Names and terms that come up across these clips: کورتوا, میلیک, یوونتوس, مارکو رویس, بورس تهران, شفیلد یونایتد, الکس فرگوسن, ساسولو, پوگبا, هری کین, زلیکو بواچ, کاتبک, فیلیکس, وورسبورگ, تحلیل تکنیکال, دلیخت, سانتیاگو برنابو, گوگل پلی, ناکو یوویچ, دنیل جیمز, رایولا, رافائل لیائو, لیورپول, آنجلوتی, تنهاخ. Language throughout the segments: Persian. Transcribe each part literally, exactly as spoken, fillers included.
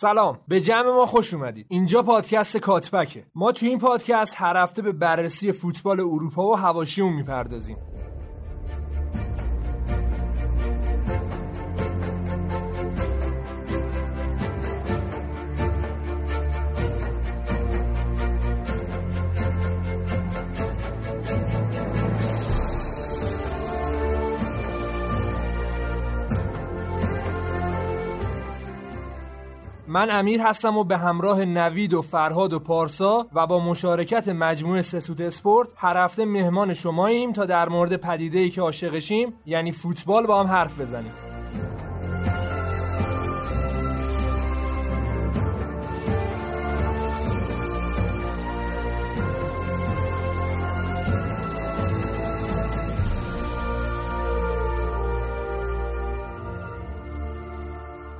سلام، به جمع ما خوش اومدید. اینجا پادکست کاتبکه. ما تو این پادکست هر هفته به بررسی فوتبال اروپا و حواشی اون میپردازیم. من امیر هستم و به همراه نوید و فرهاد و پارسا و با مشارکت مجموعه سسوت اسپورت هر هفته مهمان شماییم تا در مورد پدیده‌ای که عاشقشیم، یعنی فوتبال، با هم حرف بزنیم.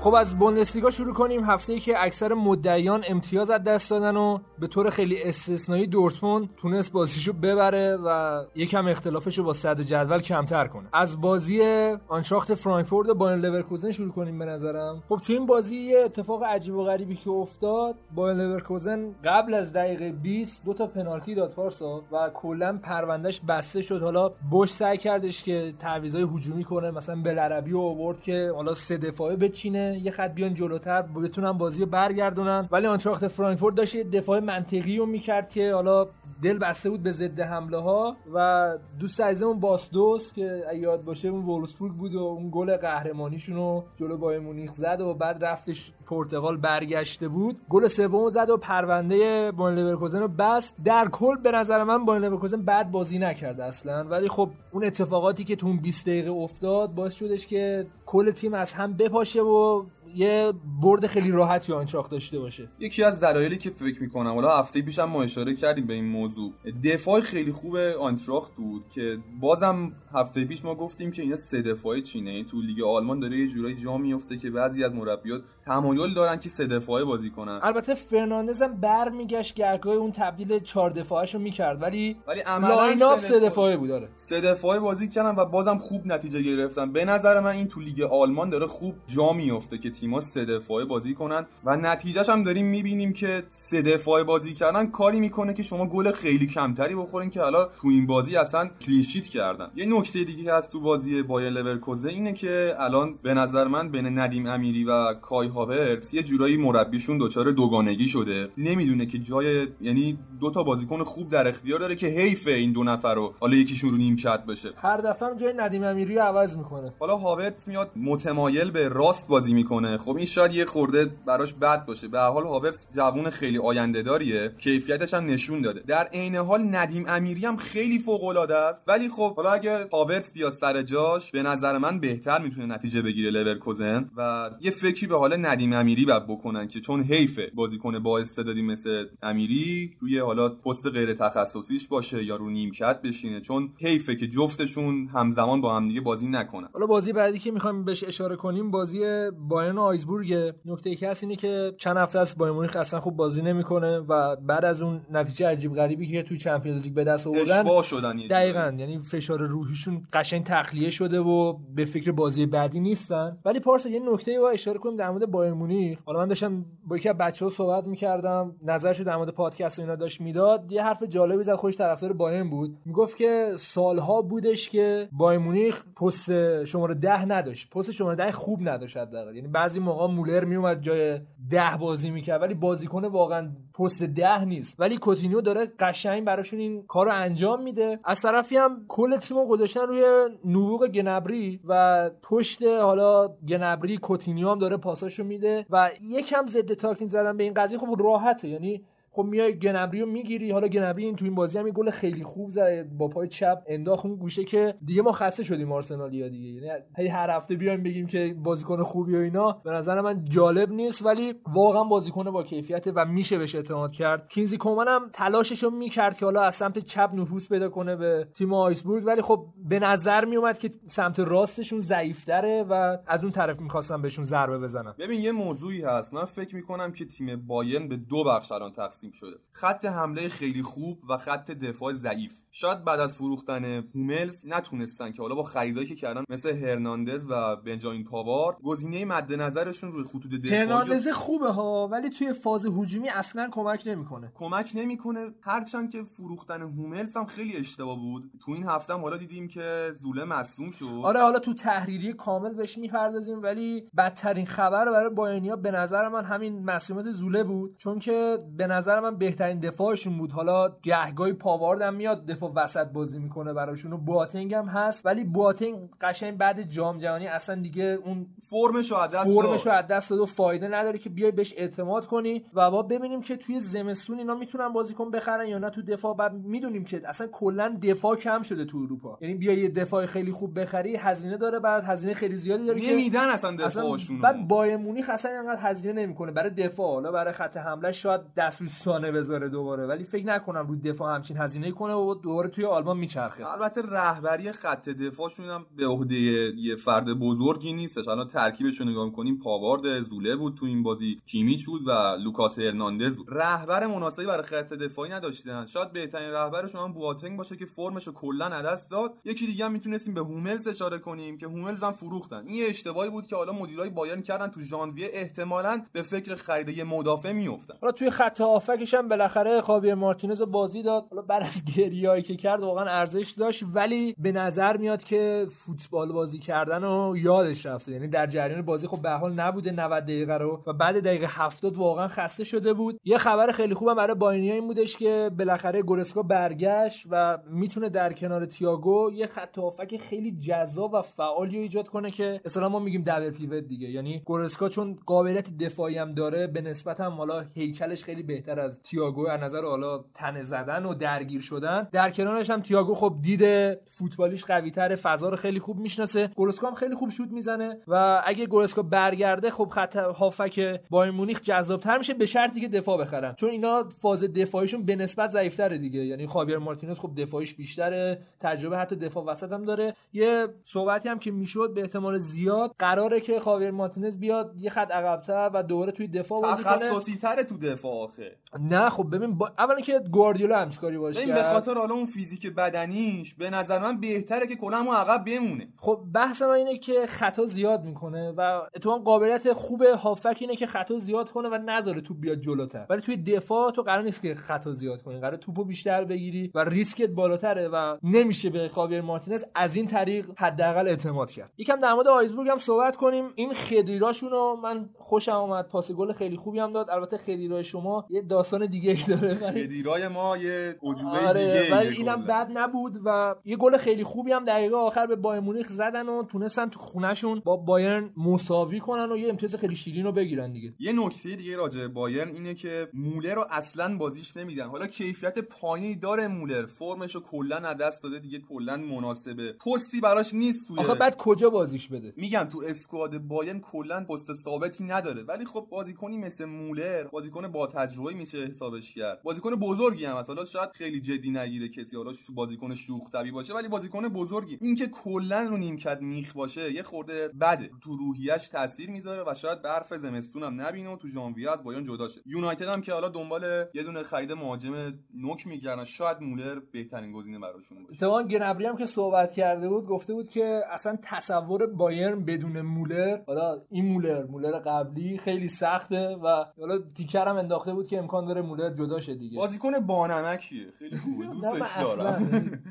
خب از بوندسلیگا شروع کنیم. هفته‌ای که اکثر مدعیان امتیاز از دست دادن و به طور خیلی استثنایی دورتموند تونست بازیشو ببره و یکم اختلافشو با صدر جدول کمتر کنه. از بازی آینتراخت فرانکفورت و بایر لورکوزن شروع کنیم به نظرم. خب تو این بازی یه اتفاق عجیب و غریبی که افتاد، بایر لورکوزن قبل از دقیقه بیست دو تا پنالتی داد پارسا و کلا پروندهش بسته شد. حالا بوش سعی کردش که تعویضای هجومی کنه، مثلا بلعربی آورد که حالا سه دفاعه بچینه، یه خط بیان جلوتر بتونن بازی رو برگردونن، ولی آینتراخت فرانکفورت داشت یه دفاع منطقی رو میکرد که حالا دل بسته بود به ضد حمله ها. و دوست عزیزمون باستوس که یاد باشه اون وورسبورگ بود و اون گل قهرمانیشون رو جلو بایر مونیخ زد و بعد رفتش پرتغال برگشته بود، گل سومو زد و پرونده بایر لورکوزن رو بست. در کل به نظر من بایر لورکوزن بد بازی نکرد اصلا، ولی خب اون اتفاقاتی که تو اون بیست دقیقه افتاد باعث شدش که کل تیم از هم بپاشه و یه برد خیلی راحتی آینتراخت داشته باشه. یکی از دلایلی که فکر می‌کنم، حالا هفته پیشم ما اشاره کردیم به این موضوع، دفاع خیلی خوب آینتراخت بود که بازم هفته پیش ما گفتیم که اینا سه دفاعی چینه، این تو لیگ آلمان داره یه جورایی جا میفته که بعضی از مربیات تمایل دارن که سه دفاعی بازی کنن. البته فرناندز هم برمیگشت گرگای اون تبدیل چهار دفاعشو می‌کرد، ولی ولی عملاً سه دفاعی بود. آره سه دفاعی بازی کردن و بازم خوب نتیجه گرفتن. به نظر من این تو لیگ آلمان داره خوب جا میفته که تیم‌ها سه دفاعه بازی کنن و نتیجه‌ش هم داریم می‌بینیم که سه دفاعه بازی کردن کاری میکنه که شما گل خیلی کمتری بخورین که حالا تو این بازی اصلا کلین شیت کردن. یه نکته دیگه که هست تو بازی بایر لورکوزن اینه که الان به نظر من بین ندیم امیری و کای هاورتز یه جورایی مربیشون دچار دوگانگی شده، نمیدونه که جای، یعنی دو تا بازیکن خوب در اختیار داره که حیف این دو نفر رو حالا یکیشون رو نیمکت بشه. هر دفعه جای ندیم امیری رو عوض می‌کنه. حالا هاورتز میاد متمایل به راست بازی می‌کنه. خب این شاید یه خورده براش بد باشه. به هر حال هاورتز جوون خیلی آینده‌داریه، کیفیتش هم نشون داده. در عین حال ندیم امیری هم خیلی فوق‌العاده است، ولی خب حالا اگه هاورتز بیاد سر جاش به نظر من بهتر میتونه نتیجه بگیره لورکوزن و یه فکری به حال ندیم امیری بعد بکنن که چون حیفه بازیکن با استعدادی مثل امیری توی حالا پست غیر تخصصیش باشه یا رو نیمکت بشینه، چون حیفه که جفتشون همزمان با هم دیگه بازی نکنن. حالا بازی بعدی که می‌خوایم بهش اشاره کنیم بازی با و آیزبورگ. نکته یکی هست اینه که چند هفته است بایر مونیخ اصلا خوب بازی نمیکنه و بعد از اون نتیجه عجیب غریبی که توی چمپیونز لیگ به دست آوردن اشباع شدن، دقیقاً یعنی فشار روحیشون قشنگ تخلیه شده و به فکر بازی بعدی نیستن. ولی پارسا یه نکته رو اشاره کنیم در مورد بایر مونیخ. حالا من داشتم با یکی از بچه‌ها صحبت می‌کردم، نظرش در مورد پادکست و اینا داشت میداد، یه حرف جالبی زد، خودش طرفدار بایر بود، میگفت که سالها بودش که بایر مونیخ پست شماره ده نداشت، پست شماره ده خوب نداشت حداقل. یعنی بعضی موقع مولر میومد جای ده بازی میکرد ولی بازیکن واقعا پست ده نیست، ولی کوتینیو داره قشنگ براشون این کارو انجام میده. از طرفی هم کل تیمو گذاشتن روی نبوغ گنبری و پشت حالا گنبری کوتینیو هم داره پاساشو میده و یکم ضد تاکتیک زدن به این قضیه خب راحته. یعنی خب میای گنبری رو میگیری، حالا گنبری این تو این بازی هم یه گل خیلی خوب زد با پای چپ انداخت اون گوشه که دیگه ما خسته شدیم آرسنالیا دیگه. یعنی هی هر هفته بیایم بگیم که بازیکن خوبی و اینا به نظر من جالب نیست، ولی واقعا بازیکن با کیفیته و میشه بهش اعتماد کرد. کینزی کومن هم تلاشش رو میکرد که حالا از سمت چپ نفوذ پیدا کنه به تیم آیزبورگ، ولی خب به نظر میومد که سمت راستشون ضعیف‌تره و از اون طرف می‌خواستن بهشون ضربه بزنن. ببین یه موضوعی هست، من فکر می‌کنم که تیم بایرن به دو بخش الان تقسیم شده، خط حمله خیلی خوب و خط دفاع ضعیف. شاید بعد از فروختن هوملز نتونستن که حالا با خریدایی که کردن مثل هرناندز و بنجامین پاوارد گزینه مد نظرشون روی خطوط دفاعی هرناندز خوبه ها، ولی توی فاز هجومی اصلا کمک نمیکنه. کمک نمیکنه هرچند که فروختن هوملز هم خیلی اشتباه بود. تو این هفته هم حالا دیدیم که زوله مصدوم شد. آره حالا تو تحریریه کامل بهش میپردازیم، ولی بدترین خبر برای بایرنیا به نظر من همین مصدومیت زوله بود، چون که به نظر من بهترین دفاعشون بود. حالا گهگاهی پاوارد هم میاد دفاع وسط بازی میکنه براشون و بواتنگ هم هست، ولی بواتنگ قشنگ بعد جام جهانی اصلا دیگه اون فرمشو از دست فرمشو از دست داد و فایده نداره که بیای بهش اعتماد کنی. و با ببینیم که توی زمستون اینا میتونن بازیکن بخرن یا نه تو دفاع. بعد میدونیم که اصلا کلا دفاع کم شده تو اروپا، یعنی بیای یه دفاع خیلی خوب بخری هزینه داره، بعد هزینه خیلی زیادی داره که نمیدن اصلا دفاعشون. بعد بایر مونیخ اصلا اینقدر هزینه نمیکنه برای دفاع، حالا برای خط حمله شاید دست روی سانه بذاره دوباره، ولی فکر نکنم رو دفاع همچین هزینه کنه و دوباره توی آلمان میچرخه. البته رهبری خط دفاعشون هم به عهده یه فرد بزرگی نیستش. الان ترکیبش رو نگاه می‌کنیم پاوارد زوله بود تو این بازی، کیمیچ بود و لوکاس هرناندز بود. رهبر مناسبی برای خط دفاعی نداشتن. شاید بهترین رهبرشون هم بواتنگ باشه که فرمشو کلا از دست داد. یکی دیگه هم میتونستیم به هوملز اشاره کنیم که هوملز هم فروختن. این اشتباهی بود که حالا مدیرای بایرن کردن تو ژانویه احتمالاً به فکر خرید یه مدافع میافتن. حالا توی خط هافکش هم بالاخره خاویر مارتینز بازی داد. حالا بعد از گریه‌ای که کرد واقعا ارزش داشت، ولی به نظر میاد که فوتبال بازی کردن و یادش رفته. یعنی در جریان بازی خب به حال نبوده نود دقیقه رو و بعد دقیقه هفتاد واقعا خسته شده بود. یه خبر خیلی خوبم برای بایرنیا این بودش که بالاخره گورسکا برگشت و میتونه در کنار تییاگو یه خط هافک خیلی جذاب و فعالی رو ایجاد کنه که اصلا ما میگیم دبل پیوت دیگه. یعنی گورسکا چون قابلیت دفاعی هم داره، به نسبت هم حالا هیکلش خیلی بهتر از تییاگو از نظر حالا تنه زدن و درگیر شدن، در کنارش هم تییاگو خب دیده فوتبالیش قوی‌تره، فضا رو خیلی خوب میشناسه، گورسکا هم خیلی خوب شوت میزنه و اگه گورسکا برگرده خب خط هافک بایر مونیخ جذاب‌تر میشه، به شرطی که دفاع بخرن، چون اینا فاز دفاعیشون به نسبت ضعیف‌تره دیگه. یعنی خاویر مارتینز خب دفاعیش بیشتره، تجربه حتی دفاع وسط هم داره. یه صحبتی هم که میشد به احتمال زیاد قراره که خاویر مارتینز بیاد یه خط عقب‌تر و دوباره توی دفاع بازی کنه. تخصصی‌تره تو دفاع آخه. نه خب ببین با... اولا که گواردیولا همش کاری باشه. این به خاطر حالا اون فیزیک بدنیش به نظر من بهتره که کلا هم عقب بمونه. خب بحث من اینه که خطا زیاد میکنه و اتفاقا قابلیت خوب هافک اینه که خطا زیاد کنه و نذاره توپ بیاد جلوتر. ولی توی دفاع تو قرار نیست که خطا زیاد کنی، قرار توپو بیشتر بگیری و ریسکت بالاتره و نمیشه به خاویر مارتینز از این طریق حداقل اعتماد کرد. یکم در مورد آیزبورگ هم صحبت کنیم. این خدیراشون رو من خوشم اومد، پاس گل خیلی خوبی هم داد. البته خدیرای شما یه داستان دیگه ای داره، خدیرای ما یه عجوبه دیگه، ولی اینم بد نبود و یه گل خیلی خوبی هم دقیقه آخر به بایر مونیخ زدن و تونستن تو خونهشون با بایرن مساوی کنن و یه امتیاز خیلی شیرین رو بگیرن دیگه. یه نکته دیگه راجع به بایرن اینه که مولر رو اصلاً بازیش نمیدن. حالا کیفیت پایینی داره مولر، فرمش رو کلاً از دست داده دیگه، کلاً مناسبه پستی براش نیست توی. آخه بعد کجا بازیش بده؟ میگم تو اسکواد بایرن کلاً پست ثابتی نداره، ولی خب بازیکنی مثل مولر بازیکن با تجربه میشه حسابش کرد. بازیکن بزرگی هم مثلا شاید خیلی جدی نگیره کسی، حالا بازیکن شوخ طبعی باشه ولی بازیکن بزرگی. این که کلا رو نیمکت میخ باشه یه خورده بده، تو روحیه‌اش تاثیر میذاره و شاید برف زمستون هم نبینه و تو ژانویه از بایرن جدا شه. یونایتد هم که حالا دنبال یه دونه خرید مهاجم نوک میگردن، شاید مولر بهترین گزینه براشون باشه. توان گنبری هم که صحبت کرده بود گفته بود که اصلا تصور بایرن بدون مولر، حالا این مولر مولر قبلی خیلی سخته و حالا تیکر هم انداخته بود که امکان داره مولر جدا شه دیگه. بازیکن بانمکیه، خیلی خوبه، دوستش دارم.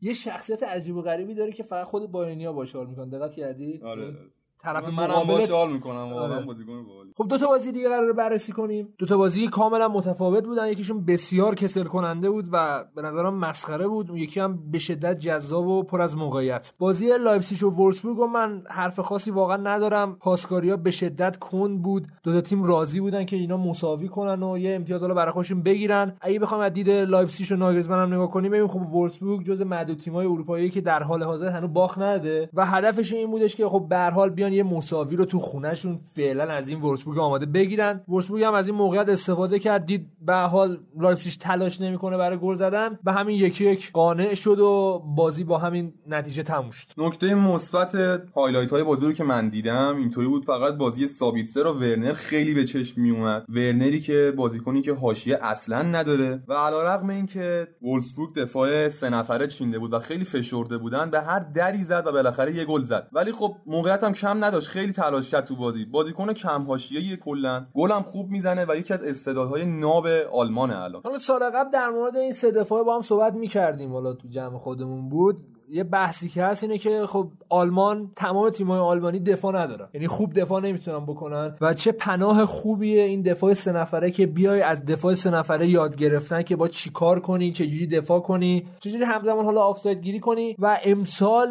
یه شخصیت عجیب و غریبی داره که فقط خود بایرنیا باشه حال میکنه. دقت کردی؟ آره. طرف منم باشه حال میکنم واقعا، بازیکن باحالی. خب دو تا بازی دیگه قراره بررسی کنیم. دو تا بازی کاملا متفاوت بودن. یکیشون بسیار کسل کننده بود و به نظرم مسخره بود، یکی هم به شدت جذاب و پر از موقعیت. بازی لایپزیگ و وورسبورگ و من حرف خاصی واقعا ندارم. پاسکاریا به شدت کند بود. دو تا تیم راضی بودن که اینا مساوی کنن و یه امتیاز حالا برای خودشون بگیرن. اگه بخوام از دید لایپزیگ و ناگلزمن هم نگاه کنیم، ببین خب وورسبورگ جزو معدود تیم‌های اروپایی که در حال حاضر هنوز باخت نداده و هدفش این بودش که خب به هر حال بیان یه مساوی رو تو خونهشون فعلا از این وورسبورگ آماده بگیرن. وورسبورگ هم از این موقعیت استفاده کرد، دید به حال لایپزیگ تلاش نمیکنه برای گل زدن، به همین یکی یک قانع شد و بازی با همین نتیجه تموم شد. نکته مثبت هایلایت های بازی رو که من دیدم اینطوری بود، فقط بازی سابیتسر و ورنر خیلی به چشم می اومد. ورنری که بازیکنی که حاشیه اصلا نداره و علیرغم اینکه وورسبورگ دفاع سه نفره چینده بود و خیلی فشرده بودن، به هر دری زد و بالاخره یه گل زد. ولی خب موقعیت هم کم نداشت، خیلی تلاش کرد تو بازی. بازیکن کم حاشیه، کلا گلم خوب میزنه و یکی از استعدادهای ناب آلمانه الان. حالا سال قبل در مورد این سه دفاعه با هم صحبت می‌کردیم، والا تو جمع خودمون بود. یه بحثی که هست اینه که خب آلمان، تمام تیم‌های آلمانی دفاع ندارن، یعنی خوب دفاع نمیتونن بکنن و چه پناه خوبیه این دفاع سه نفره که بیای از دفاع سه نفره یاد گرفتن که با چیکار کنی، چجوری دفاع کنی، چجوری همزمان حالا آفساید گیری کنی. و امسال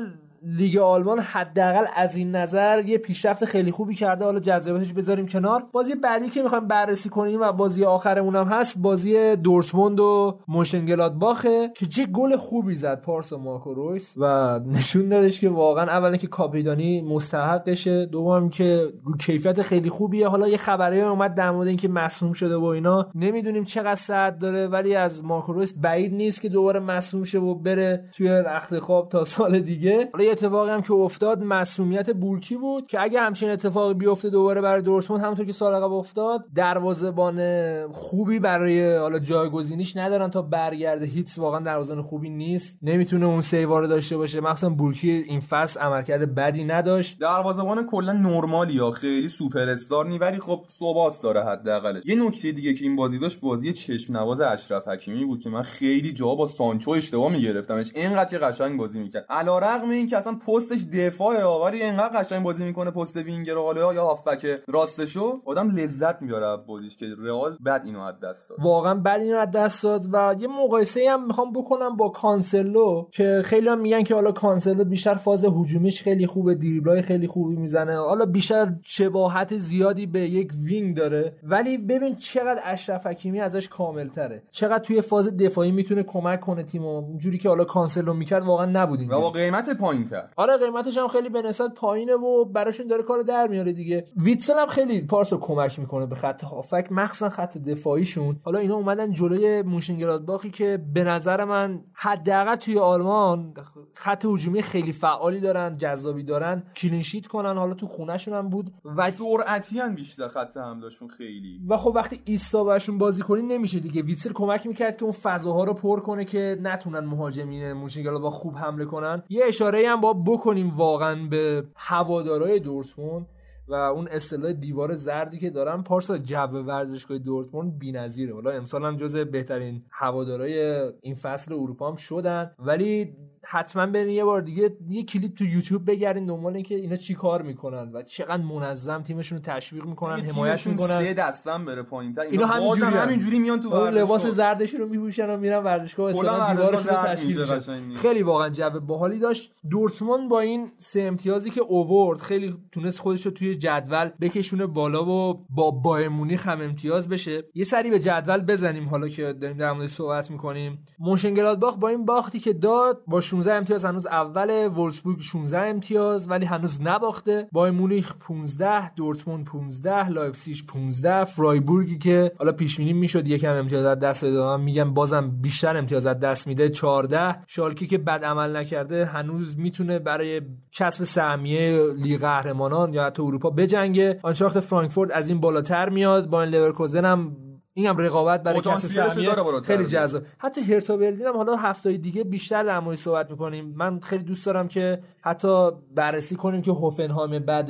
لیگ آلمان حداقل از این نظر یه پیشرفت خیلی خوبی کرده. حالا جذابیتش بذاریم کنار. بازی بعدی که میخوایم بررسی کنیم و بازی آخرمون هم هست، بازی دورتموند و مونشنگلادباخ که چه گل خوبی زد پارسا مارکو رویس و نشون دادش که واقعا اولا که کاپیتانی مستحقشه، دوم که کیفیت خیلی خوبیه. حالا یه خبری اومد در مورد اینکه مصدوم شده و اینا، نمیدونیم چقدر صحت داره، ولی از مارکو رویس بعید نیست که دوباره مصدوم شه و بره توی رخت خواب تا سال دیگه. اتفاقی هم که افتاد مسئولیت بورکی بود که اگه همچین اتفاقی بیفته دوباره برای دورتموند همونطور که سال قبل افتاد، دروازه‌بان خوبی برای حالا جایگزینیش ندارن تا برگرده. هیچ واقعا دروازه‌بان خوبی نیست، نمیتونه اون سیوا رو داشته باشه، مخصوصا بورکی این فصل عملکرد بدی نداشت. دروازه‌بان کلا نورمالیه، خیلی سوپر استار نی، ولی خب ثبات داره حداقل. یه نکته دیگه که این بازی داشت، بازی چشم نواز اشرف حکیمی بود که من خیلی جا با سانچو اشتباه می‌گرفتمش، اینقدر که قشنگ بازی می‌کرد. علیرغم اینکه اصلا پستش دفاعه، آوری اینقدر قشنگ بازی میکنه پست وینگر حالا یا هافبک راستشو، آدم لذت میاره از بازیش که رئال بعد اینو از دست داد، واقعا بعد اینو از دست داد. و یه مقایسه هم میخوام بکنم با کانسلو که خیلی هم میگن که حالا کانسلو بیشتر فاز هجومیش خیلی خوبه، دریبلای خیلی خوبی میزنه، حالا بیشتر شباهت زیادی به یک وینگ داره، ولی ببین چقدر اشرف حکیمی ازش کاملتره، چقدر توی فاز دفاعی میتونه کمک کنه تیمو، اونجوری که حالا کانسلو میکرد واقعا نبودین و با قیمت پایین. آره قیمتش هم خیلی به نسبت پایینه و براشون داره کارو در میاره دیگه. ویتسل هم خیلی پارسو کمک میکنه به خط هافک، مخصوصا خط دفاعیشون. حالا اینا اومدن جلوی مونشنگلادباخی که به نظر من حداقل توی آلمان خط هجومی خیلی فعالی دارن، جذابی دارن، کلین شیت کنن، حالا تو خونهشون هم بود و سرعتی هم بیشتر خط حملهشون خیلی. و خب وقتی ایستا باشون بازی کنی نمیشه دیگه. ویتسل کمک میکرد که اون فضاها رو پر کنه که نتونن مهاجمین مونشنگلادباخ خوب حمله کنن. یه اشاره با بکنیم واقعا به هوادارهای دورتموند و اون اصطلاح دیوار زردی که دارن. پارسا جو ورزشگاه دورتموند بی‌نظیره، والا امسال هم جزو بهترین هوادارهای این فصل اروپا هم شدن. ولی حتما برین یه بار دیگه یه کلیپ تو یوتیوب بگردین دنبال اینکه اینا چی کار میکنن و چقدر منظم تیمشون رو تشویق میکنن، حمایت میکنن. سه دستم بره پوینت اینا همینجوری هم همینجوری میان تو ورزشگاه، لباس زردشون رو میپوشن و میرن ورزشگاه، اصلا دیوارشون رو تشکیل میدن. خیلی واقعا جو باحالی داشت. دورتموند با این سه امتیازی که آورد خیلی تونست خودش رو توی جدول بکشونه بالا و با بایر مونیخ هم امتیاز بشه. یه سری به جدول بزنیم حالا که داریم در مورد صحبت میکنیم. مونشنگلادباخ با این باختی که داد با شانزده امتیاز هنوز اوله، وورسبورگ شانزده امتیاز ولی هنوز نباخته، بایر مونیخ پانزده، دورتموند پانزده، لایپزیگ پانزده، فرایبورگی که حالا پیش بینی میشد یکم امتیاز از دست بده، میگم بازم بیشتر امتیاز از دست میده چهارده، شالکه که بد عمل نکرده هنوز میتونه برای کسب سهمیه لیگ قهرمانان یا حتی اروپا بجنگه، آینتراخت فرانکفورت از این بالاتر میاد، بایر لورکوزن هم این هم رقابت برای کسب سهمیه خیلی جذاب. حتی هرتا برلین هم حالا هفته‌های دیگه بیشتر در موردش صحبت می‌کنیم. من خیلی دوست دارم که حتی بررسی کنیم که هوفنهایم بعد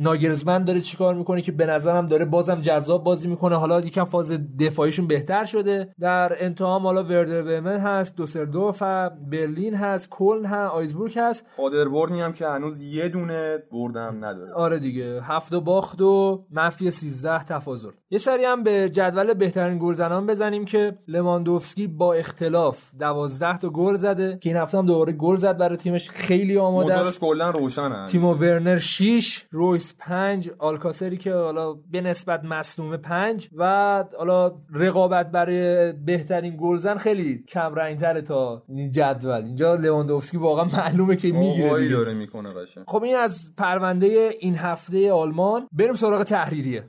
ناگرزمن داره چیکار میکنه که به نظرم داره بازم جذاب بازی میکنه، حالا یکم فاز دفاعیشون بهتر شده. در انتها حالا وردر برمن هست، دوسردورف، برلین هست، کلن هست، آیزبورگ هست، آدربورنی هم که هنوز یه دونه بردم نداره. آره دیگه هفت باخت و منفی سیزده تفاضل. یه سری هم به جدول بهترین گلزنان بزنیم که لواندوفسکی با اختلاف دوازده تا گل زده که این هفته هم دوباره گل زد برای تیمش، خیلی آماده است. کلا روشنه. تیمو ورنر شش، رویس بیست و پنج، آلکاسری که حالا به نسبت مصدوم پنج، و حالا رقابت برای بهترین گلزن خیلی کم رنگ‌تره تا این جدول. اینجا لواندوفسکی واقعا معلومه که میگیره داره میکنه باشه. خب این از پرونده این هفته آلمان. بریم سراغ تحریریه.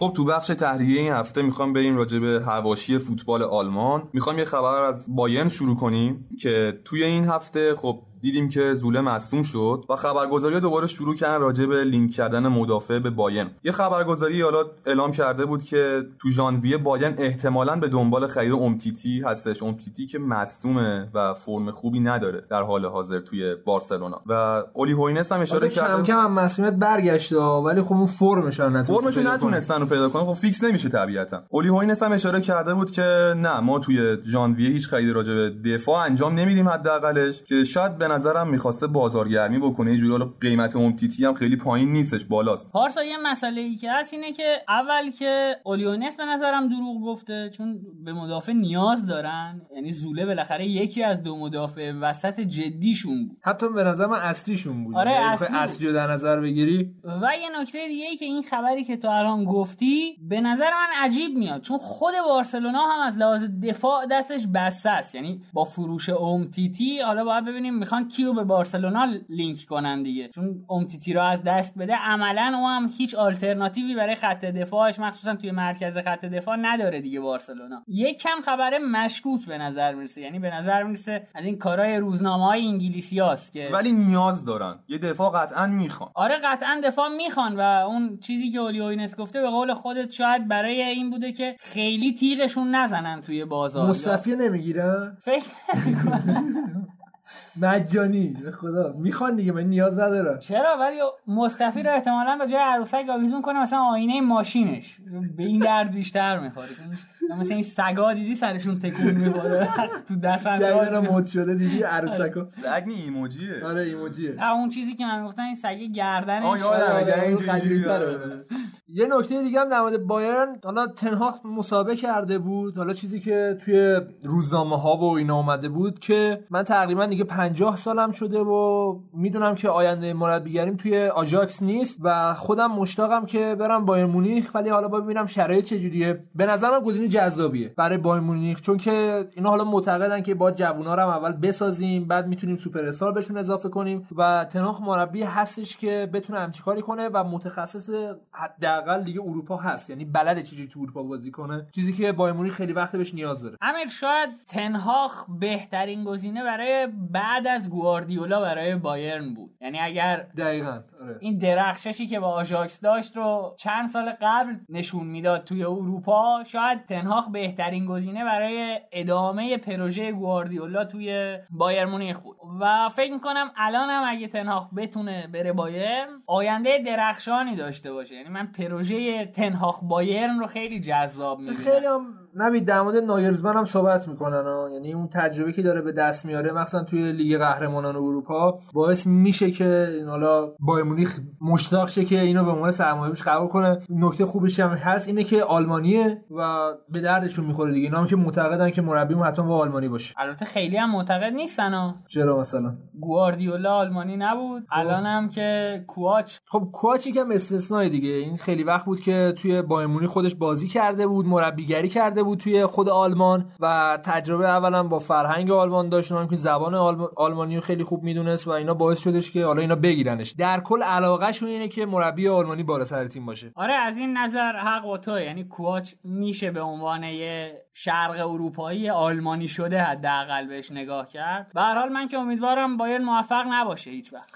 خب تو بخش تحریریه این هفته میخوام بریم راجع به حواشی فوتبال آلمان. میخوام یه خبر از بایرن شروع کنیم که توی این هفته خب دیدیم که زوله مصدوم شد و خبرگزاری‌ها دوباره شروع کردن راجع به لینک کردن مدافع به بایرن. یه خبرگزاری حالا اعلام کرده بود که تو ژانویه بایرن احتمالاً به دنبال خرید امتیتی هستش، امتیتی که مصدومه و فرم خوبی نداره در حال حاضر توی بارسلونا. و اولی هوینس هم اشاره کرده کم کم هم مصدومیت برگشته، ولی خب اون فرمش رو نتونستن فرمش رو نتونستن پیدا کنن. خب فیکس نمیشه طبیعتاً. اولی هوینس هم اشاره کرده بود که نه، ما توی ژانویه هیچ خرید راجع به دفاع انجام نمیدیم حداقلش، که شاید نظرم می‌خواسته بازارگرمی بکنه یه جوری. حالا قیمت امتیتی هم خیلی پایین نیستش، بالاست. پارسا یه مسئله‌ای که هست اینه که اول که اولیونس به نظرم دروغ گفته، چون به مدافع نیاز دارن، یعنی زوله بالاخره یکی از دو مدافع وسط جدیشون بود، حتی به نظر من اصلیشون بود. آره اصلی اصلی در نظر بگیری. و یه نکته دیگه‌ای که این خبری که تو الان گفتی به نظر من عجیب میاد، چون خود بارسلونا هم از لحاظ دفاع دستش بسته است، یعنی با فروش امتیتی حالا باید ببینیم میخوان کیو به بارسلونا لینک کنن دیگه، چون امتیتی رو از دست بده عملاً او هم هیچ آلترناتیوی برای خط دفاعش مخصوصا توی مرکز خط دفاع نداره دیگه. بارسلونا یک کم خبر مشکوک به نظر میرسه، یعنی به نظر میرسه از این کارهای روزنامه‌های انگلیسیاست که ولی نیاز دارن یه دفاع قطعاً میخوان. آره قطعاً دفاع میخوان و اون چیزی که اولی هوینس گفته به قول خودت شاید برای این بوده که خیلی تیغشون نزنن توی بازار. مصطفی نمیگیره فکر کنم مجانی به خدا میخوان دیگه، من نیاز ندارم. چرا ولی مصطفی رو احتمالاً با جای عروسک آویزون کنه، مثلا آینه ماشینش. به این درد بیشتر میخوره. مثلا این سگا دیدی سرشون تکون میخوره تو دستم جاینا مد شده، دیدی عروسکو سگ نی ایموجیه. آره ایموجیه. آره اون چیزی که من گفتم این سگ گردنش. آه یادم اینجوری. یه نکته دیگه هم در مورد بایرن، حالا تنهاخ مسابقه کرده بود، حالا چیزی که توی روزنامه‌ها و اینا اومده بود که من تقریباً دیگه پنجاه سالم شده و میدونم که آینده مربیگریم توی آجاکس نیست و خودم مشتاقم که برم بایر مونیخ، ولی حالا ببینم شرایط چجوریه. به نظر من گزینه جذابیه برای بایر مونیخ، چون که اینا حالا معتقدن که با جوونا رو اول بسازیم بعد میتونیم سوپر استار بهشون اضافه کنیم و تنهاخ مربی هستش که بتونه همچین کاری کنه و متخصص حداقل لیگ اروپا هست، یعنی بلده چجوری تو اروپا بازی کنه، چیزی که بایر مونیخ خیلی وقت بهش نیاز داره. امیر شاید تنهاخ بهترین گزینه برای بعد از گواردیولا برای بایرن بود، یعنی اگر دقیقاً این درخششی که با آژاکس داشت رو چند سال قبل نشون میداد توی اروپا، شاید تنهاخ بهترین گزینه برای ادامه پروژه گواردیولا توی بایر مونیخ بود و فکر میکنم الان هم اگه تنهاخ بتونه بره بایرن آینده درخشانی داشته باشه. یعنی من پروژه تنهاخ بایرن رو خیلی جذاب میبینم. خیلی نبید در مورد نایرزمن هم صحبت میکنن، یعنی اون تجربه که داره به دست میاره مثلا توی لیگ قهرمانان اروپا باعث میشه که این حالا بایر مونیخ مشتاق شه که اینو به عنوان سرمایه‌اش قبول کنه. نکته خوبش هم هست اینه که آلمانیه و به دردشون میخوره دیگه، اینا هم که معتقدن که مربیمون حتما با آلمانی باشه. البته خیلی هم معتقد نیستن، چرا مثلا گواردیولا آلمانی نبود، الانم که کوآچ. خب کوآچ یکم استثنایی دیگه، این خیلی وقت بود که توی بایر مونیخ خودش بازی کرده بود، مربیگری کرده بود توی خود آلمان و تجربه اولا با فرهنگ آلمان داشت، اونم که زبان آلم... آلمانی رو خیلی خوب میدونست و اینا باعث شدش که حالا اینا بگیرنش. در کل علاقه شون اینه که مربی آلمانی بالا سر تیم باشه. آره از این نظر حق با تو، یعنی کوآچ میشه به عنوان یه شرق اروپایی آلمانی شده حداقل بهش نگاه کرد. به هر حال من که امیدوارم بایر موفق نباشه هیچ وقت.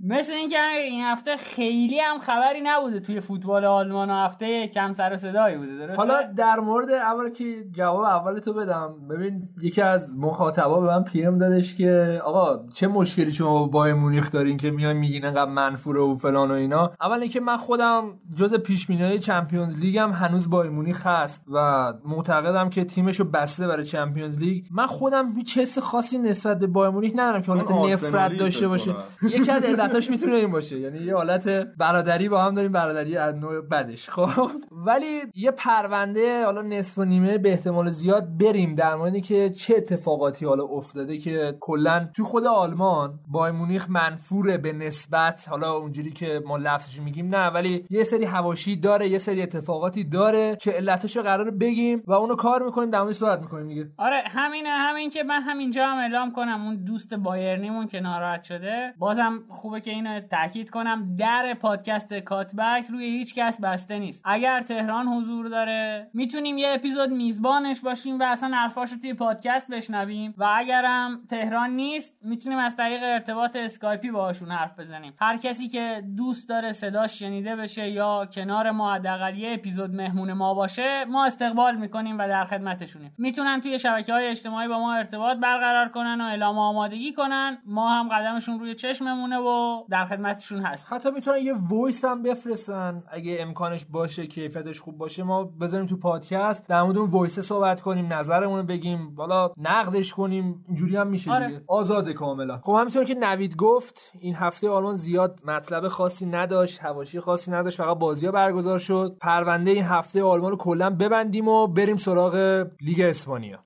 مثل اینکه این هفته خیلی هم خبری نبوده توی فوتبال آلمان، هفته کم سر و صدایی بوده. درسته؟ حالا در مورد اول که جواب اول تو بدم، ببین یکی از مخاطبا به من پیام دادش که آقا چه مشکلی شما با بایر مونیخ دارین که میای میگین انقدر منفوره و فلان و اینا. اول اینکه من خودم جز پیشبینی‌های چمپیونز لیگ هم هنوز بایر مونیخ هست و معتقدم که تیمشو بسته برای چمپیونز لیگ. من خودم هیچ حس خاصی نسبت به بایر مونیخ ندارم که حالت نفرت داشته باشه. یکی از حالتاش میتونه این باشه، یعنی یه حالت برادری با هم داریم، برادری از نوع بدش. خب ولی یه پرونده حالا نصف و نیمه به احتمال زیاد بریم در مورد که چه اتفاقاتی حالا افتاده که کلا تو خود آلمان بایر مونیخ منفوره به نسبت، حالا اونجوری که ما لفظش میگیم نه، ولی یه سری حواشی داره، یه سری اتفاقاتی داره که علتشو قراره بگیم و اونو کار میکنیم، در موردش صحبت میکنیم دیگه. آره همینه، همین که من همینجا هم اعلام کنم اون دوست بایرنیمون که ناراحت شده، بازم خوبه که اینو تاکید کنم، در پادکست کاتبک روی هیچ کس بسته نیست. اگر تهران حضور داره میتونیم یه اپیزود میزبانش باشیم و اصلا حرفاشو توی پادکست بشنویم، و اگرم تهران نیست میتونیم از طریق ارتباط اسکایپی باهاشون حرف بزنیم. هر کسی که دوست داره صداش شنیده بشه یا کنار ما حداقل یه اپیزود مهمون ما باشه، ما استقبال میکنیم و در خدمتشونیم. میتونن توی شبکه‌های اجتماعی با ما ارتباط برقرار کنن و اعلام آمادگی کنن، ما هم قدمشون روی چشممونه و در خدمتشون هست. حتی میتونن یه وایس هم بفرستن اگه امکانش باشه، کیفیتش خوب باشه، ما بذاریم تو پادکست در مورد اون وایس صحبت کنیم، نظرمون رو بگیم، والا نقدش کنیم، اینجوری هم میشه آره. دیگه آزاد کاملا. خب همینطور که نوید گفت این هفته آلمان زیاد مطلب خاصی نداشت، حواشی خاصی نداشت، فقط بازی‌ها برگزار شد. پرونده این هفته آلمان رو کلا ببندیم و بریم سراغ لیگ اسپانیا.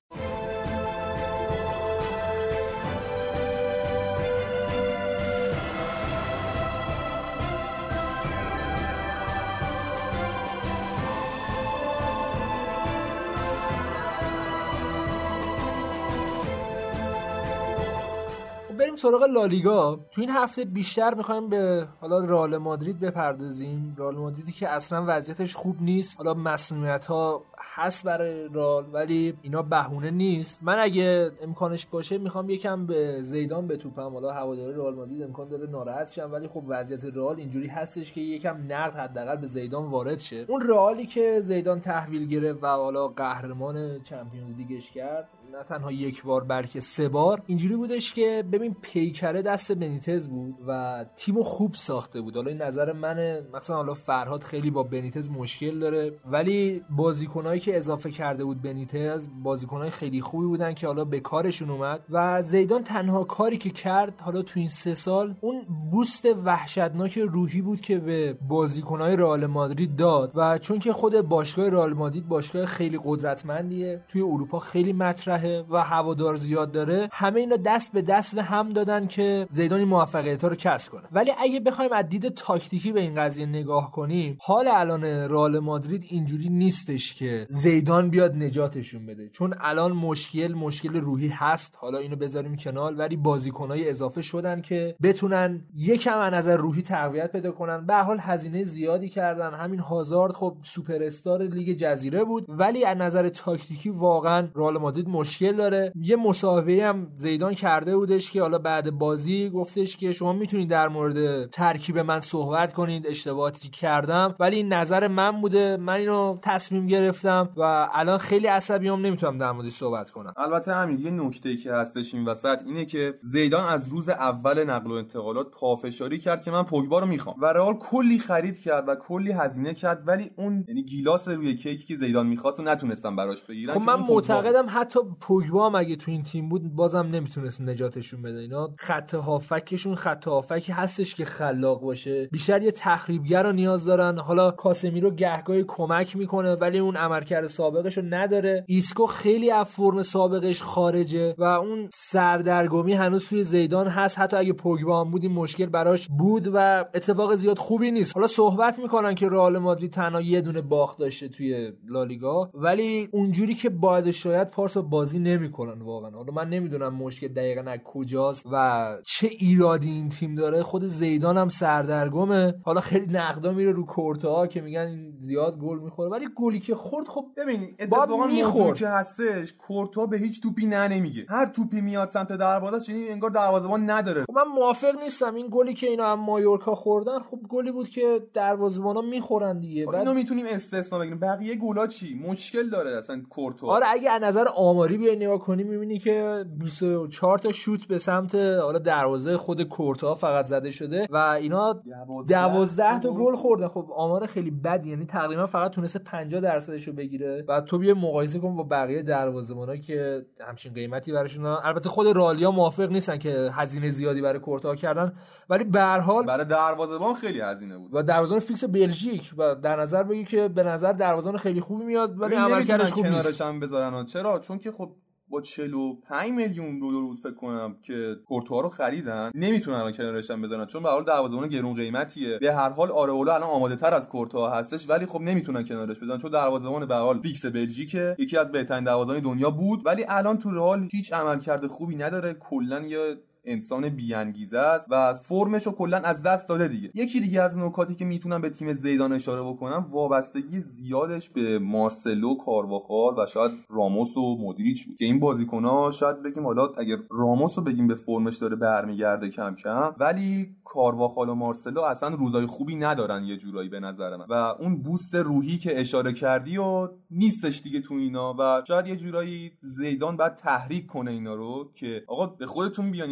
بریم سراغ لالیگا. تو این هفته بیشتر میخوایم به حالا رئال مادرید بپردازیم، رئال مادریدی که اصلا وضعیتش خوب نیست. حالا مسئولیت ها هست برای رئال ولی اینا بهونه نیست. من اگه امکانش باشه میخوام یکم به زیدان بتوپم، حالا هوادار رئال مادرید امکان داره ناراحت شن، ولی خب وضعیت رئال اینجوری هستش که یکم نقد حداقل به زیدان وارد شه. اون رئالی که زیدان تحویل گرفت و حالا قهرمان چمپیونز لیگش کرد، نه تنها یک بار بلکه سه بار، اینجوری بودش که ببین پیکره دست بنیتز بود و تیمو خوب ساخته بود. حالا این نظر منه، مثلا حالا فرهاد خیلی با بنیتز مشکل داره، ولی بازیکنایی که اضافه کرده بود بنیتز بازیکنای خیلی خوبی بودن که حالا به کارشون اومد. و زیدان تنها کاری که کرد حالا تو این سه سال، اون بوست وحشتناک روحی بود که به بازیکنای رئال مادرید داد. و چون که خود باشگاه رئال مادرید باشگاه خیلی قدرتمندیه، توی اروپا خیلی مطرح و هوادار زیاد داره، همه اینا دست به دست هم دادن که زیدان موفقیت‌ها رو کسب کنه. ولی اگه بخوایم از دید تاکتیکی به این قضیه نگاه کنیم، حال الان رئال مادرید اینجوری نیستش که زیدان بیاد نجاتشون بده، چون الان مشکل مشکل روحی هست. حالا اینو بذاریم کنار، ولی بازیکنای اضافه شدن که بتونن یکم از نظر روحی تقویت پیدا کنن. به هر حال هزینه زیادی کردن. همین هازارد خب سوپر استار لیگ جزیره بود، ولی از نظر تاکتیکی واقعا رئال مادرید مشکل داره. یه مصاحبه هم زیدان کرده بودش که حالا بعد بازی گفتش که شما میتونید در مورد ترکیب من صحبت کنید، اشتباهاتی کردم، ولی این نظر من بوده، من اینو تصمیم گرفتم و الان خیلی عصبیام، نمیتونم در موردش صحبت کنم. البته همین یه نکته‌ای که هستش این وسط اینه که زیدان از روز اول نقل و انتقالات پافشاری کرد که من پوگبا رو میخوام و رئال کلی خرید کرد و کلی هزینه کرد، ولی اون یعنی گیلاس روی کیکی که زیدان میخواست و نتونستم براش بگیرن. خب من معتقدم حتی پوگبا هم اگه تو این تیم بود بازم نمیتونست نجاتشون بده. اینا خط هافکشون خط هافکی هستش که خلاق باشه، بیشتر یه تخریبگر رو نیاز دارن. حالا کاسمیرو گهگاهی کمک میکنه ولی اون عملکرد سابقش رو نداره. ایسکو خیلی از فرم سابقش خارجه و اون سردرگمی هنوز توی زیدان هست. حتی اگه پوگبا هم بود این مشکل براش بود و اتفاق زیاد خوبی نیست. حالا صحبت میکنن که رئال مادرید تنها یه دونه باخت داشته توی لالیگا، ولی اونجوری که باید شاید پارسا بازی نمیکنن واقعا. حالا من نمیدونم مشکل دقیقاً از کجاست و چه ایرادی این تیم داره. خود زیدان هم سردرگمه. حالا خیلی نقدا میره رو کورتاها که میگن این زیاد گل میخوره، ولی گلی که خورد خب ببین اتفاقا میخورد که هستش. کورتا به هیچ توپی نه نمیگه، هر توپی میاد سمت دروازه، یعنی انگار دروازه‌بان نداره. خب من موافق نیستم. این گلی که اینا هم مایورکا خوردن خب گلی بود که دروازه‌بانا میخورن دیگه. بعد اینو میتونیم استثنا بگیریم. بقیه گلا چی مشکل داره اصلا کورتا؟ آره اگه از نظر آماری بیای نگاه کنی میبینی که بیست و چهار تا شوت به سمت حالا دروازه خود کورتا فقط زده شده و اینا دوازده تا گل خوردن. خب آمار خیلی بد، یعنی تقریبا فقط تونسته پنجاه درصدش رو بگیره. و تو بیا مقایسه کن با بقیه دروازه‌بانا که همچین قیمتی براشون. البته خود رالیا موافق نیستن که هزینه زیادی برای کورتا کردن، میکنن، ولی به هر حال برای دروازه‌بان خیلی هزینه بود و دروازه‌بان فیکس بلژیک و در نظر بگی که به نظر دروازه‌بان خیلی خوبی میاد ولی عملکردش خوب نیست. کنارش هم بذارن چرا؟ چون که خب با چهل و پنج میلیون دلار فکر کنم که کورتوها رو خریدن، نمیتونن الان کنارش هم بذارن چون به هر حال دروازه‌بان گرون قیمتیه. به هر حال آرهولا الان آماده‌تر از کورتوها هستش ولی خب نمیتونن کنارش بذارن چون دروازه‌بان به هر حال فیکس بلژیکه، یکی از بهترین دروازه‌بان‌های دنیا بود ولی الان تو رئال هیچ عملکرد خوبی نداره، کلاً یه انسان بی‌انگیزه است و فرمشو کلا از دست داده دیگه. یکی دیگه از نکاتی که میتونم به تیم زیدان اشاره بکنم وابستگی زیادش به مارسلو، کارواخال و شاید راموس و مودریچ بود که این بازیکن‌ها شاید بگیم حالا اگر راموسو بگیم به فرمش داره برمیگرده کم کم، ولی کارواخال و مارسلو اصلا روزای خوبی ندارن یه جورایی به نظر من و اون بوست روحی که اشاره کردی و نیستش دیگه تو اینا و شاید یه جورایی زیدان باید تحریک کنه اینا رو که آقا به خودتون بیان.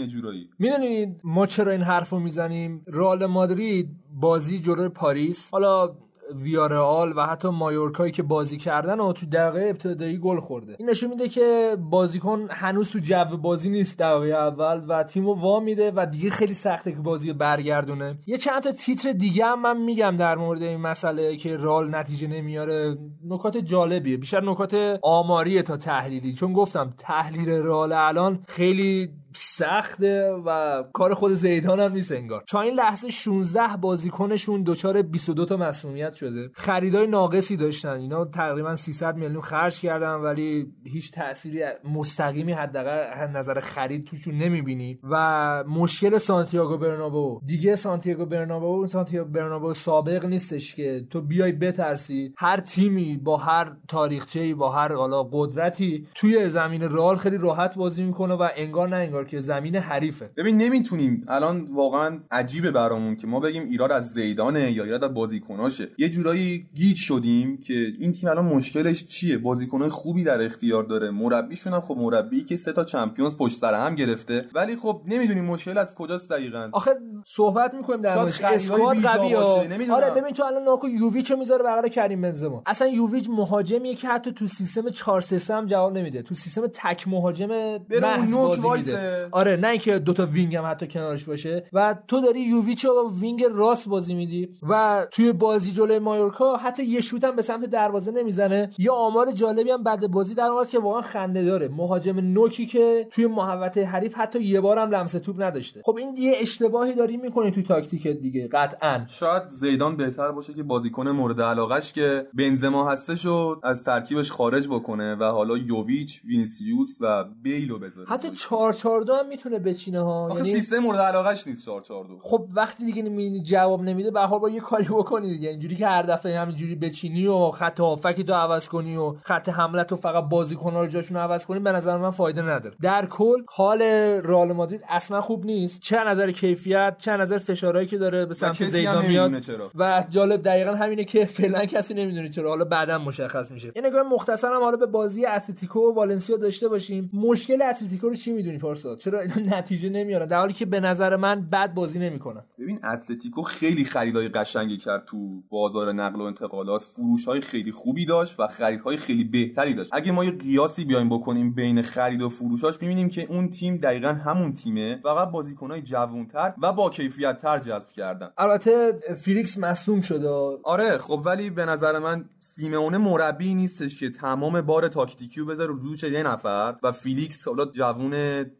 میدونید ما چرا این حرفو میزنیم؟ رئال مادرید بازی جلوی پاریس، حالا ویارئال و حتی مایورکایی که بازی کردن و تو دقیقه ابتدایی گل خورده، این نشون میده که بازیکن هنوز تو جو بازی نیست دقیقه اول و تیمو وا میده و دیگه خیلی سخته که بازی برگردونه. یه چند تا تیتر دیگه هم من میگم در مورد این مسئله که رئال نتیجه نمیاره، نکات جالبیه، بیشتر نکات آماریه تا تحلیلی، چون گفتم تحلیل رئال الان خیلی سخته و کار خود زیدان هم نیست انگار. تا این لحظه شانزده بازیکنشون دچار بیست و دو تا مسئولیت شده، خریدای ناقصی داشتن، اینا تقریبا سیصد میلیون خرج کردن ولی هیچ تأثیری مستقیمی حداقل نظر خرید توشون نمیبینی و مشکل سانتیاگو برنابو دیگه، سانتیاگو برنابو سانتیاگو برنابو سابق نیستش که تو بیای بترسی. هر تیمی با هر تاریخچه‌ای با هر حالا قدرتی توی زمین رئال خیلی راحت بازی میکنه و انگار نه انگار که زمین حریفه. ببین نمیتونیم الان، واقعا عجیبه برامون که ما بگیم ایراد از زیدانه یا ایراد از بازیکناشه، یه جورایی گیج شدیم که این تیم الان مشکلش چیه. بازیکنای خوبی در اختیار داره، مربیشون هم خب مربی که سه تا چمپیونز پشت سر هم گرفته ولی خب نمیدونیم مشکل از کجاست دقیقاً. آخه صحبت میکنیم در مورد اسکواد قوی باشه. آره ببین تو الان ناکو یوویچو میذاره برای کریم بنزما، اصلا یوویچ مهاجمیه که حتی تو سیستم چهار سه سه هم جواب نمیده، تو سیستم تک مهاجم محض بازی میده. آره نه اینکه دوتا وینگ هم حتی کنارش باشه و تو داری یوویچو با وینگ راست بازی میدی و توی بازی جلوی مایورکا حتی یه شوت هم به سمت دروازه نمیزنه. یه آمار جالبی هم بعد بازی در اومد که واقعا خنده داره، مهاجم نوکی که توی محوطه حریف حتی یه بار هم لمس توپ نداشته. خب این یه اشتباهی داری میکنی توی تاکتیکت دیگه قطعاً. شاید زیدان بهتر باشه که بازیکن مورد علاقه‌اش که بنزما هستشو از ترکیبش خارج بکنه و حالا یوویچ، وینیسیوس و بیلو بذاره. حتی چهار چهار دو هم میتونه بچینه ها، یعنی سیستم مورد علاقه‌اش نیست چهار چهار دو. خب وقتی دیگه نمی جواب نمیده به هر حال با یه کاری بکنی دیگه، اینجوری که هر دفعه همینجوری بچینی و خط هافکی تو عوض کنی و خط حمله تو فقط بازیکن‌ها رو جاشون عوض کنی به نظر من فایده نداره. در کل حال رئال مادرید اصلا خوب نیست، چه نظر کیفیت چه نظر فشارهایی که داره به سمت زیدان میاد و جالب دقیقاً همینه که فعلا کسی نمیدونه چرا، حالا بعداً مشخص میشه. یه نگاه مختصرم حالا به بازی اتلتیکو و والنسیا داشته باشیم. مشکل اتلتیکو رو چی میدونی پارسا؟ چرا اینا نتیجه نمیارن در حالی که به نظر من بد بازی نمیکنن؟ ببین اتلتیکو خیلی خریدای قشنگی کرد تو بازار نقل و انتقالات، فروش‌های خیلی خوبی داشت و خریدهای خیلی بهتری داشت. اگه ما یه قیاسی بیایم بکنیم بین خرید و فروشاش می‌بینیم که اون تیم دقیقاً همون تیمه، فقط بازیکن‌های جوان‌تر و با کیفیت‌تر جذب کردن. البته فیلیکس مصدوم شده. آره خب ولی به نظر من سیمونه مربی نیستش که تمام بار تاکتیکی رو بذاره رو دوش یه نفر و فیلیکس حالا جوون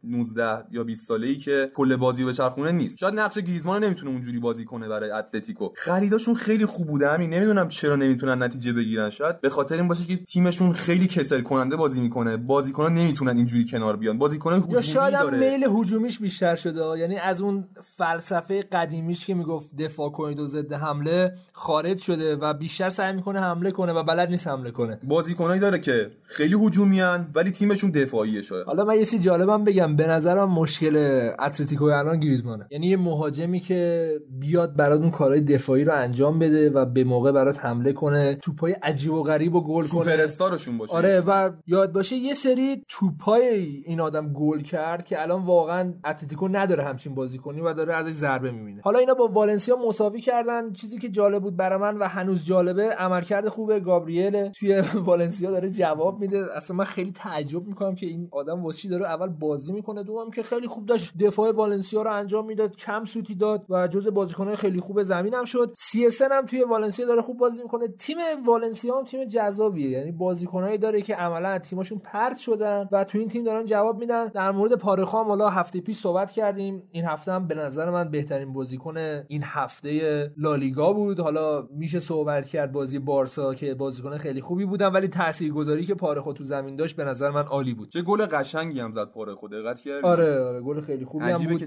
نوزده یا بیست ساله‌ای که کل بازی به چرخونه نیست. شاید نقش گریزمان نمیتونه اونجوری بازی کنه برای اتلتیکو. خریداشون خیلی خوب بوده، همین نمیدونم چرا نمیتونن نتیجه بگیرن. شاید به خاطر این باشه که تیمشون خیلی کسل کننده بازی میکنه، بازیکن‌ها نمیتونن اینجوری کنار بیان، بازیکن‌ها هجومی داره. یا شاید هم میل هجومیش بیشتر شده، یعنی از اون فلسفه قدیمیش که میگفت دفاع کنید و ضد حمله خارج شده و بیشتر سعی میکنه حمله کنه و بلد نیست حمله کنه. بازیکنایی داره که خیلی هجومیان ولی تیمشون دفاعیه. شاید حالا من یه چیز جالبم بگم، به نظرم مشکل اتلتیکو الان گریزمانه، یعنی یه مهاجمی که بیاد برات اون کارهای دفاعی رو انجام بده و به موقع برات حمله کنه، توپای عجیب و غریب و گل کنه، سوپرستارشون باشه. آره و یاد باشه یه سری توپای این آدم گل کرد که الان واقعا اتلتیکو نداره همچین بازیکنی و داره ازش ضربه می‌بینه. حالا اینا با والنسیا مساوی کردن، چیزی که جالب بود برای من و هنوز جالبه عملکرد خوبه گابریل توی والنسیا داره جواب میده. اصلا من خیلی تعجب می‌کنم که این آدم واسه چی داره اول بازی می‌کنه بازیکن دوم که خیلی خوب داشت دفاع والنسیا رو انجام میداد، کم سوتی داد و جز بازیکن‌های خیلی خوب زمینم شد. سی اس ان هم توی والنسیا داره خوب بازی میکنه. تیم والنسیا هم تیم جذابیه، یعنی بازیکنایی داره که عملاً از تیمشون پرت شدن و توی این تیم دارن جواب میدن. در مورد پاره‌خام حالا هفته پیش صحبت کردیم، این هفته هم به نظر من بهترین بازیکن این هفته لالیگا بود. حالا میشه صحبت کرد بازی بارسا که بازیکن خیلی خوبی بودن، ولی تاثیرگذاری که پاره‌خو تو زمین داشت به نظر من عالی بود. چه گل قشنگی هم زد پاره‌خو، دقت کردی؟ آره آره گل خیلی خوبی هم بود.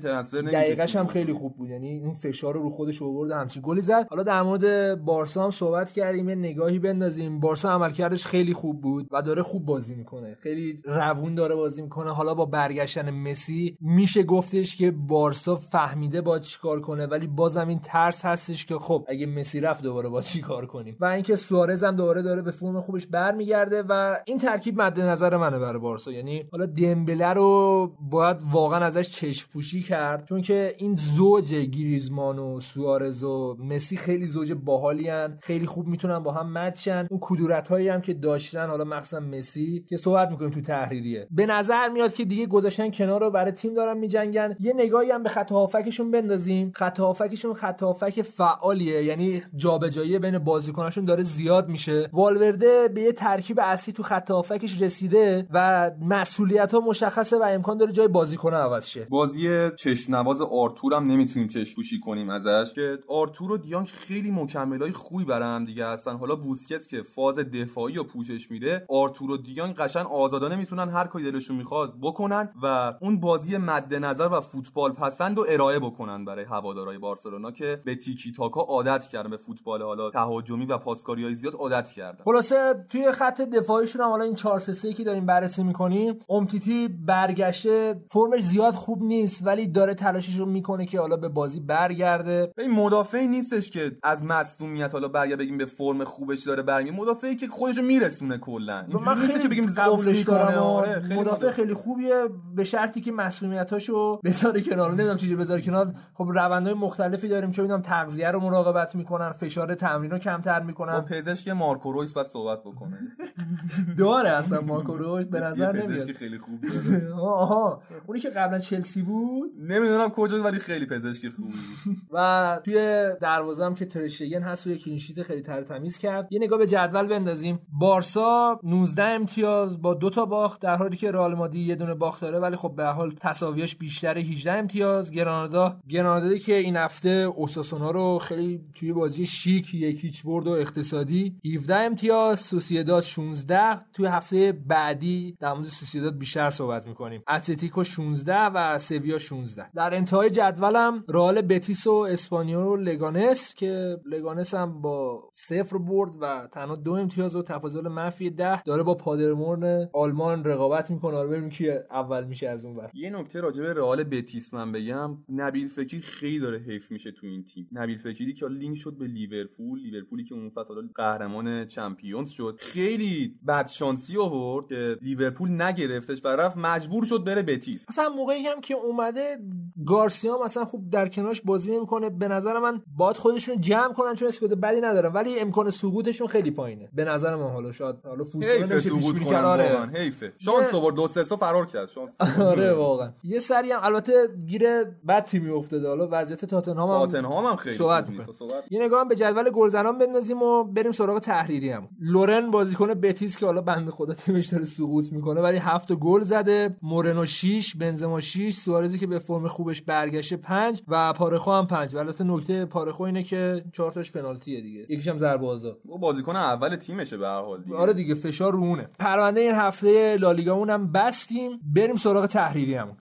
دقیقش هم خیلی خوب بود، یعنی این فشار رو خودش آورد همچین گلی زد. حالا در مورد بارسا هم صحبت کردیم، یه نگاهی بندازیم. بارسا عملکردش خیلی خوب بود و داره خوب بازی میکنه، خیلی روون داره بازی میکنه. حالا با برگشتن مسی میشه گفتش که بارسا فهمیده با چیکار کنه، ولی بازم این ترس هستش که خب اگه مسی رفت دوباره با چیکار کنیم. و اینکه سوارز هم دوباره داره به فرم خوبش برمیگرده و این ترکیب مد نظر منه برای بارسا. یعنی حالا دمبله رو باید واقعا ازش چشم‌پوشی کرد، چون که این زوج گریزمان و سوارز و مسی خیلی زوج باحالی ان، خیلی خوب میتونن با هم مچن. اون کدورتایی هم که داشتن، حالا مخصوصا مسی که صحبت میکنیم تو تحریریه، به نظر میاد که دیگه گذاشتن کنار رو برای تیم دارن میجنگن. یه نگاهی هم به خط هافکشون بندازیم. خط هافکشون خط هافک فعالیه، یعنی جابجایی بین بازیکناشون داره زیاد میشه. والورده به یه ترکیب اصلی تو خط هافکش رسیده و مسئولیت‌ها مشخصه و امکان داره جای بازیکن عوض شه. بازی چشم‌نواز آرتور هم نمیتونیم چشم‌پوشی کنیم ازش که آرتور و دیانگ خیلی مکملای خوبی برای هم دیگه هستن. حالا بوسکت که فاز دفاعی رو پوشش میده، آرتور و دیانگ قشنگ آزادانه میتونن هر کاری دلشون میخواد بکنن و اون بازی مد نظر و فوتبال پسند رو ارائه بکنن برای هوادارهای بارسلونا که به تیکی تاکا عادت کردن، به فوتبال حالا تهاجمی و پاسکاریای زیاد عادت کردن. خلاصه توی خط دفاعیشون هم حالا این چهار سه سه که داریم بررسی میکنیم، امتیتی برگشته، فرمش زیاد خوب نیست ولی داره تلاشش رو میکنه که حالا به بازی برگرده. این مدافعی نیستش که از مصدومیت حالا برگه بگیم به فرم خوبش داره برمیاد، مدافعی که خودش رو میرسونه کلا. اینجوری نیست که بگیم قبولش کنه. آره خیلی مدافع خیلی خوبیه به شرطی که مصدومیتاشو بذاره کنار. نمیدونم چجوری بذاره کنار. خب روندهای مختلفی داریم، چون میدونم تغذیه رو مراقبت میکنن، فشار تمرین رو کمتر میکنن. با پزشک مارکو رویس بعد صحبت بکنه. داره اصلا مارکو رویس به نظر نمیاد پزشک خیلی خوب داره. آها اونی که قبلا چلسی بود نمیدونم کجاست ولی خیلی پزشک خوبه. و توی دروازه هم که ترشگن هست و یک کلینشیت خیلی تر تمیز کرد. یه نگاه به جدول بندازیم. بارسا نوزده امتیاز با دو تا باخت، در حالی که رئال مادرید یه دونه باخت داره ولی خب به هر حال تساویش بیشتره، هجده امتیاز. گرانادا گرانادا که این هفته اوساسونا رو خیلی توی بازی شیک یکیچ برد و اقتصادی، هفده امتیاز. سوسییداد شانزده. توی هفته بعدی در مورد سوسییداد بیشتر صحبت می‌کنیم. اتلتیکو شانزده و سویا شانزده. در انتهای جدولم رئال بتیس و اسپانیول و لگانس که لگانس هم با صفر برد و تنها دو امتیاز و تفاضل منفی ده داره با پادرمورن آلمان رقابت میکنه. آره ببینیم که اول میشه از اون ور. یه نکته راجع به رئال بتیس من بگم، نبیل فکری خیلی داره حیف میشه تو این تیم. نبیل فکری که لینک شد به لیورپول، لیورپولی که اون فصل قهرمان چمپیونز شد، خیلی بد شانسی آورد که لیورپول نگرفتش و رفت مجبور شد بره بتیس. اصلا موقعی هم که اومده گارسیا مثلا خوب در کنارش بازی نمیکنه. به نظر من باید خودشون جمع کنن چون اسکواد بدی ندارن، ولی امکان سقوطشون خیلی پایینه به نظر من. حالا شاید حالا فوتبال نشه پیش میره. آره حیفه. شانس آورد دو سه تا فرار کرد. شانس آره واقعا. یه سری هم البته گیر بد تیمی افتاده. حالا وضعیت تاتنهام هم تاتنهام هم خیلی صحبت می‌کنه. یه نگاه هم به جدول گلزنان بندازیم و بریم سراغ تحریریام. لورن بازیکن بتیس که حالا بنده خدا تیمش داره سقوط میکنه ولی هفت گل زده. مورنو شش، بنزما شش، سوارزی که به فرم خوبش برگشته پنج و پاره‌خو هم پنج. البته نکته پاره‌خو اینه که چهار تاش پنالتیه دیگه، یکیش هم ضربه آزاد. اون بازیکن اول تیمشه به هر حال دیگه. آره دیگه فشار رو اونه. پرونده این هفته لالیگامون هم بستیم، بریم سراغ تحریریامون.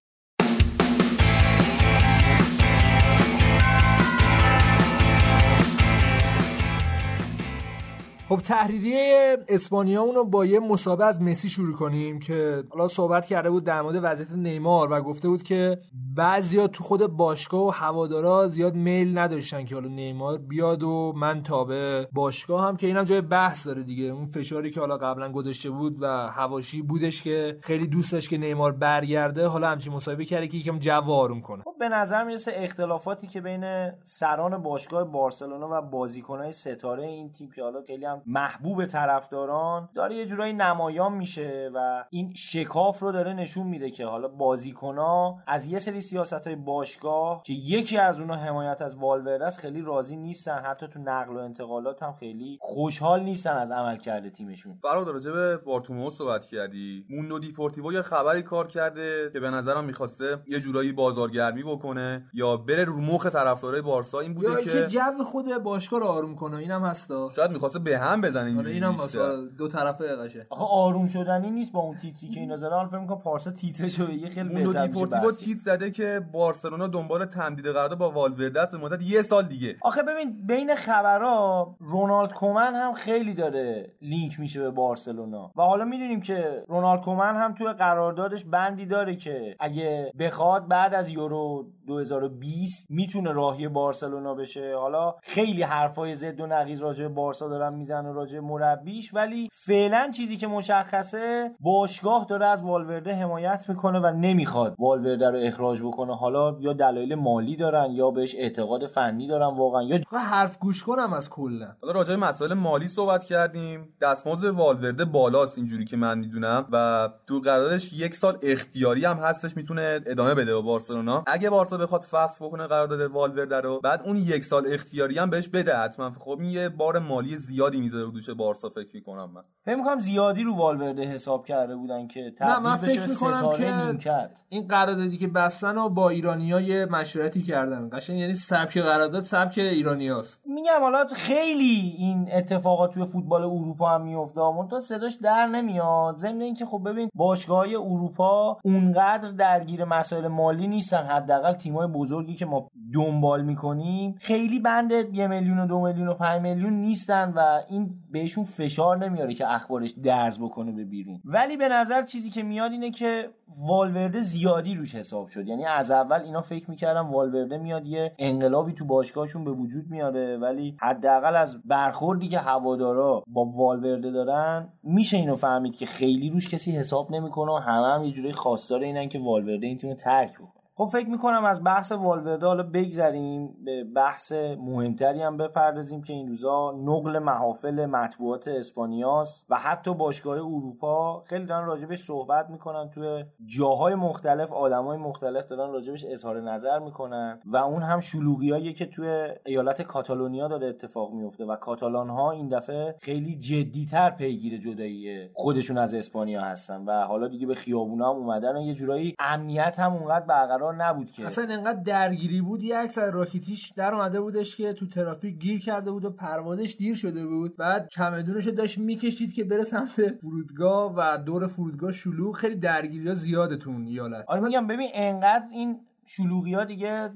خب تحریریه اسپانیا اونو با یه مسابقه از مسی شروع کنیم که حالا صحبت کرده بود در مورد وضعیت نیمار و گفته بود که بعضیا تو خود باشگاه و هوادارا زیاد میل نداشتن که حالا نیمار بیاد و من تابع باشگاه هم که اینم جای بحث داره دیگه. اون فشاری که حالا قبلا گذاشته بود و حواشی بودش که خیلی دوست داشت که نیمار برگرده، حالا همچین مسابقه کرده که یکم جو آروم کنه. خب به نظر میرسه اختلافاتی که بین سران باشگاه بارسلونا و بازیکن‌های ستاره این تیم که حالا خیلی هم هم محبوب طرفداران، داره یه جورایی نمایان میشه و این شکاف رو داره نشون میده که حالا بازیکن‌ها از یه سری سیاست‌های باشگاه که یکی از اونها حمایت از والورده است خیلی راضی نیستن، حتی تو نقل و انتقالات هم خیلی خوشحال نیستن از عملکرد تیمشون. برادر راجع به بارتومئو صحبت کردی، موندو دیپورتیو یه خبری کار کرده که به نظرم می‌خواسته یه جورایی بازارگرمی بکنه یا بره رو مخ طرفدارای بارسا، این بوده یا که یا جو خود باشگاه رو آروم کنه، اینم هستا شاید می‌خواسته به هم بزنه. آره اینم واسه دو طرفه قشه. آخه آروم شدنی نیست با اون تیتری که اینا زدن، فکر می‌کنم پارسا تیتره شده یه خیلی بهتر. موندو دیپورتیو تیت زده که بارسلونا دنبال تمدید قرارداد با والورده است به مدت یک سال دیگه. آخه ببین بین خبرها رونالد کومن هم خیلی داره لینک میشه به بارسلونا و حالا می‌دونیم که رونالد کومن هم توی قراردادش بندی داره که اگه بخواد بعد از یورو دو هزار و بیست میتونه راهی بارسلونا بشه. حالا خیلی حرفای زد و نقیض راجع به بارسا دارن میزنن راجع به مربیش، ولی فعلا چیزی که مشخصه باشگاه داره از والورده حمایت میکنه و نمیخواد والورده رو اخراج بکنه. حالا یا دلایل مالی دارن یا بهش اعتقاد فنی دارن واقعا یا حرف گوش کنم از کلا. حالا راجع به مسائل مالی صحبت کردیم، دستمزد والورده بالاست اینجوری که من میدونم و تو قراردادش یک سال اختیاری هم هستش، میتونه ادامه بده با بارسلونا. اگه بارسا بخواد فسخ بکنه قرارداد والورده رو بعد اون یک سال اختیاری هم بهش بده حتما، خب این یه بار مالی زیادی میذاره رو دوش بارسا. فکر میکنم من فکر میکنم زیادی رو والورده حساب کرده بودن که تبدیل بشه به ستاره نیمکت. این قراردادی که بستن و با ایرانی‌ها یه مشورتی کردن قشنگ، یعنی سبک قرارداد سبک ایرانیاست. میگم حالا خیلی این اتفاقات توی فوتبال اروپا هم میفته منتها صداش در نمیاد، ضمن اینکه خب ببین باشگاه‌های اروپا اونقدر درگیر مسائل مالی نیستن، حداقل تیمای بزرگی که ما دنبال میکنیم خیلی بند یه میلیون و دو میلیون و پنج میلیون نیستن و این بهشون فشار نمیاره که اخبارش درز بکنه به بیرون. ولی به نظر چیزی که میاد اینه که والورده زیادی روش حساب شد، یعنی از اول اینا فکر میکردن والورده میاد یه انقلابی تو باشگاهشون به وجود میاره، ولی حداقل از برخوردی که هوادارا با والورده دارن میشه اینو فهمید که خیلی روش کسی حساب نمیکنه و همه هم یه جوری خواستار اینن که والورده این تیمو ترک بکنه. خب فکر میکنم از بحث والورده حالا بگذریم، به بحث مهمتری هم بپردازیم که این روزا نقل محافل مطبوعات اسپانیاست و حتی باشگاه اروپا خیلی دارن راجبش صحبت میکنن، توی جاهای مختلف آدمای مختلف دارن راجبش اظهار نظر میکنن و اون هم شلوغیایی که توی ایالت کاتالونیا داره اتفاق میفته و کاتالانها این دفعه خیلی جدی‌تر پیگیر جدایی خودشون از اسپانیا هستن و حالا دیگه به خیابونا هم اومدن، یه جورایی امنیت هم اونقدر برقرار نبود که اصلا انقدر درگیری بود. یه عکس از راکیتیش در اومده بودش که تو ترافیک گیر کرده بود و پروازش دیر شده بود، بعد چمدونش رو داشت میکشید که بره سمت فرودگاه و دور فرودگاه شلوغ، خیلی درگیری‌ها زیاده تو اون ایالت. آره میگم ببین انقدر این شلوغی‌ها دیگه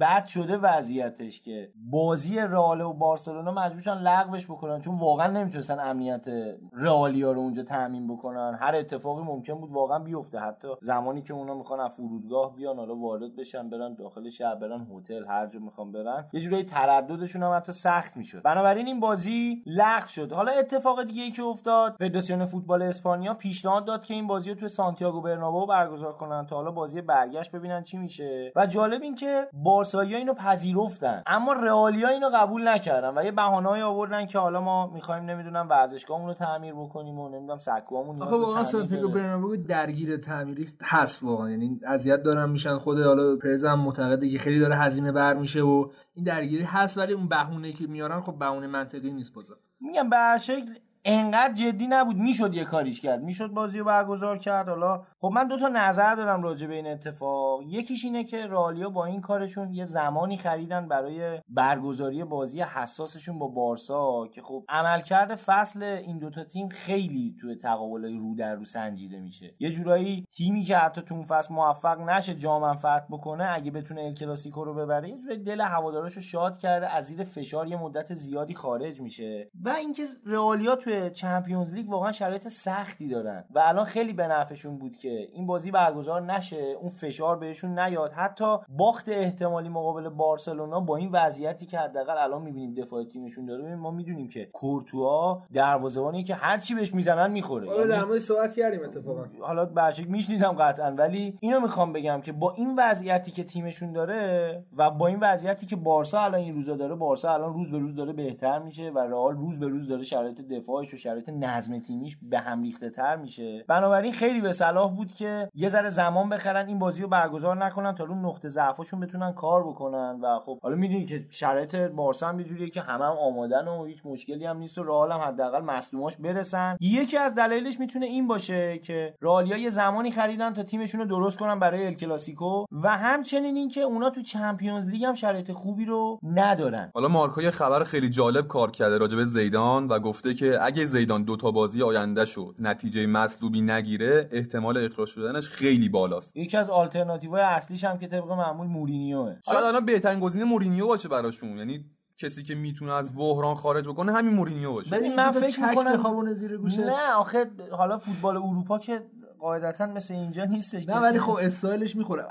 بد شده وضعیتش که بازی رئال و بارسلونا مجبورشن لغوش بکنن چون واقعا نمیتونستن امنیت رئالیا رو اونجا تامین بکنن، هر اتفاقی ممکن بود واقعا بیفته، حتی زمانی که اونا میخوان از فرودگاه بیان حالا وارد بشن برن داخل شهر برن هتل هر جا میخوان برن، یه جورایی ترددشون هم حتی سخت میشد، بنابراین این بازی لغو شد. حالا اتفاق دیگه ای که افتاد، فدراسیون فوتبال اسپانیا پیشنهاد داد که این بازی رو تو سانتیاگو برنابو برگزار کنن تا حالا بازی برگشت ببینن چی میشه و جالب این که بارسایی‌ها اینو پذیرفتن اما رئالی‌ها اینو قبول نکردن و یه بهانه‌ای آوردن که حالا ما می‌خوایم نمیدونم ورزشگاهمون رو تعمیر بکنیم و نمیدونم سکوامون. آخه واقعا سانتیاگو برنابو درگیر تعمیری هست واقعا، یعنی اذیت دارن میشن، خود حالا پرزم معتقده که خیلی داره هزینه بر میشه و این درگیری هست، ولی اون بهونه که میارن خب بهونه منطقی نیست. باز میگم به شکل انقدر جدی نبود، میشد یه کاریش کرد، میشد بازی رو برگزار کرد. حالا خب من دو تا نظر دارم راجع به این اتفاق، یکیش اینه که رئالیا با این کارشون یه زمانی خریدن برای برگزاری بازی حساسشون با بارسا که خب عملکرد فصل این دوتا تیم خیلی توی تقابلای رو در رو سنجیده میشه، یه جورایی تیمی که حتی تو اون فصل موفق نشه جام فتح بکنه اگه بتونه ال کلاسیکو رو ببره یه جورایی دل هواداراشو شاد کرده، از زیر فشار یه مدت زیادی خارج میشه. و اینکه رئالیا توی چمپیونز لیگ واقعا شرایط سختی دارن و الان خیلی به نفعشون بود که این بازی برگزار نشه، اون فشار بهشون نیاد. حتی باخت احتمالی مقابل بارسلونا با این وضعیتی که حداقل الان میبینیم دفاع تیمشون داره، ما میدونیم که کورتوا دروازه‌بانی که هر چی بهش میزنن میخوره. حالا در مورد صحبت کردیم اتفاقا، حالا بحثش میشنیدم قطعا، ولی اینو میخوام بگم که با این وضعیتی که تیمشون داره و با این وضعیتی که بارسا الان این روزا داره، بارسا الان روز به روز داره بهتر میشه و رئال روز به روز داره شرایط دفاعش و شرایط نظم تیمیش به هم ریخته تر میشه. بنابراین خیلی به صلاح بود که یه ذره زمان بخرن، این بازی رو برگزار نکنن تا اون نقطه ضعفشون بتونن کار بکنن. و خب حالا میدونید که شرایط بارسا هم یه جوریه که همه هم آمادن و هیچ مشکلی هم نیست و رئال هم حداقل مصدوماش برسن. یکی از دلایلش میتونه این باشه که رئالیا یه زمانی خریدن تا تیمشون رو درست کنن برای ال کلاسیکو و همچنین اینکه اونا تو چمپیونز لیگ هم شرایط خوبی رو ندارن. حالا مارکو یه خبر خیلی جالب کار کرده راجع به زیدان و گفته که اگه زیدان دو تا بازی آینده شو نتیجه مطلوبی نگیره احتمال اخراج شدنش خیلی بالاست. یکی از آلترناتیوهای اصلیش هم که طبق معمول مورینیوه. شاید الان بهترین گزینه مورینیو باشه براشون، یعنی کسی که میتونه از بحران خارج بکنه همین مورینیو باشه. ببین من فکر می‌کنم خوابون زیر گوشه. نه آخه حالا فوتبال اروپا که قاعدتاً مثل اینجا نیستش. نه ولی خب استایلش میخوره.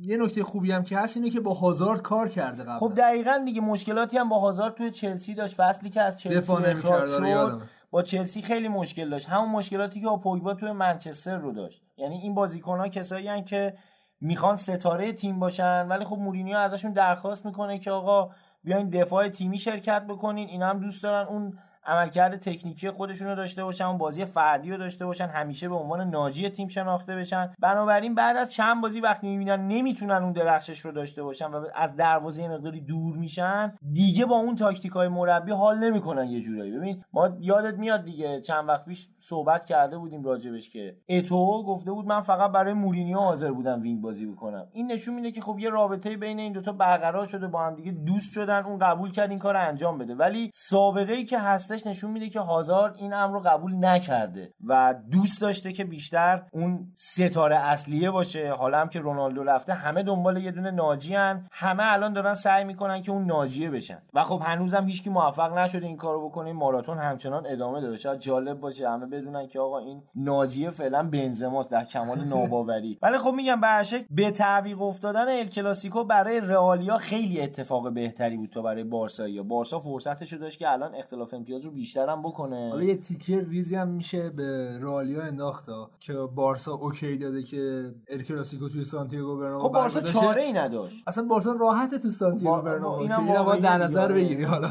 یه نکته خوبی هم که هست اینه که با هازارد کار کرده قبلا. خب دقیقاً دیگه مشکلاتی هم با هازارد توی چلسی داشت، فصلی که از چلسی اخراج شد با چلسی خیلی مشکل داشت، همون مشکلاتی که با پوگبا توی منچستر رو داشت. یعنی این بازیکن‌ها کسایی ان که میخوان ستاره تیم باشن ولی خب مورینیو ازشون درخواست میکنه که آقا بیاین دفاع تیمی شرکت بکنین، اینا هم دوست دارن اون عملکرد تکنیکی خودشونو داشته باشن، اون بازی فردی رو داشته باشن، همیشه به عنوان ناجی تیم شناخته بشن. بنابراین بعد از چند بازی وقتی میبینن نمیتونن اون درخشش رو داشته باشن و از دروازه مقداری دور میشن، دیگه با اون تاکتیکای مربی حال نمیکنن یه جورایی. ببین ما یادت میاد دیگه چند وقت پیش صحبت کرده بودیم راجبش که اتو گفته بود من فقط برای مورینیو حاضر بودم وینگ بازی بکنم. این نشون میده که خب یه رابطه‌ای بین این دوتا برقرار شده، با هم دیگه دوست شدن، اون قبول کرد این کارو انجام بده، ولی سابقه‌ای که هست نشون میده که هازارد این امر رو قبول نکرده و دوست داشته که بیشتر اون ستاره اصلیه باشه. حالا هم که رونالدو رفته همه دنبال یه دونه ناجی ان، همه الان دارن سعی میکنن که اون ناجیه بشن و خب هنوزم هیچکی موفق نشده این کارو بکنه. این ماراتون همچنان ادامه داره. شاید جالب باشه همه بدونن که آقا این ناجیه فعلا بنزماست در کمال ناباوری. ولی خب میگم به شک به تعویق افتادن ال کلاسیکو برای رئالیا خیلی اتفاق بهتری بود تا برای بارسایا. بارسا فرصتشو داشت که الان اختلاف امتیاز بیشتر هم بکنه. حالا یه تیکر ریزی هم میشه به رئالیا انداخته که بارسا اوکی داده که ال کلاسیکو توی سانتیاگو برنابو. خب بارسا چاره‌ای نداشت. اصلا بارسا راحته تو سانتیاگو برنابو. اینم باید در نظر بگیری حالا.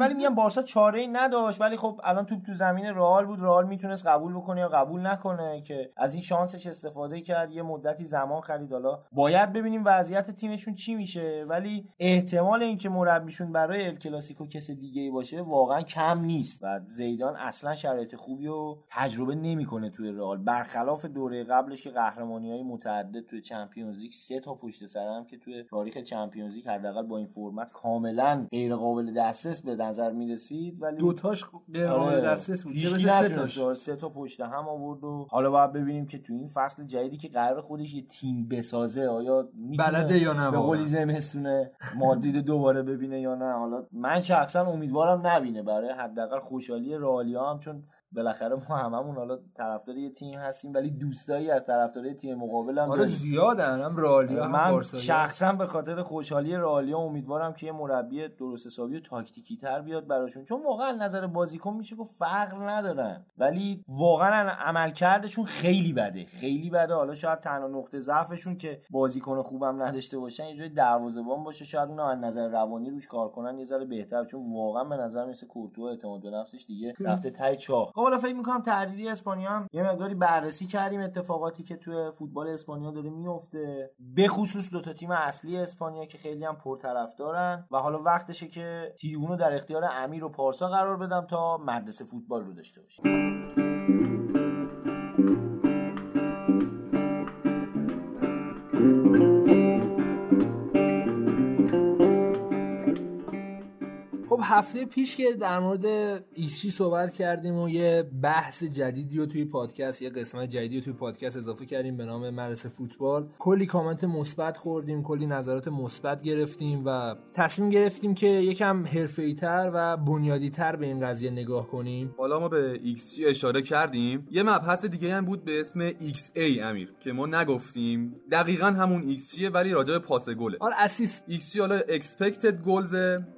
ولی میگم بارسا چاره‌ای نداشت، ولی خب الان توپ تو زمین رئال بود، رئال میتونست قبول بکنه یا قبول نکنه که از این شانسش استفاده کرد. یه مدتی زمان خرید، حالا باید ببینیم وضعیت تیمشون چی میشه، ولی احتمال اینکه مربیشون برای ال کلاسیکو کس دیگه‌ای باشه واقعا کم نیست و زیدان اصلا شرایط خوبی رو تجربه نمیکنه توی رئال، برخلاف دوره قبلش که قهرمانی‌های متعدد توی چمپیونز لیگ سه تا پشت سر هم که توی تاریخ چمپیونز لیگ حداقل با این فرمت کاملا غیر قابل دست به نظر میرسید. ولی دوتاش قرار دسترس بود، سه, سه تا پشت هم آورد و حالا باید ببینیم که تو این فصل جدیدی که قرار خودش یه تیم بسازه آیا بلده یا نه، به قول زمستونه مادرید دوباره ببینه یا نه. حالا من شخصا امیدوارم نبینه برای حداقل خوشحالی رئالیا هم، چون بالاخره ما هممون حالا طرفدار یه تیم هستیم ولی دوستایی از طرفدارای تیم مقابل هم آره زیادن، هم رئالیا هم بارسا. من شخصا به خاطر خوشحالی رئالیا امیدوارم که یه مربی درست حسابی و تاکتیکی تر بیاد براشون، چون واقعا نظر بازیکن میشه که فرق ندارن ولی واقعا عملکردشون خیلی بده، خیلی بده. حالا شاید تنها نقطه ضعفشون که بازیکن خوبم نداشته باشن یه جوری دروازه‌بان باشه، شاید اونها از نظر روانی روش کار کنن یه ذره بهتر، چون واقعا به نظر میسه کورتوا اعتماد به نفسش دیگه رفته ته چاه. حالا فکر می‌کنم تحریری اسپانیا هم یه مقداری بررسی کردیم اتفاقاتی که توی فوتبال اسپانیا داره میفته، به خصوص دو تا تیم اصلی اسپانیا که خیلی هم پرطرفدارن و حالا وقتشه که تیونو در اختیار امیر و پارسا قرار بدم تا مدرسه فوتبال رو داشته باشیم. هفته پیش که در مورد ایسی صحبت کردیم و یه بحث جدیدی رو توی پادکست، یه قسمت جدیدی رو توی پادکست اضافه کردیم به نام مدرسه فوتبال، کلی کامنت مثبت خوردیم، کلی نظرات مثبت گرفتیم و تصمیم گرفتیم که یکم حرفه‌ای‌تر و بنیادی‌تر به این قضیه نگاه کنیم. حالا ما به ایکس جی اشاره کردیم. یه مبحث دیگه هم بود به اسم ایکس ای امیر که ما نگفتیم. دقیقاً همون ایکس جی ولی راجع به پاس گله. آره اسیست ایکس جی حالا expected goals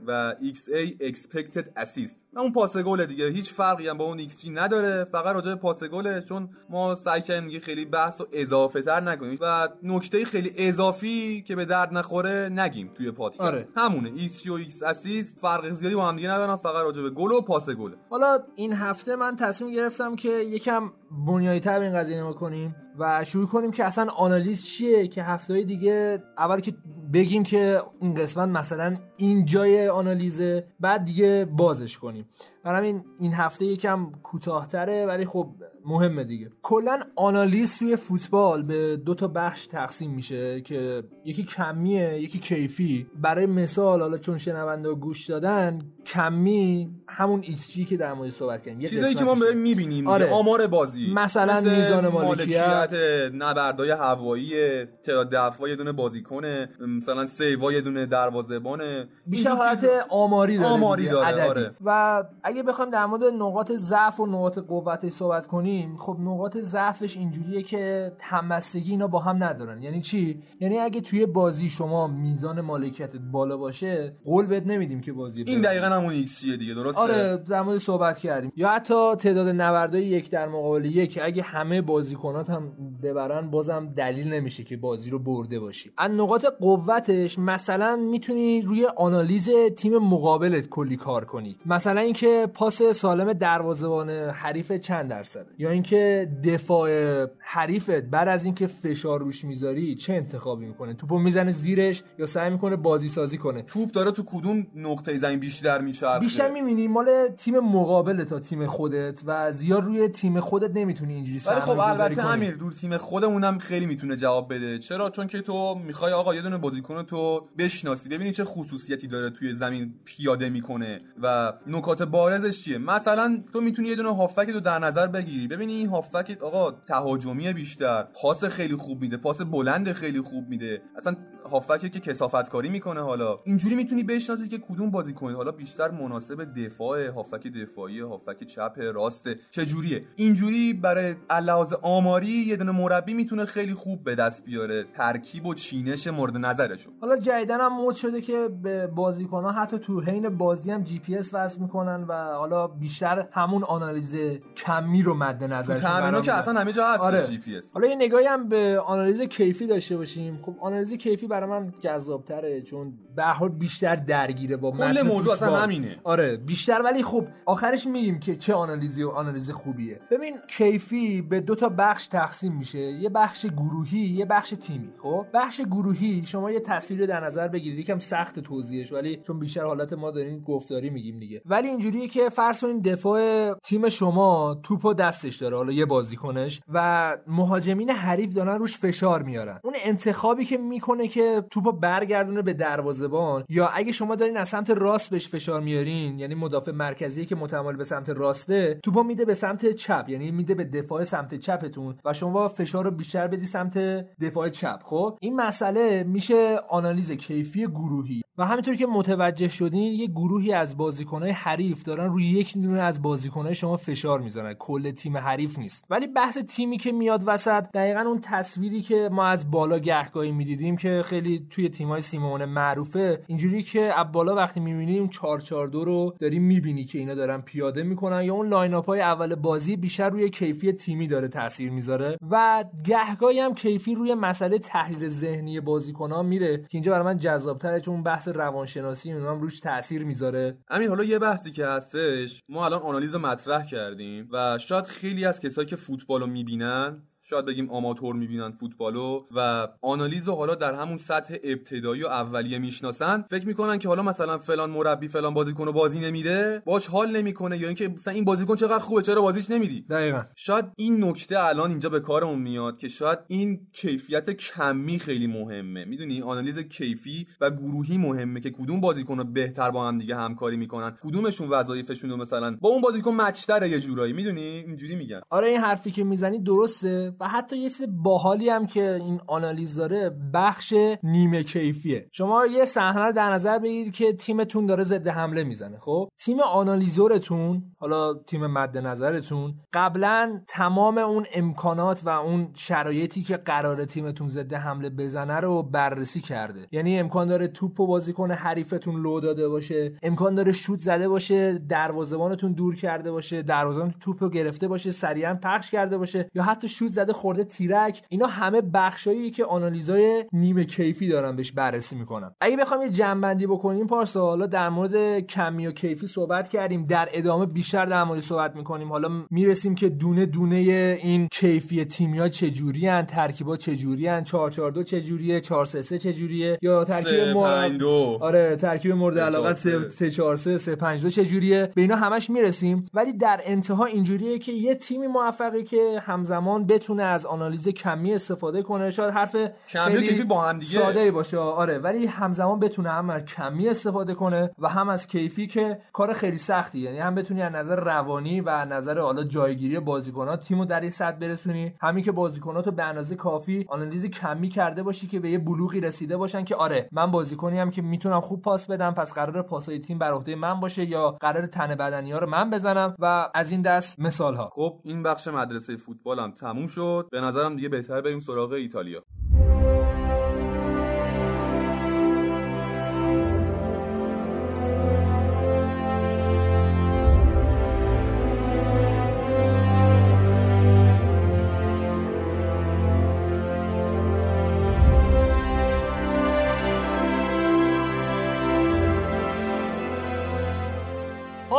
و ایکس ای expected assist. اون پاس گل دیگه هیچ فرقی هم با اون ایکس جی نداره، فقط راجع به پاس گله، چون ما سعی کردیم دیگه خیلی بحثو اضافه تر نکنیم و نکته خیلی اضافی که به درد نخوره نگیم توی پادکست. آره. همونه ایکس جی و ایکس اسیست فرق زیادی با هم دیگه ندارن، فقط راجع به گل و پاس گل. حالا این هفته من تصمیم گرفتم که یکم بنیادی‌تر این قضیه رو کنیم و شروع کنیم که اصلا آنالیز چیه، که هفته‌های دیگه اول که بگیم که این قسمت مثلا این جای آنالیزه، بعد دیگه بازش کنیم. برای همین این هفته یکم کوتاه‌تره ولی خب مهمه دیگه. کلا آنالیز توی فوتبال به دو تا بخش تقسیم میشه که یکی کمیه یکی کیفی. برای مثال حالا چون شنونده گوش دادن، کمی همون ایکس جی که در مورد صحبت کردیم، چیزایی که ما داریم میبینیم، آره. آمار بازی مثلا، میزان مالکیت، نبردهای هوایی، تعداد دفعه یه دونه بازیکنه، مثلا سیوا یه دونه دروازه‌بان، بیشتر حالت آماری داره، آماری داره، داره. آره. و اگه بخوام در مورد نقاط ضعف و نقاط قوتش صحبت کنیم، خب نقاط ضعفش اینجوریه که همبستگی اینا با هم ندارن. یعنی چی؟ یعنی اگه توی بازی شما میزان مالکیتت بالا باشه، قول بد نمیدیم که بازی این بره. دقیقاً همون ایکس جی دیگه، درسته؟ آره، در مورد صحبت کردیم. یا حتی تعداد نبردهای یک در مقابل یک، اگه همه بازیکنات هم ببرن بازم دلیل نمیشه که بازی رو برده باشی. از نقاط قوتش مثلا میتونی روی آنالیز تیم مقابلت کلی کار کنی، مثلا اینکه پاس سالم دروازه‌بان حریف چند درصد، یا اینکه دفاع حریفت بعد از اینکه فشار روش میذاری چه انتخابی میکنه، توپو میزنه زیرش یا سعی میکنه بازی سازی کنه، توپ داره تو کدوم نقطه زمین بیشتر میچرخه. بیشتر میبینی مال تیم مقابل تا تیم خودت و زیاد روی تیم خودت نمیتونی اینجوری سعی کنی. ولی خب البته امیر دور تیم خودمونم خیلی میتونه جواب بده. چرا؟ چون که تو میخوای آقا یه دونه بازیکن تو بشناسی، ببینی چه خصوصیتی داره توی زمین پیاده میکنه و نکات بارزش چیه. مثلا تو میتونی یه دونه هافک تو در نظر بگیری، ببینی این هافبک آقا تهاجمیه بیشتر، پاس خیلی خوب میده، پاس بلند خیلی خوب میده، اصلا هافبکی که کثافت کاری میکنه. حالا اینجوری میتونی بشناسی که کدوم بازیکن حالا بیشتر مناسب دفاع، هافبک دفاعی، هافبک چپ، راست، چه جوریه. اینجوری برای علاوه آماری یه دونه مربی میتونه خیلی خوب به دست بیاره ترکیب و چینش مورد نظرش. حالا جدیداً هم مود شده که به بازیکن‌ها حتی تو حین بازی هم جی پی اس وصل میکنن و حالا بیشتر همون آنالیز کمی رو مد نظرش قرار که اصلا همه جا هست. آره. جی پی اس. حالا یه نگاهی هم به آنالیز کیفی داشته باشیم. خب آنالیز کیفی برای من جذاب‌تره چون به هر حال بیشتر درگیره با متن. کل موضوع اصلا همینه. آره بیشتر، ولی خب آخرش میگیم که چه آنالیزی و آنالیز خوبیه. ببین کیفی به دو تا بخش تقسیم میشه، یه بخش گروهی، یه بخش تیمی. خب بخش گروهی شما یه تصویر رو در نظر بگیرید، یکم سخت توضیحش ولی چون بیشتر حالت ما داریم گفتاری میگیم دیگه. ولی اینجوریه که فرض کنید دفاع تیم شما توپو دستش داره، حالا یه بازیکنش، و مهاجمین حریف دارن روش فشار میارن، اون انتخابی که میکنه که توپو برگردونه به دروازه‌بان، یا اگه شما دارین از سمت راست بهش فشار میارین، یعنی مدافع مرکزی که متمایل به سمت راسته، توپو میده به سمت چپ، یعنی میده به دفاع سمت چپتون و شما فشار رو بیشتر بدی سمت دفاع چپ. خب این مسئله میشه آنالیز کیفی گروهی. و همینطور که متوجه شدین یه گروهی از بازیکن‌های حریف دارن روی یک دونه از بازیکن‌های شما فشار میذارن، کل تیم حریف نیست. ولی بحث تیمی که میاد وسط، دقیقاً اون تصویری که ما از بالا گهگاهی میدیدیم که خیلی توی تیم‌های سیمونه معروفه، اینجوری که از بالا وقتی می‌بینیم چهار چهار دو رو داریم می‌بینی که اینا دارن پیاده می‌کنن، یا اون لاین‌آپ‌های اول بازی بیشتر روی کیفی تیمی داره تاثیر میذاره و گهگاهی هم کیفی روی مسئله تحلیل ذهنی بازیکن‌ها میره که اینجا برای من جذاب‌تره چون بحث روانشناسی اونا هم روش تاثیر میذاره. همین حالا یه بحثی که هستش، ما الان آنالیز مطرح کردیم و شاید خیلی از کسایی که فوتبالو میبینن شاید بگیم آماتور میبینن فوتبالو و آنالیزو حالا در همون سطح ابتدایی و اولیه میشناسن، فکر میکنن که حالا مثلا فلان مربی فلان بازیکنو بازی نمیده، باش حال نمیکنه، یا اینکه مثلا این بازیکن چقدر خوبه چرا بازیش نمیدی. دقیقاً شاید این نکته الان اینجا به کارمون میاد که شاید این کیفیت کمی خیلی مهمه، میدونی، آنالیز کیفی و گروهی مهمه که کدوم بازیکنو بهتر با هم دیگه همکاری میکنن، کدومشون وظایفشون رو مثلا با اون بازیکن مچتره یه جورایی، میدونی اینجوری میگن. آره این حرفی که میزنی درسته و حتی یه چیز باحالی هم که این آنالیز داره بخش نیمه کیفیه. شما یه صحنه رو در نظر بگیرید که تیمتون داره ضد حمله میزنه، خب تیم آنالیزورتون، حالا تیم مد نظرتون، قبلا تمام اون امکانات و اون شرایطی که قراره تیمتون ضد حمله بزنه رو بررسی کرده. یعنی امکان داره توپو بازیکن حریفتون لو داده باشه، امکان داره شوت زده باشه، دروازه‌بانتون دور کرده باشه، دروازه‌بان توپو گرفته باشه، سریعا پخش کرده باشه، یا حتی شوت زده خورده تیرک. اینا همه بخشایی که آنالیزای نیمه کیفی دارن بهش بررسی میکنن. اگه بخوام یه جمع‌بندی بکنیم پارسا، حالا در مورد کمی و کیفی صحبت کردیم، در ادامه بیشتر در مورد صحبت میکنیم، حالا میرسیم که دونه دونه این کیفی تیم‌ها چجوری ان، ترکیبات چجوری ان، چهار چهار دو چجوریه، چهار سه سه چجوریه، یا ترکیب مورد آره ترکیب مورد علاقه سه چهار سه سه پنج دو چجوریه. به اینا همش میرسیم، ولی در انتها اینجوریه که یه تیمی موفقه که همزمان بتونه از آنالیز کمی استفاده کنه، شاید حرف کمی با هم دیگه ساده باشه، آره، ولی همزمان بتونه هم از کمی استفاده کنه و هم از کیفی، که کار خیلی سختی، یعنی هم بتونی از نظر روانی و از نظر حالا جایگیری بازیکن‌ها تیمو در این سطح برسونی، همین که بازیکناتو به اندازه کافی آنالیز کمی کرده باشی که به یه بلوغی رسیده باشن که آره من بازیکنی هم که میتونم خوب پاس بدم، پس قرار پاسای تیم بر عهده من باشه یا قرار تنه بدنی‌ها رو من بزنم و از این دست مثال‌ها. خب این بخش مدرسه فوتبالم تموم شد، به نظرم دیگه بهتر بریم سراغ ایتالیا.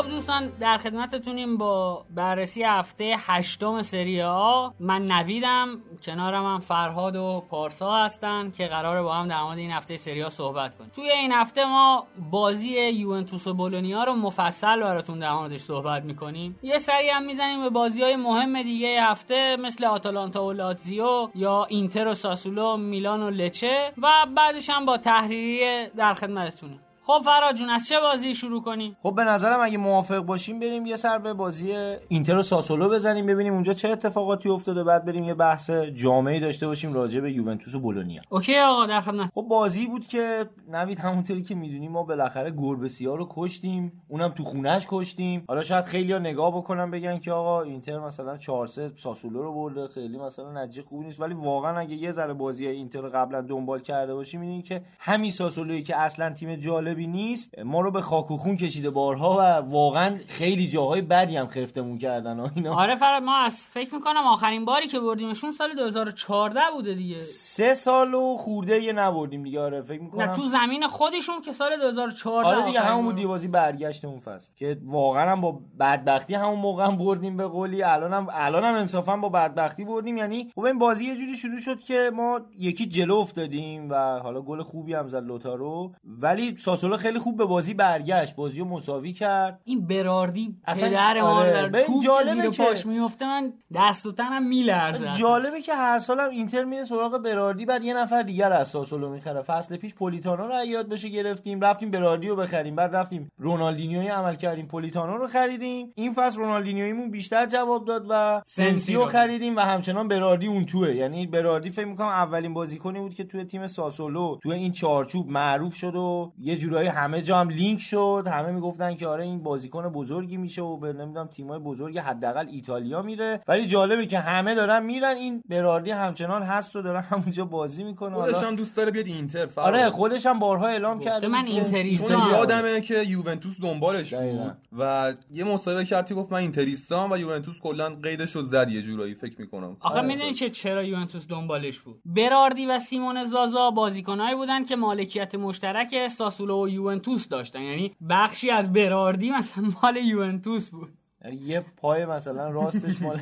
دوستان در خدمتتونیم با بررسی هفته هشتم سری آ. من نویدم، کنارم هم فرهاد و پارسا هستن که قراره با هم در مورد این هفته سری آ صحبت کنیم. توی این هفته ما بازی یوونتوس و بولونیا رو مفصل براتون در موردش صحبت میکنیم، یه سری هم میزنیم به بازی‌های مهم دیگه هفته مثل آتالانتا و لاتزیو یا اینتر و ساسولو، میلان و لچه، و بعدش هم با تحریریه در خدمتتونیم. خب فراد جون از چه بازی شروع کنیم؟ خب به نظرم اگه موافق باشیم بریم یه سر به بازی اینتر و ساسولو بزنیم، ببینیم اونجا چه اتفاقاتی افتاده، بعد بریم یه بحث جامعی داشته باشیم راجع به یوونتوس و بولونیا. اوکی آقا در خدمت. خب بازی بود که نوید همونطوری که میدونیم ما بالاخره گربه‌سیا رو کشتیم، اونم تو خونه‌اش کشتیم. حالا شاید خیلی‌ها نگاه بکنن بگن که آقا اینتر مثلا چهار سه ساسولو رو برده، خیلی مثلا نتیجه خوبی نیست، ولی واقعا اگه یه ذره بازی اینتر رو قبلا دنبال کرده باشیم می‌بینیم که همین ساسولویی که اصلاً تیم جالب بی نیست ما رو به خاک و خون کشیده بارها و واقعا خیلی جاهای بدی هم خفتمون کردن ها اینا. آره فراد ما از فکر میکنم آخرین باری که بردیمشون سال دو هزار و چهارده بوده دیگه، سه سال و خورده یه نبردیم دیگه. آره فکر میکنم نه تو زمین خودشون که سال دو هزار و چهارده. آره دیگه همون بود بازی برگشت اون فصل که واقعا هم با بدبختی همون موقع هم بردیم به قولی، الانم الانم انصافا با بدبختی بردیم. یعنی خب این بازی یه جوری شروع شد که ما یکی جلو افتادیم و حالا گل خوبی هم زد لوتارو، ولی ساسولو خیلی خوب به بازی برگشت، بازیو مساوی کرد. این براردی پدر ما در توپ جلوی پاش میفته، من دست و تنم میلرزه. جالبه که هر سالم اینتر میره سراغ براردی، بعد یه نفر دیگر از ساسولو میخره. فصل پیش پولیتانو رو یاد بشه گرفتیم، رفتیم براردی رو بخریم، بعد رفتیم رونالدینیوی عمل کردیم، پولیتانو رو خریدیم. این فصل رونالدینیویمون بیشتر جواب داد و سنسیو خریدیم و همچنان براردی اون توئه. یعنی براردی فکر می‌کنم اولین بازیکنی بود که توی تیم ساسولو توی این چارچوب معروف شد و جورایی همه جا هم لینک شد، همه میگفتن که آره این بازیکن بزرگی میشه و به نمیدونم تیمای بزرگ حداقل ایتالیا میره. ولی جالبه که همه دارن میرن، این براردی همچنان هست و داره همونجا بازی میکنه. خودش هم دوست داره بیاد اینتر. فرق. آره خودش هم بارها اعلام کرده من اینتریستام. یادمه که یوونتوس دنبالش بود و یه مصاحبه کرد گفت من اینتریستام و یوونتوس کلا قیدشو زد یه جورایی فکر میکنم. آخه میدونی چه چرا یوونتوس دنبالش بود؟ براردی و سیمون زازا بازیکنایی بودن که مالکیت مشترک ساسولو و یوونتوس داشتن، یعنی بخشی از براردی مثلا مال یوونتوس بود. یه پای مثلا راستش مال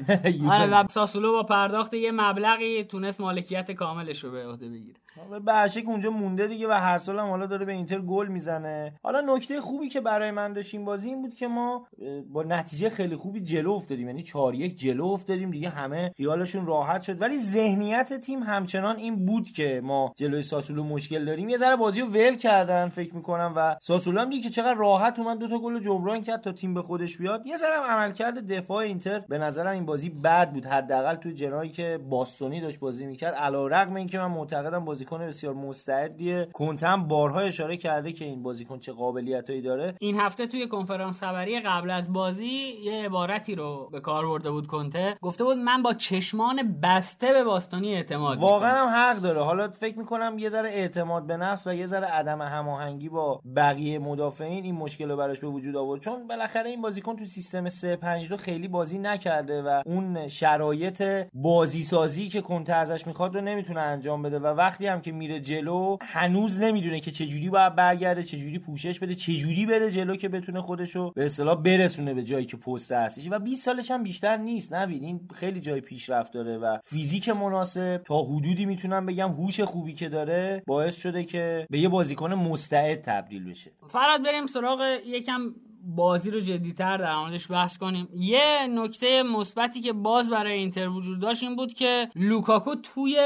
آره ساسولو با پرداخت یه مبلغی تونست مالکیت کاملش رو به عهده بگیره. بهشک اونجا مونده دیگه و هر سال هم حالا داره به اینتر گل میزنه. حالا نکته خوبی که برای من داشت این بازی این بود که ما با نتیجه خیلی خوبی جلو افتادیم، یعنی چهار یک جلو افتادیم دیگه، همه خیالشون راحت شد، ولی ذهنیت تیم همچنان این بود که ما جلوی ساسولو مشکل داریم. یه ذره بازیو ول کردن فکر می‌کنم و ساسولو هم دیگه چقدر راحت اومد دو تا گل جبران کرد تا تیم به خودش بیاد. یه ذره عملکرد دفاع اینتر به نظرم این بازی بد بود، حداقل تو جناحی که باستونی داشت بازی می‌کرد، علیرغم اینکه من معتقدم بازیکن بسیار مستعدیه. کنته هم بارها اشاره کرده که این بازیکن چه قابلیتایی داره. این هفته توی کنفرانس خبری قبل از بازی یه عبارتی رو به کار برده بود کنته، گفته بود من با چشمان بسته به باستونی اعتماد می‌کنم. واقعا هم حق داره. حالا فکر می‌کنم یه ذره اعتماد به نفس و یه ذره عدم هماهنگی با بقیه مدافعین این مشکل رو براش به وجود آورد، چون بالاخره این بازیکن تو سیستم سه پنج دو خیلی بازی نکرده و اون شرایط بازی سازی که کنته ازش می‌خواد رو نمی‌تونه انجام بده و وقتی هم که میره جلو هنوز نمیدونه که چه جوری باید برگرده، چه جوری پوشش بده، چه جوری بره جلو که بتونه خودشو به اصطلاح برسونه به جایی که پست هستش و بیست سالش هم بیشتر نیست. نبید این خیلی جای پیشرفت داره و فیزیک مناسب تا حدودی میتونم بگم هوش خوبی که داره باعث شده که به یه بازیکن مستعد تبدیل بشه. فراد بریم سراغ یکم بازی رو جدی‌تر در موردش بحث کنیم. یه نکته مثبتی که باز برای اینتر وجود داشت این بود که لوکاکو توی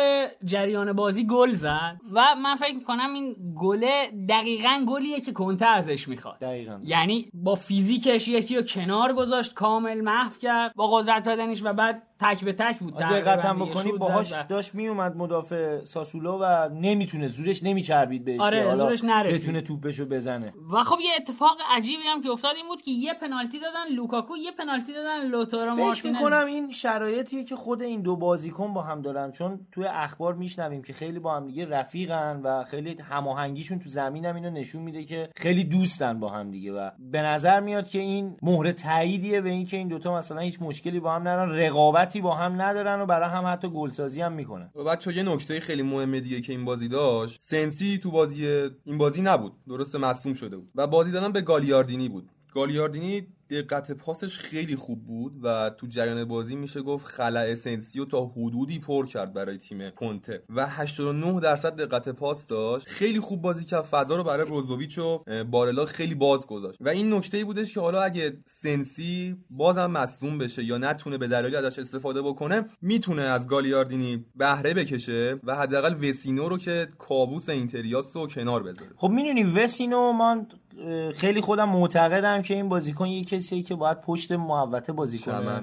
جریان بازی گل زد و من فکر می‌کنم این گل دقیقاً گلیه که کنته ازش می‌خواد. دقیقاً. یعنی با فیزیکش یکی رو کنار گذاشت، کامل محو کرد با قدرت بدنش و بعد تک به تک بود. دقیقاً بکنی باهاش داشت میومد مدافع ساسولو و نمیتونه زورش نمیچربید بهش. آره زورش نرسید. بتونه توپشو بزنه. و خب یه اتفاق عجیبی هم که افتاد این بود که یه پنالتی دادن لوکاکو، یه پنالتی دادن لوتارو مارتینز. فکر می‌کنم این شرایطیه که خود این دو بازیکن با هم دارن، چون توی اخبار میشنویم که خیلی با هم دیگه رفیقن و خیلی هماهنگیشون تو زمین هم اینو نشون میده که خیلی دوستن با هم دیگه و به نظر میاد که این مهر تاییدیه به اینکه این دو تا مثلا هیچ مشکلی با هم ندارن، رقابت با هم ندارن و برای هم حتی گلسازی هم میکنن. و بچه‌ها یه نکته خیلی مهمه دیگه که این بازی داشت، سنسی تو بازی این بازی نبود، درسته مصدوم شده بود و بازی دادن به گالیاردینی بود. گالیاردینی دقت پاسش خیلی خوب بود و تو جریان بازی میشه گفت خلأ سنسیو تا حدودی پر کرد برای تیم کنته و هشتاد و نه درصد دقت پاس داشت. خیلی خوب بازی کرد، فضا رو برای روزوویچ و بارلا خیلی باز گذاشت و این نکته‌ای بودش که حالا اگه سنسی بازم مصدوم بشه یا نتونه به دلایلی ازش استفاده بکنه، میتونه از گالیاردینی بهره بکشه و حداقل وسینو رو که کابوس اینتریاست رو کنار بذاره. خب میدونی وسینو من خیلی خودم معتقدم که این بازیکن یکی کسی که باید پشت محوطه بازی کنه.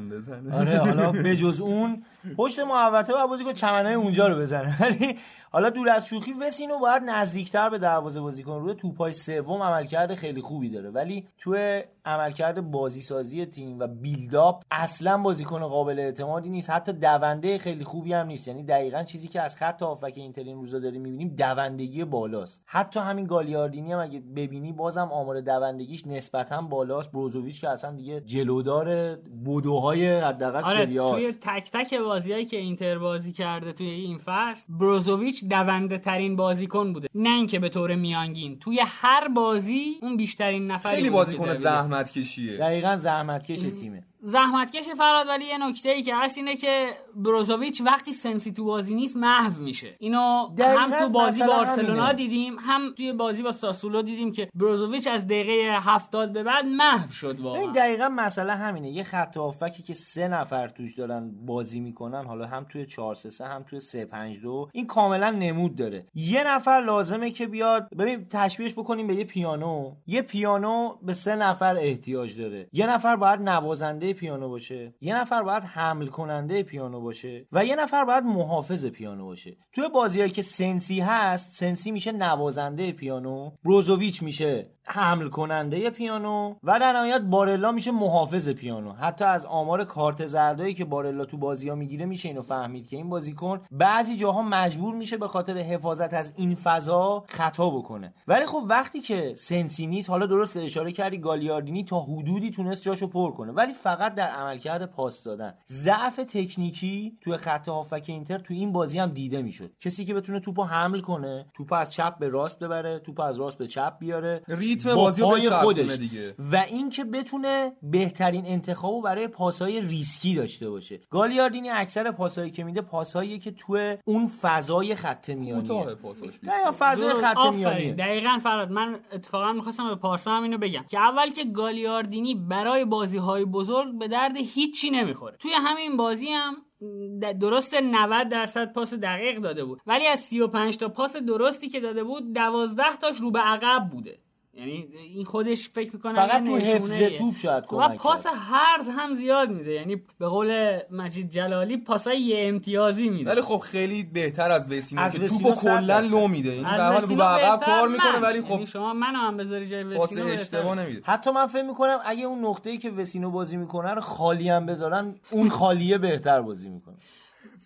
آره حالا به جز اون پشت محوطه باید بازی کنه، چمنای اونجا رو بزنه. ولی حالا دور از شوخی وسینو باید نزدیکتر به دروازه بازی کنه. روی توپای سوم عملکرد خیلی خوبی داره ولی تو عملکرد بازیسازی تیم و بیلداپ اصلا بازیکن قابل اعتمادی نیست، حتی دونده خیلی خوبی هم نیست. یعنی دقیقاً چیزی که از خط هافک اینتر این روزا داریم می‌بینیم دوندگی بالاست. حتی همین گالیاردینی هم اگه ببینی بازم آمار دوندگیش نسبتاً بالاست. بروزوویچ که اصلا دیگه جلودار بدوهای حداقل سری آ. آره توی تک تک بازیایی که اینتر بازی کرده توی این فصل بروزوویچ دونده ترین بازیکن بوده، نه اینکه به طور میانگین توی هر بازی اون بیشترین نفری. خیلی بازیکن زحمت کشیه، دقیقاً زحمت کش تیمه، زحمتکش فراد. ولی یه نکته‌ای که هست اینه که بروزوویچ وقتی سنسی تو بازی نیست محو میشه. اینو هم تو بازی بارسلونا دیدیم، هم توی بازی با ساسولو دیدیم که بروزوویچ از دقیقه هفتاد به بعد محو شد. واقعا این دقیقاً مسئله همینه، یه خط هافکی که سه نفر توش دارن بازی میکنن، حالا هم توی چهار سه سه هم توی سه پنج دو، این کاملا نمود داره. یه نفر لازمه که بیاد، ببین تشبیهش بکنیم به یه پیانو، یه پیانو به سه نفر احتیاج داره، یه نفر باید نوازنده پیانو باشه، یه نفر باید حمل کننده پیانو باشه و یه نفر باید محافظ پیانو باشه. توی بازیایی که سنسی هست، سنسی میشه نوازنده پیانو، بروزوویچ میشه حمل کننده پیانو و در نهایت بارلا میشه محافظ پیانو. حتی از آمار کارت زردایی که بارلا تو بازی‌ها میگیره میشه اینو فهمید که این بازیکن بعضی جاها مجبور میشه به خاطر حفاظت از این فضا خطا بکنه. ولی خب وقتی که سنسی نیست، حالا درست اشاره کردی گالیاردینی تا حدودی تونست جاشو پر کنه ولی فقط در عملکرد پاس دادن. ضعف تکنیکی توی خط هافک اینتر تو این بازی هم دیده میشد. کسی که بتونه توپو حمل کنه، توپو از چپ به راست ببره، توپو از راست به چپ بیاره، ریتم بازی رو به خودش دیگه. و اینکه بتونه بهترین انتخابو برای پاس‌های ریسکی داشته باشه. گالیاردینی اکثر پاسایی که میده پاساییه که تو اون فضای خط میانیه. کوتاه پاساش بیشتر. یا فضای خط میانیه. دقیقاً فراد، من اتفاقا می‌خواستم به پارسا هم اینو بگم که اول که گالیاردینی برای بازی‌های بزرگ به درد هیچی نمیخوره. توی همین بازی هم درست نود درصد پاس دقیق داده بود، ولی از سی و پنج تا پاس درستی که داده بود دوازده تاش رو به عقب بوده. یعنی این خودش فکر می‌کنه فقط تو حفظ توپ شاید کمک کنه. پاس هرز هم زیاد میده، یعنی به قول مجید جلالی پاسای یه امتیازی میده، ولی خب خیلی بهتر از وسینو که توپو کلا لو میده. این در حال رو به عقب کار میکنه، ولی خب یعنی شما منو هم بذاری جای وسینو پاس اشتباه نمیده. حتی من فکر میکنم اگه اون نقطه‌ای که وسینو بازی میکنه رو خالی هم بذارن، اون خالیه بهتر بازی میکنه.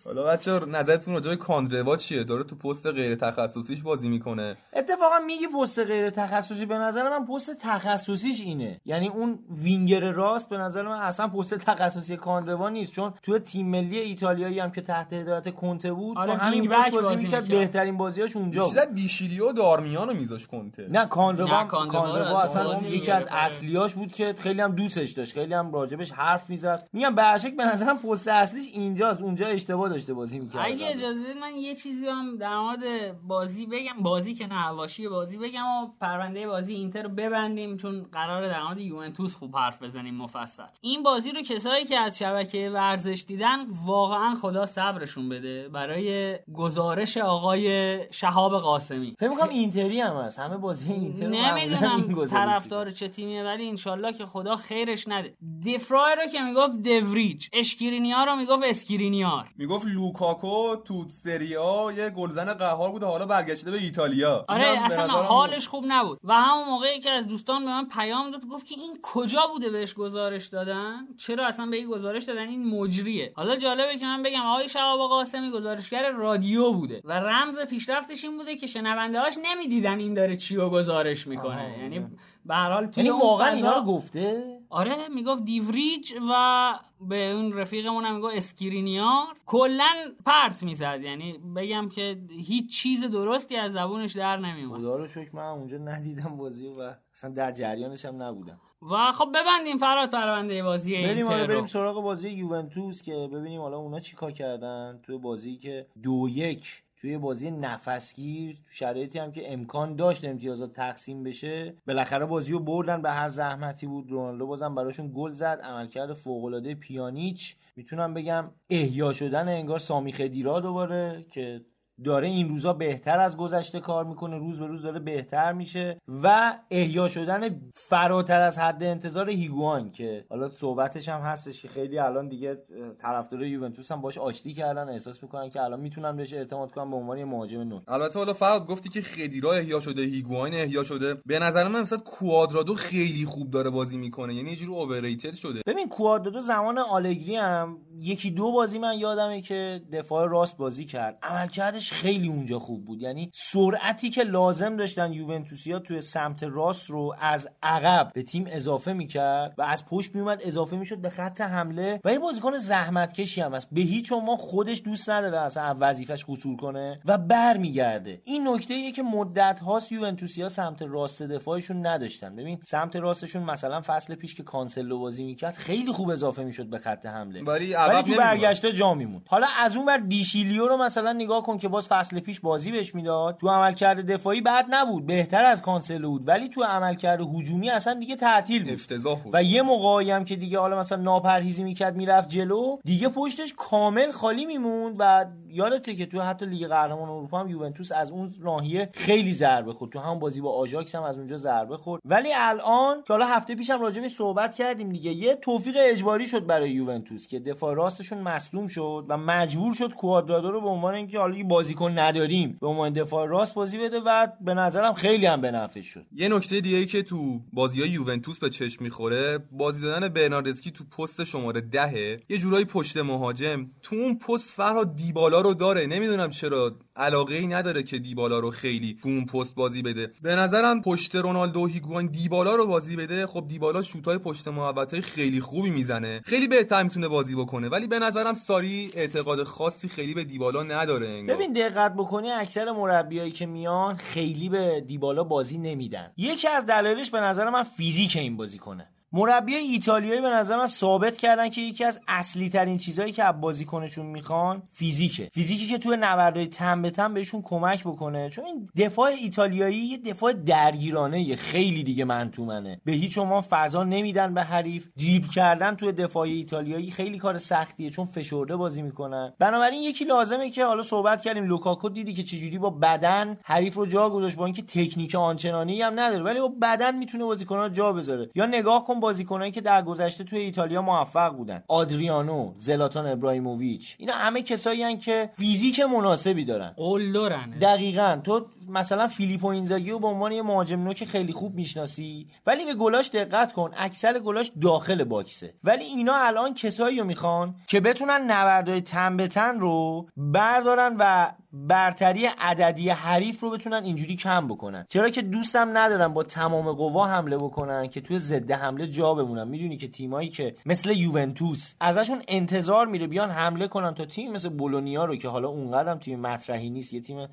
حالا بچه‌ها نظرتون راجع به کاندروا چیه؟ داره تو پست غیر تخصصیش بازی میکنه؟ اتفاقا میگی پست غیر تخصصی، به نظر من پست تخصصیش اینه، یعنی اون وینگر راست به نظر من اصلا پست تخصصی کاندروا نیست، چون تو تیم ملی ایتالیایی هم که تحت هدایت کنته بود آره تو همین بازی, بازی میکرد، بهترین بازیاش اونجا بود. بیشتر دیشیلیو دارمیانو میذاش کنته، نه کاندروا. کاندروا اصلا یکی از اصلیاش بود که خیلی هم دوستش داشت، خیلی هم راجبش حرف میزد. میگم به اشک به نظر من پست اصلیش اینجاست، اونجا اشتباه داشته بازی می‌کرد. اگه اجازه بدید من یه چیزی هم در مورد بازی بگم، بازی که نه حواشی بازی بگم و پرونده بازی اینتر رو ببندیم، چون قراره در مورد یوونتوس خوب حرف بزنیم مفصل. این بازی رو کسایی که از شبکه ورزش دیدن واقعا خدا صبرشون بده برای گزارش آقای شهاب قاسمی. فکر می‌کنم اینتری هم هست، همه بازی اینتر نمی‌دونم طرفدار چه تیمیه، ولی ان شاءالله که خدا خیرش نده. دفرای رو که میگفت دوریج، اشکرینیار رو میگفت اسکرینیار، میگفت لوکاکو تو سری آ یه گلزن قهار بود، حالا برگشته به ایتالیا. آره اصلا حالش خوب نبود. و همون موقعی که از دوستان به من پیام داد گفت که این کجا بوده بهش گزارش دادن، چرا اصلا به این گزارش دادن، این مجریه. حالا جالبه که من بگم آقای شهاب قاسمی گزارشگر رادیو بوده و رمز پیشرفتش این بوده که شنونده‌هاش نمیدیدن این داره چیو گزارش میکنه. یعنی به هر حال تو واقعا اینا رو گفته. آره میگفت دیوریج و به اون رفیقمون هم میگفت اسکرینیار، کلا پرت میزد. یعنی بگم که هیچ چیز درستی از زبونش در نمیومد. خدا رو شکر من اونجا ندیدم بازیو و اصلا در جریانش هم نبودم. و خب ببندیم فرات پرونده بازی اینتر. بریم حالا بریم سراغ بازی یوونتوس که ببینیم حالا اونا چیکار کردن تو بازی که دو یک توی بازی نفسگیر، تو شرایطی هم که امکان داشت امتیازات تقسیم بشه، بالاخره بازیو بردن. به هر زحمتی بود، رونالدو بازم براشون گل زد، عملکرد فوق‌العاده پیانیچ، میتونم بگم احیا شدن انگار سامی خدیرا دوباره که داره این روزا بهتر از گذشته کار میکنه، روز به روز داره بهتر میشه، و احیا شدن فراتر از حد انتظار هیگوان که حالا صحبتش هم هستش که خیلی الان دیگه طرفدار یوونتوس هم باش آشتی کردن، احساس میکنن که الان میتونن بهش اعتماد کنن به عنوان یه مهاجم نوک. البته حالا فراد گفتی که خدیرا احیا شده، هیگوان احیا شده، به نظر من مثلا کوادرادو خیلی خوب داره بازی میکنه، یعنی یه جوری اوورریتد شده. ببین کوادرادو زمان آلگری هم یکی دو بازی من یادمه که دفاع راست بازی کرد، عملکردش خیلی اونجا خوب بود، یعنی سرعتی که لازم داشتن یوونتوسیا توی سمت راست رو از عقب به تیم اضافه میکرد و از پشت میومد اضافه میشد به خط حمله. و یه بازیکن زحمتکشی هم است، به هیچ عنوان خودش دوست نداره اصلا وظیفش قصور کنه و برمیگرده. این نکته ایه که مدت هاست یوونتوسیا سمت راست دفاعشون نداشتن. ببین سمت راستشون مثلا فصل پیش که کانسلو بازی میکرد خیلی خوب اضافه میشد به خط حمله، ولی تو برگشته جا میمون. حالا از اون ور دیشیلیو رو مثلا نگاه کن که باز فصل پیش بازی بهش میداد، تو عملکرد دفاعی بد نبود، بهتر از کانسلو بود، ولی تو عملکرد هجومی اصلا دیگه تعطیل بود، افتضاح بود. و یه موقعی هم که دیگه حالا مثلا ناپرهیزی میکرد میرفت جلو، دیگه پشتش کامل خالی میموند. و یادته که تو حتی لیگ قهرمان اروپا هم یوونتوس از اون ناحیه خیلی ضربه خورد، تو هم بازی با آجاکس هم از اونجا ضربه خورد. ولی الان که حالا هفته پیش هم راجع به صحبت کردیم دیگه، یه توفیق اجباری شد برای یوونتوس که دفاع راستشون مصدوم شد و مجبور شد کوادرادو رو به عنوان اینکه حالا بازیکن نداریم به عنوان دفاع راست بازی بده و به نظرم خیلی هم به نفعش شد. یه نکته دیگه که تو بازی‌های یوونتوس به چشم می‌خوره، بازی دادن برناردسکی تو پست شماره ده، یه جورایی پشت مهاجم، تو اون پست فرها دیبالا رو داره، نمیدونم چرا علاقه‌ای نداره که دیبالا رو خیلی گون پست بازی بده. به نظرم پشت رونالدو هیگوان دیبالا رو بازی بده، خب دیبالا شوت‌های پشت محوطه خیلی خوبی میزنه، خیلی بهتر میتونه بازی بکنه. ولی به نظرم ساری اعتقاد خاصی خیلی به دیبالا نداره انگار. ببین دقت بکنی اکثر مربیایی که میان خیلی به دیبالا بازی نمیدن. یکی از دلایلش به نظر من فیزیک این بازیکنه. مربی ایتالیایی به نظر من ثابت کردن که یکی از اصلی ترین چیزایی که از بازیکنشون میخوان فیزیکه. فیزیکی که توی نبردهای تن به تن بهشون کمک بکنه، چون این دفاع ایتالیایی یه دفاع درگیرانه، خیلی دیگه من تو منه. به هیچ عنوان فضا نمیدن به حریف. جیب کردن توی دفاع ایتالیایی خیلی کار سختیه چون فشرده بازی میکنن. بنابراین یکی لازمه که حالا صحبت کردیم لوکاکو دیدی که چجوری با بدن حریف رو جا گذاشت، با اینکه تکنیک آنچنانی هم نداره ولی با بدن میتونه بازیکن‌ها رو جا بذاره. یا نگاه کن بازیکنایی که در گذشته توی ایتالیا موفق بودن، آدریانو، زلاتان ابراهیموویچ، اینا همه کسایی ان که فیزیک مناسبی دارن، قلدرن. دقیقاً تو مثلا فیلیپو اینزاگی رو به عنوان یه مهاجم نوک خیلی خوب میشناسی، ولی به گلاش دقت کن، اکثر گلاش داخل باکسه. ولی اینا الان کسایی رو میخوان که بتونن نبردهای تن به تن رو بردارن و برتری عددی حریف رو بتونن اینجوری کم بکنن. چرا که دوستم ندارن با تمام قوا حمله بکنن که توی ضد حمله جا بمونن. میدونی که تیمایی که مثل یوونتوس ازشون انتظار میره بیان حمله کنن، تا تیم مثل بولونیا رو که حالا اونقدرم تیم مطرحی نیست، یه تیم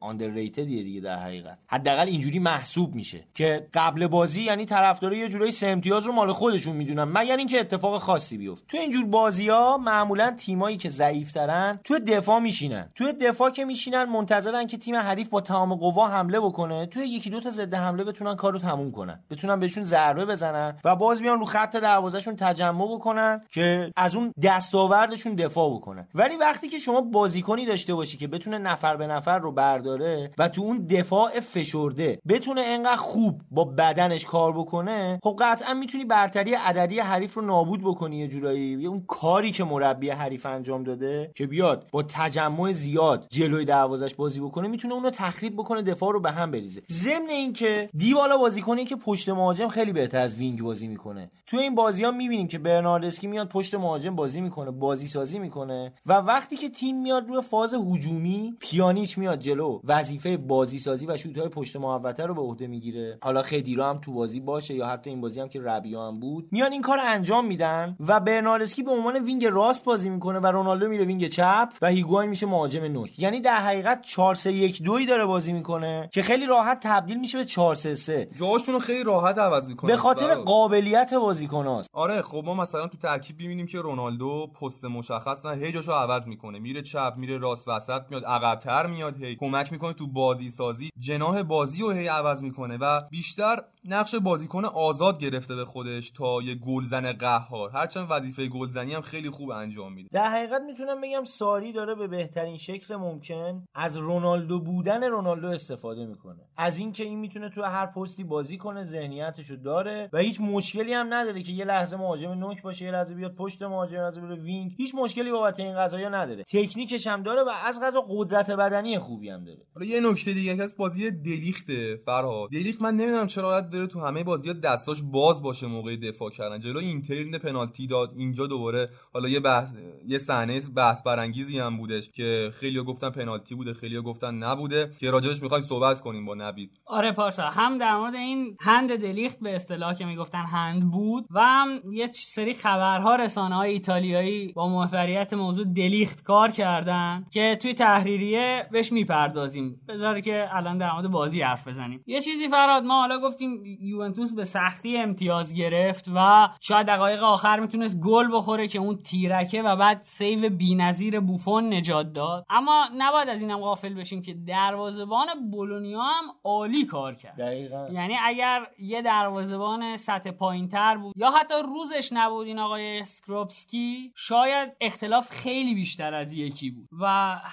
آندرریتد دیگه در حقیقت، حداقل اینجوری محسوب میشه که قبل بازی یعنی طرفدارا یه جورایی سه امتیاز رو مال خودشون میدونن، مگر اینکه اتفاق خاصی بیفته. تو اینجور بازی‌ها معمولا تیمایی که ضعیف‌ترن تو دفاع میشینن. تو دفاع که میشینن منتظرن که تیم حریف با تمام قوا حمله بکنه، توی یکی دو تا ضد حمله بتونن کارو تموم کنن، بتونن بهشون ضربه بزنن و باز بیان رو خط دروازهشون تجمع بکنن که از اون دستاوردشون دفاع بکنن. ولی وقتی که شما بازیکنی داشته باشی که بتونه نفر به نفر رو برداره و تو اون دفاع فشرده بتونه انقدر خوب با بدنش کار بکنه، خب قطعا میتونی برتری عددی حریف رو نابود بکنی. یه جورایی اون کاری که مربی حریف انجام داده که بیاد با تجمع زیاد جلوی دروازه‌اش بازی بکنه، میتونه اونو تخریب بکنه، دفاع رو به هم بریزه. ضمن اینکه دیبالا بازیکنی که پشت مهاجم خیلی بهتر از وینگ بازی میکنه. تو این بازی‌ها میبینیم که برناردسکی میاد پشت مهاجم بازی میکنه، بازی سازی میکنه و وقتی که تیم میاد روی فاز هجومی، پیانیچ میاد جلو، وظیفه بازی سازی و شوت‌های پشت محوطه رو به عهده میگیره. حالا خدیرا هم تو بازی باشه یا حتی این بازی هم که ربیعه هم بود، میان این کارو انجام میدن و برناردسکی به عنوان وینگ راست بازی میکنه و رونالدو میره وینگ چپ و هیگوان میشه مهاجم نوک. یعنی در حقیقت چهار سه یک دو داره بازی میکنه که خیلی راحت تبدیل میشه به چهار سه سه. جاشون رو خیلی راحت عوض میکنه به خاطر برای قابلیت بازیکناست. آره خب ما مثلا تو ترکیب میبینیم که رونالدو پست مشخص نه، هی جاشو عوض میکنه، میره چپ، میره راست، وسط میاد، عقب‌تر میاد، هی کمک میکنه تو بازی سازی، جناح بازی رو هی عوض میکنه و بیشتر نقش بازیکن آزاد گرفته به خودش تا یه گلزن قهار، هرچند وظیفه گلزنی هم خیلی خوب انجام میده. در حقیقت میتونم بگم ساری داره به بهترین شکل ممکن از رونالدو بودن رونالدو استفاده میکنه، از اینکه این میتونه تو هر پستی بازی کنه، ذهنیتشو داره و هیچ مشکلی هم نداره که یه لحظه مهاجم نوک باشه، یه لحظه بیاد پشت مهاجم، یه لحظه بره وینگ، هیچ مشکلی بابت این قضایا نداره. تکنیکش هم داره و از قضا قدرت بدنی خوبی هم داره. حالا یه نکته دیگه که از بازی دلیخته فرهاد، دلیخت من نمیدونم چرا داره تو همه بازی‌ها دستاش باز باشه موقع دفاع کردن. جلو اینتر پنالتی داد، اینجا دوباره حالا یه بحث یه صحنه بحث برانگیزی هم بودش که خیلی‌ها گفتن پنالتی بوده، خیلی‌ها گفتن نبوده که راجعش می‌خوایم صحبت کنیم با نوید. آره پارسا، هم در مورد این هند دلیخت به اصطلاح که میگفتن هند بود و هم یه سری خبرها رسانه‌های ایتالیایی با محوریت موضوع دلیخت کار کردن که توی تحریریه بهش میپردازیم. بذار که الان در مورد بازی حرف بزنیم. یه چیزی فراد، ما حالا گفتیم یوونتوس به سختی امتیاز گرفت و شاید دقایق آخر میتونست گل بخوره که اون تیرکه و بعد سیو بی‌نظیر بوفون نجات داد، اما نباید از اینم غافل بشیم که دروازه‌بان بولونیا هم عالی کار کرد. دقیقاً. یعنی اگر یه دروازه‌بان سطح پایین‌تر بود یا حتی روزش نبود این آقای اسکروبسکی، شاید اختلاف خیلی بیشتر از یکی بود و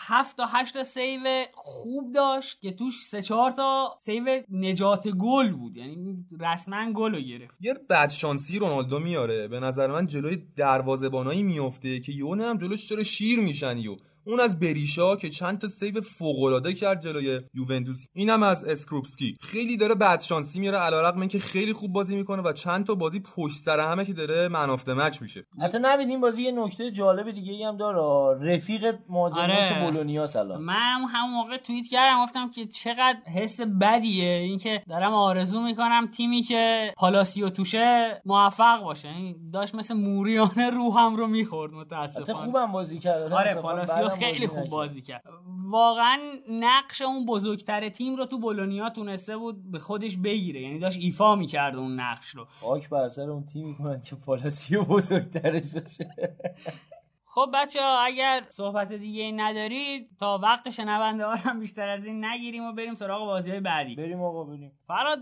هفت تا هشت تا سیو خوب داشت که توش سه چهار تا سیو نجات گل بود، یعنی رسما گل رو گرفت. یه بدشانسی رونالدو میاره، به نظر من جلوی دروازه‌بانایی میفته که یهو هم جلوش چرا شیر میشن، یهو اون از بریشا که چند تا سیو فوق‌العاده کرد جلوی یوونتوس، اینم از اسکروپسکی. خیلی داره بد شانسی میاره علیرغم اینکه خیلی خوب بازی میکنه و چند تا بازی پشت سر همه که داره من آف د میچ میشه. حتی نبید این بازی یه نکته جالب دیگه‌ای هم داره، رفیق مهاجمش بولونیا سلام. من همون موقع توییت کردم گفتم که چقدر حس بدیه اینکه دارم آرزو میکنم تیمی که پالاسیو توشه موفق باشه. این داش مثل موریانه روحم رو میخورد متاسفانه. خوبم بازی کرد. آره پالاسیو خیلی خوب بازی کرد. واقعا نقش اون بزرگتر تیم رو تو بولونیا تونسته بود به خودش بگیره، یعنی داش ایفا میکرد اون نقش رو. خاک بر سر اون تیم میکنن که پالاسیو بزرگترش بشه. خب بچه‌ها اگر صحبت دیگه ای ندارید تا وقت شنونده ها هم بیشتر از این نگیریم و بریم سراغ بازی‌های بعدی. بریم آقا بریم. فراد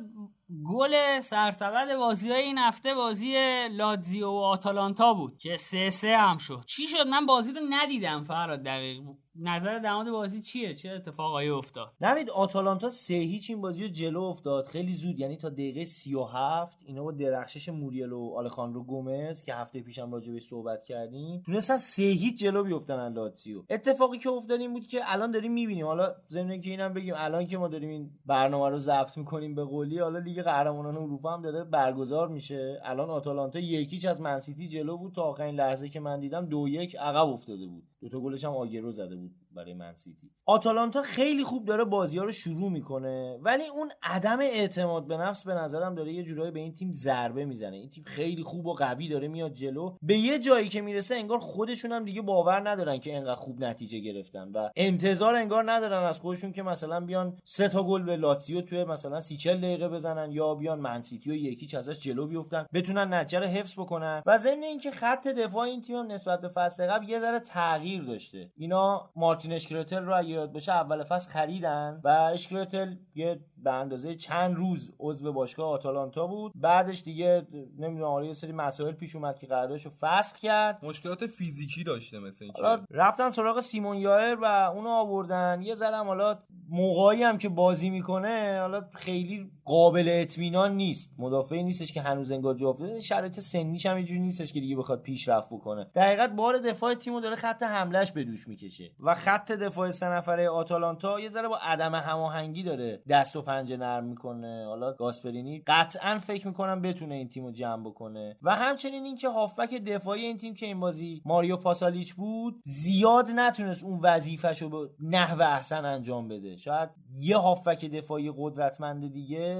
گل سرسبد بازی‌های این هفته بازی لاتزیو و آتالانتا بود که سه سه هم شد. چی شد؟ من بازی رو ندیدم فراد، دقیق نظر در مورد بازی چیه؟ چه اتفاقایی افتاد؟ نمید آتالانتا سه هیچ این بازی رو جلو افتاد خیلی زود، یعنی تا دقیقه سی و هفت اینا با درخشش موریل و آلخاندرو گومز که هفته پیش هم راجع بهش صحبت کردیم تونستن سه هیچ جلو بیافتن لاتزیو. اتفاقی که افتاد این بود که الان داریم می‌بینیم، حالا ضمن اینکه اینم بگیم الان که ما داریم این برنامه رو ضبط می‌کنیم به قولی حالا لیگ قهرمانان اروپا هم داره برگزار میشه. الان آتالانتا یکیش از منسیتی جلو بود تا آخرین لحظه که من دیدم دو یک عقب افتاده بود. دو تا گلش هم آگرو زده بود برای منسیتی. آتالانتا خیلی خوب داره بازی‌ها رو شروع میکنه ولی اون عدم اعتماد به نفس به نظرم داره یه جورایی به این تیم ضربه میزنه. این تیم خیلی خوب و قوی داره میاد جلو، به یه جایی که میرسه انگار خودشون هم دیگه باور ندارن که انقدر خوب نتیجه گرفتن و انتظار انگار ندارن از خودشون که مثلا بیان سه تا گل به لاتزیو توی مثلا سی چهل دقیقه بزنن یا بیان منسیتی رو یکیچ ازش جلو بیافتن بتونن نتیجه رو حفظ بکنن. و ضمن اینکه خط دفاع این تیم هم نسبت به فصل قبل یه ذره تغییر داشته. اینا مارتین اشکرتل رو اگه یاد باشه اول فصل خریدن و اشکرتل یه به اندازه چند روز عضو باشگاه آتالانتا بود، بعدش دیگه نمیدونم آره یه سری مسائل پیش اومد که قراردادشو فسخ کرد. مشکلات فیزیکی داشته مثلا اینکه رفتن سراغ سیمون یایر و اونو آوردن. یه ذره حالا موقعی هم که بازی میکنه حالا خیلی قابل اطمینان نیست، مدافعی نیستش که هنوز انگار جا افتاده، شرایط سنیش هم اینجوری نیستش که دیگه بخواد پیشرفت بکنه. دقیقاً بار دفاع تیمو داره خط حملهش به دوش میکشه و خط دفاع سه نفره آتالانتا یه ذره با عدم هماهنگی داره دست و پنجه نرم میکنه. حالا گاسپرینی قطعاً فکر میکنم بتونه این تیمو جمع بکنه و همچنین اینکه هافبک دفاعی این تیم که این بازی ماریو پاسالیچ بود زیاد نتونست اون وظیفه‌شو به نحو احسن انجام بده. شاید یه هافبک دفاعی قدرتمند دیگه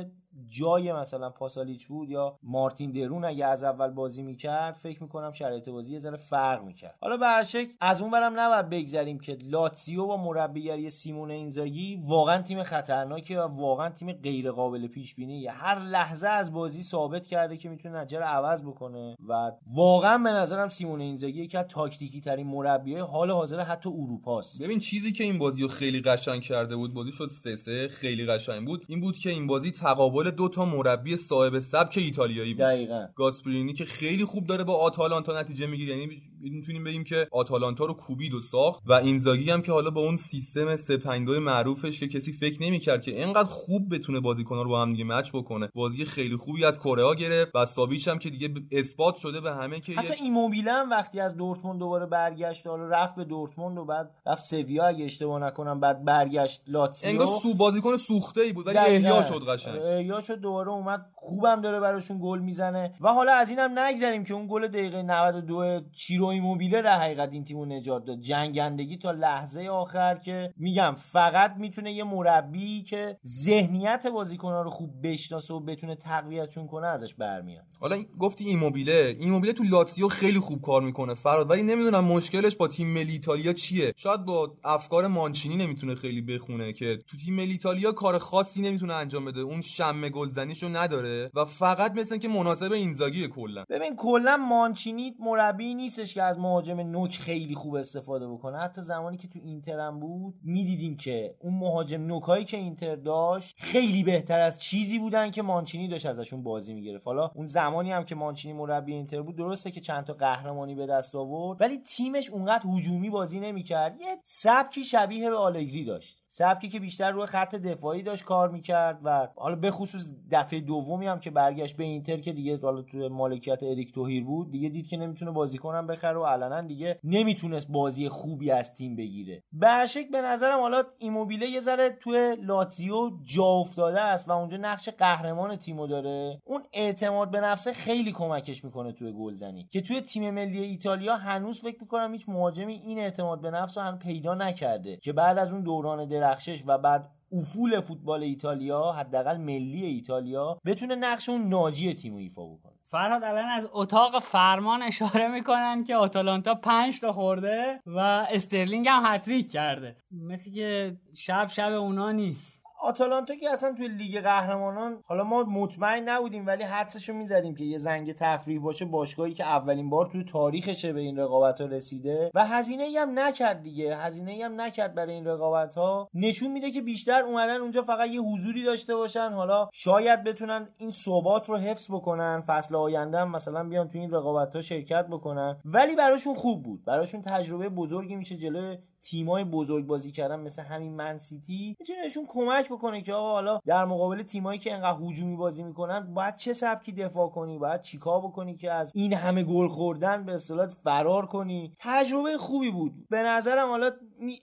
جای مثلا پاسالیچ بود یا مارتین درون اگه از اول بازی میکرد فکر میکنم شرایط بازی یه ذره فرق میکرد. حالا به هر شکل از اون برم نباید بگذریم که لاتزیو با مربیگری سیمون اینزاگی واقعا تیم خطرناکه و واقعا تیم غیر قابل پیش بینیه. هر لحظه از بازی ثابت کرده که میتونه نتیجه رو عوض بکنه و واقعا به نظرم سیمون اینزاگی یکی از تاکتیکی ترین مربیای حال حاضر حتی اروپاست. ببین چیزی که این بازیو خیلی قشنگ کرده بود، بازی شد سه سه خیلی قشنگ بود، این بود که این بازی تقابل دو تا مربی صاحب سبک ایتالیایی بود. دقیقاً گاسپرینی که خیلی خوب داره با آتالانتا نتیجه میگیره، یعنی میتونیم بگیم که آتالانتا رو کوبید و ساخت و اینزاگی هم که حالا با اون سیستم سه پنج دو معروفش که کسی فکر نمی‌کرد که اینقدر خوب بتونه بازیکن‌ها رو با هم دیگه مچ بکنه. بازی خیلی خوبی از کره ها گرفت و ساویچ هم که دیگه اثبات شده به همه که حتی ایموبیله هم وقتی از دورتموند دوباره برگشت، حالا رفت به دورتموند و بعد رفت سویا اگه اشتباه نکنم بعد برگشت لاتزیو، انگار سو بازیکن سوخته‌ای بود ولی احیا شد قشنگ یا شد دوباره اومد خوبم داره براشون گل میزنه. و حالا از اینم نگذریم که اون گل دقیقه نود و دو چیرو ایموبیله در حقیقت این تیمو نجات داد. جنگندگی تا لحظه آخر که میگم فقط میتونه یه مربی که ذهنیت بازیکن‌ها رو خوب بشناسه و بتونه تقویتشون کنه ازش برمیاد. حالا گفتی ایموبیله، ایموبیله تو لاتزیو خیلی خوب کار میکنه فراد، ولی نمیدونم مشکلش با تیم ملی ایتالیا چیه. شاید با افکار مانچینی نمیتونه خیلی بخونه که تو تیم ملی ایتالیا کار خاصی نمیتونه انجام بده، اون شم گلزنیشو نداره و فقط مثلا که مناسب اینزاگیه. کلا ببین کلا مانچینی مربی نیستش که از مهاجم نوک خیلی خوب استفاده بکنه. حتی زمانی که تو اینتر هم بود میدیدیم که اون مهاجم نوکایی که اینتر داشت خیلی بهتر از چیزی بودن که مانچینی داشت ازشون بازی میگرفت. حالا اون زمانی هم که مانچینی مربی اینتر بود درسته که چند تا قهرمانی به دست آورد ولی تیمش اونقدر هجومی بازی نمیکرد، یه سبکی شبیه به آلگری داشت. سبکی که بیشتر روی خط دفاعی داشت کار میکرد و حالا به خصوص دفعه دومی هم که برگشت به اینتر که دیگه حالا تو مالکیت اریک توهیر بود، دیگه دید که نمیتونه بازیکن هم بخره و علنا دیگه نمیتونست بازی خوبی از تیم بگیره. به شک به نظرم حالا ایموبیله یه ذره تو لاتزیو جا افتاده است و اونجا نقش قهرمان تیمو داره. اون اعتماد به نفسه خیلی کمکش میکنه تو گلزنی که توی تیم ملی ایتالیا هنوز فکر میکنم هیچ مهاجمی این اعتماد به نفس رو هم پیدا نکرده که بعد از اون دوران درخشش و بعد افول فوتبال ایتالیا، حداقل ملی ایتالیا، بتونه نقش اون ناجی تیمو ایفا بکنه. فرهاد الان از اتاق فرمان اشاره میکنن که آتالانتا پنج تا خورده و استرلینگ هم هتریک کرده. مثل که شب شب اونا نیست. آتالانتا که اصلا توی لیگ قهرمانان حالا ما مطمئن نبودیم ولی حدسشو می‌زدیم که یه زنگ تفریح باشه، باشگاهی که اولین بار توی تاریخشه به این رقابت‌ها رسیده و هزینه‌ای هم نکرد دیگه، هزینه‌ای هم نکرد برای این رقابت‌ها. نشون میده که بیشتر اومدن اونجا فقط یه حضوری داشته باشن، حالا شاید بتونن این ثبات رو حفظ بکنن، فصل آینده هم مثلا بیان توی این رقابت‌ها شرکت بکنن، ولی براشون خوب بود، براشون تجربه بزرگی میشه جلوی تیمای بزرگ بازی کردن مثل همین من سیتی. میتونهشون کمک بکنه که آقا حالا در مقابل تیمایی که انقدر هجومی بازی میکنن باید چه سبکی دفاع کنی، باید چیکار بکنی که از این همه گل خوردن به اصطلاح فرار کنی. تجربه خوبی بود به نظرم. حالا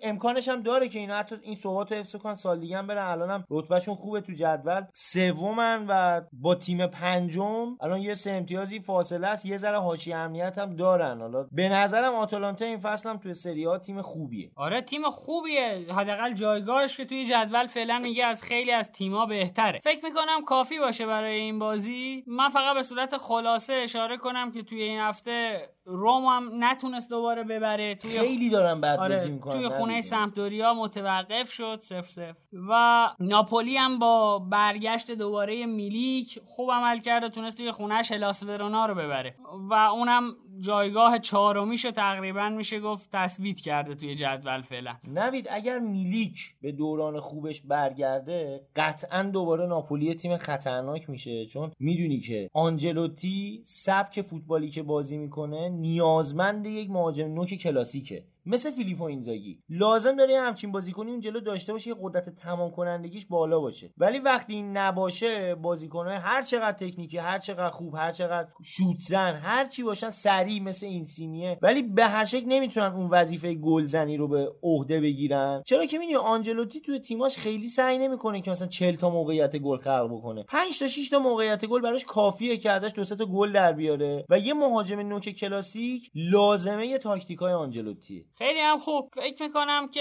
امکانش هم داره که اینا حتی این ثبات رو حفظ کنن، سال دیگه هم برن. الانم رتبهشون خوبه تو جدول، سومن و با تیم پنجم الان یه سه امتیازی فاصله است، یه ذره حاشیه امنیت هم دارن. حالا به نظرم آتالانتا این فصل هم تو سری آ تیم خوبیه. آره تیم خوبیه، حداقل جایگاهش که توی جدول فعلا یه از خیلی از تیم‌ها بهتره. فکر می‌کنم کافی باشه برای این بازی. من فقط به صورت خلاصه اشاره کنم که توی این هفته روم هم نتونست دوباره ببره، توی خیلی دارن بد آره بازی می‌کنن، توی خونه سمپدوریا متوقف شد صفر صفر و ناپولی هم با برگشت دوباره میلیک خوب عمل کرد و تونست توی خونه‌اش هلاس ورونا رو ببره و اونم جایگاه چهارمیشو تقریبا میشه گفت تثبیت کرده توی جدول فعلا. نوید اگر میلیک به دوران خوبش برگرده قطعا دوباره ناپولی تیم خطرناک میشه، چون میدونی که آنجلوتی سبک فوتبالی که بازی میکنه نیازمند یک مهاجم نوک کلاسیکه مثل فیلیپو اینزاگی. لازم داره همچین بازیکنی اون جلو داشته باشه که قدرت تمام کنندگیش بالا باشه، ولی وقتی این نباشه بازیکن‌های هر چقدر تکنیکی، هر چقدر خوب، هر چقدر شوت زن، هر چی باشن، سریع مثل اینسینیه، ولی به هر شکل نمیتونن اون وظیفه گلزنی رو به عهده بگیرن. چرا که میدونی آنجلوتی توی تیماش خیلی سعی نمیکنه که مثلا چهل تا موقعیت گل خلق بکنه، پنج تا شش تا موقعیت گل براش کافیه که ازش دو سه تا گل در بیاره و یه مهاجم نوک کلاسیک لازمه تاکتیک‌های آنجلوتی. خیلی هم خوب. فکر میکنم که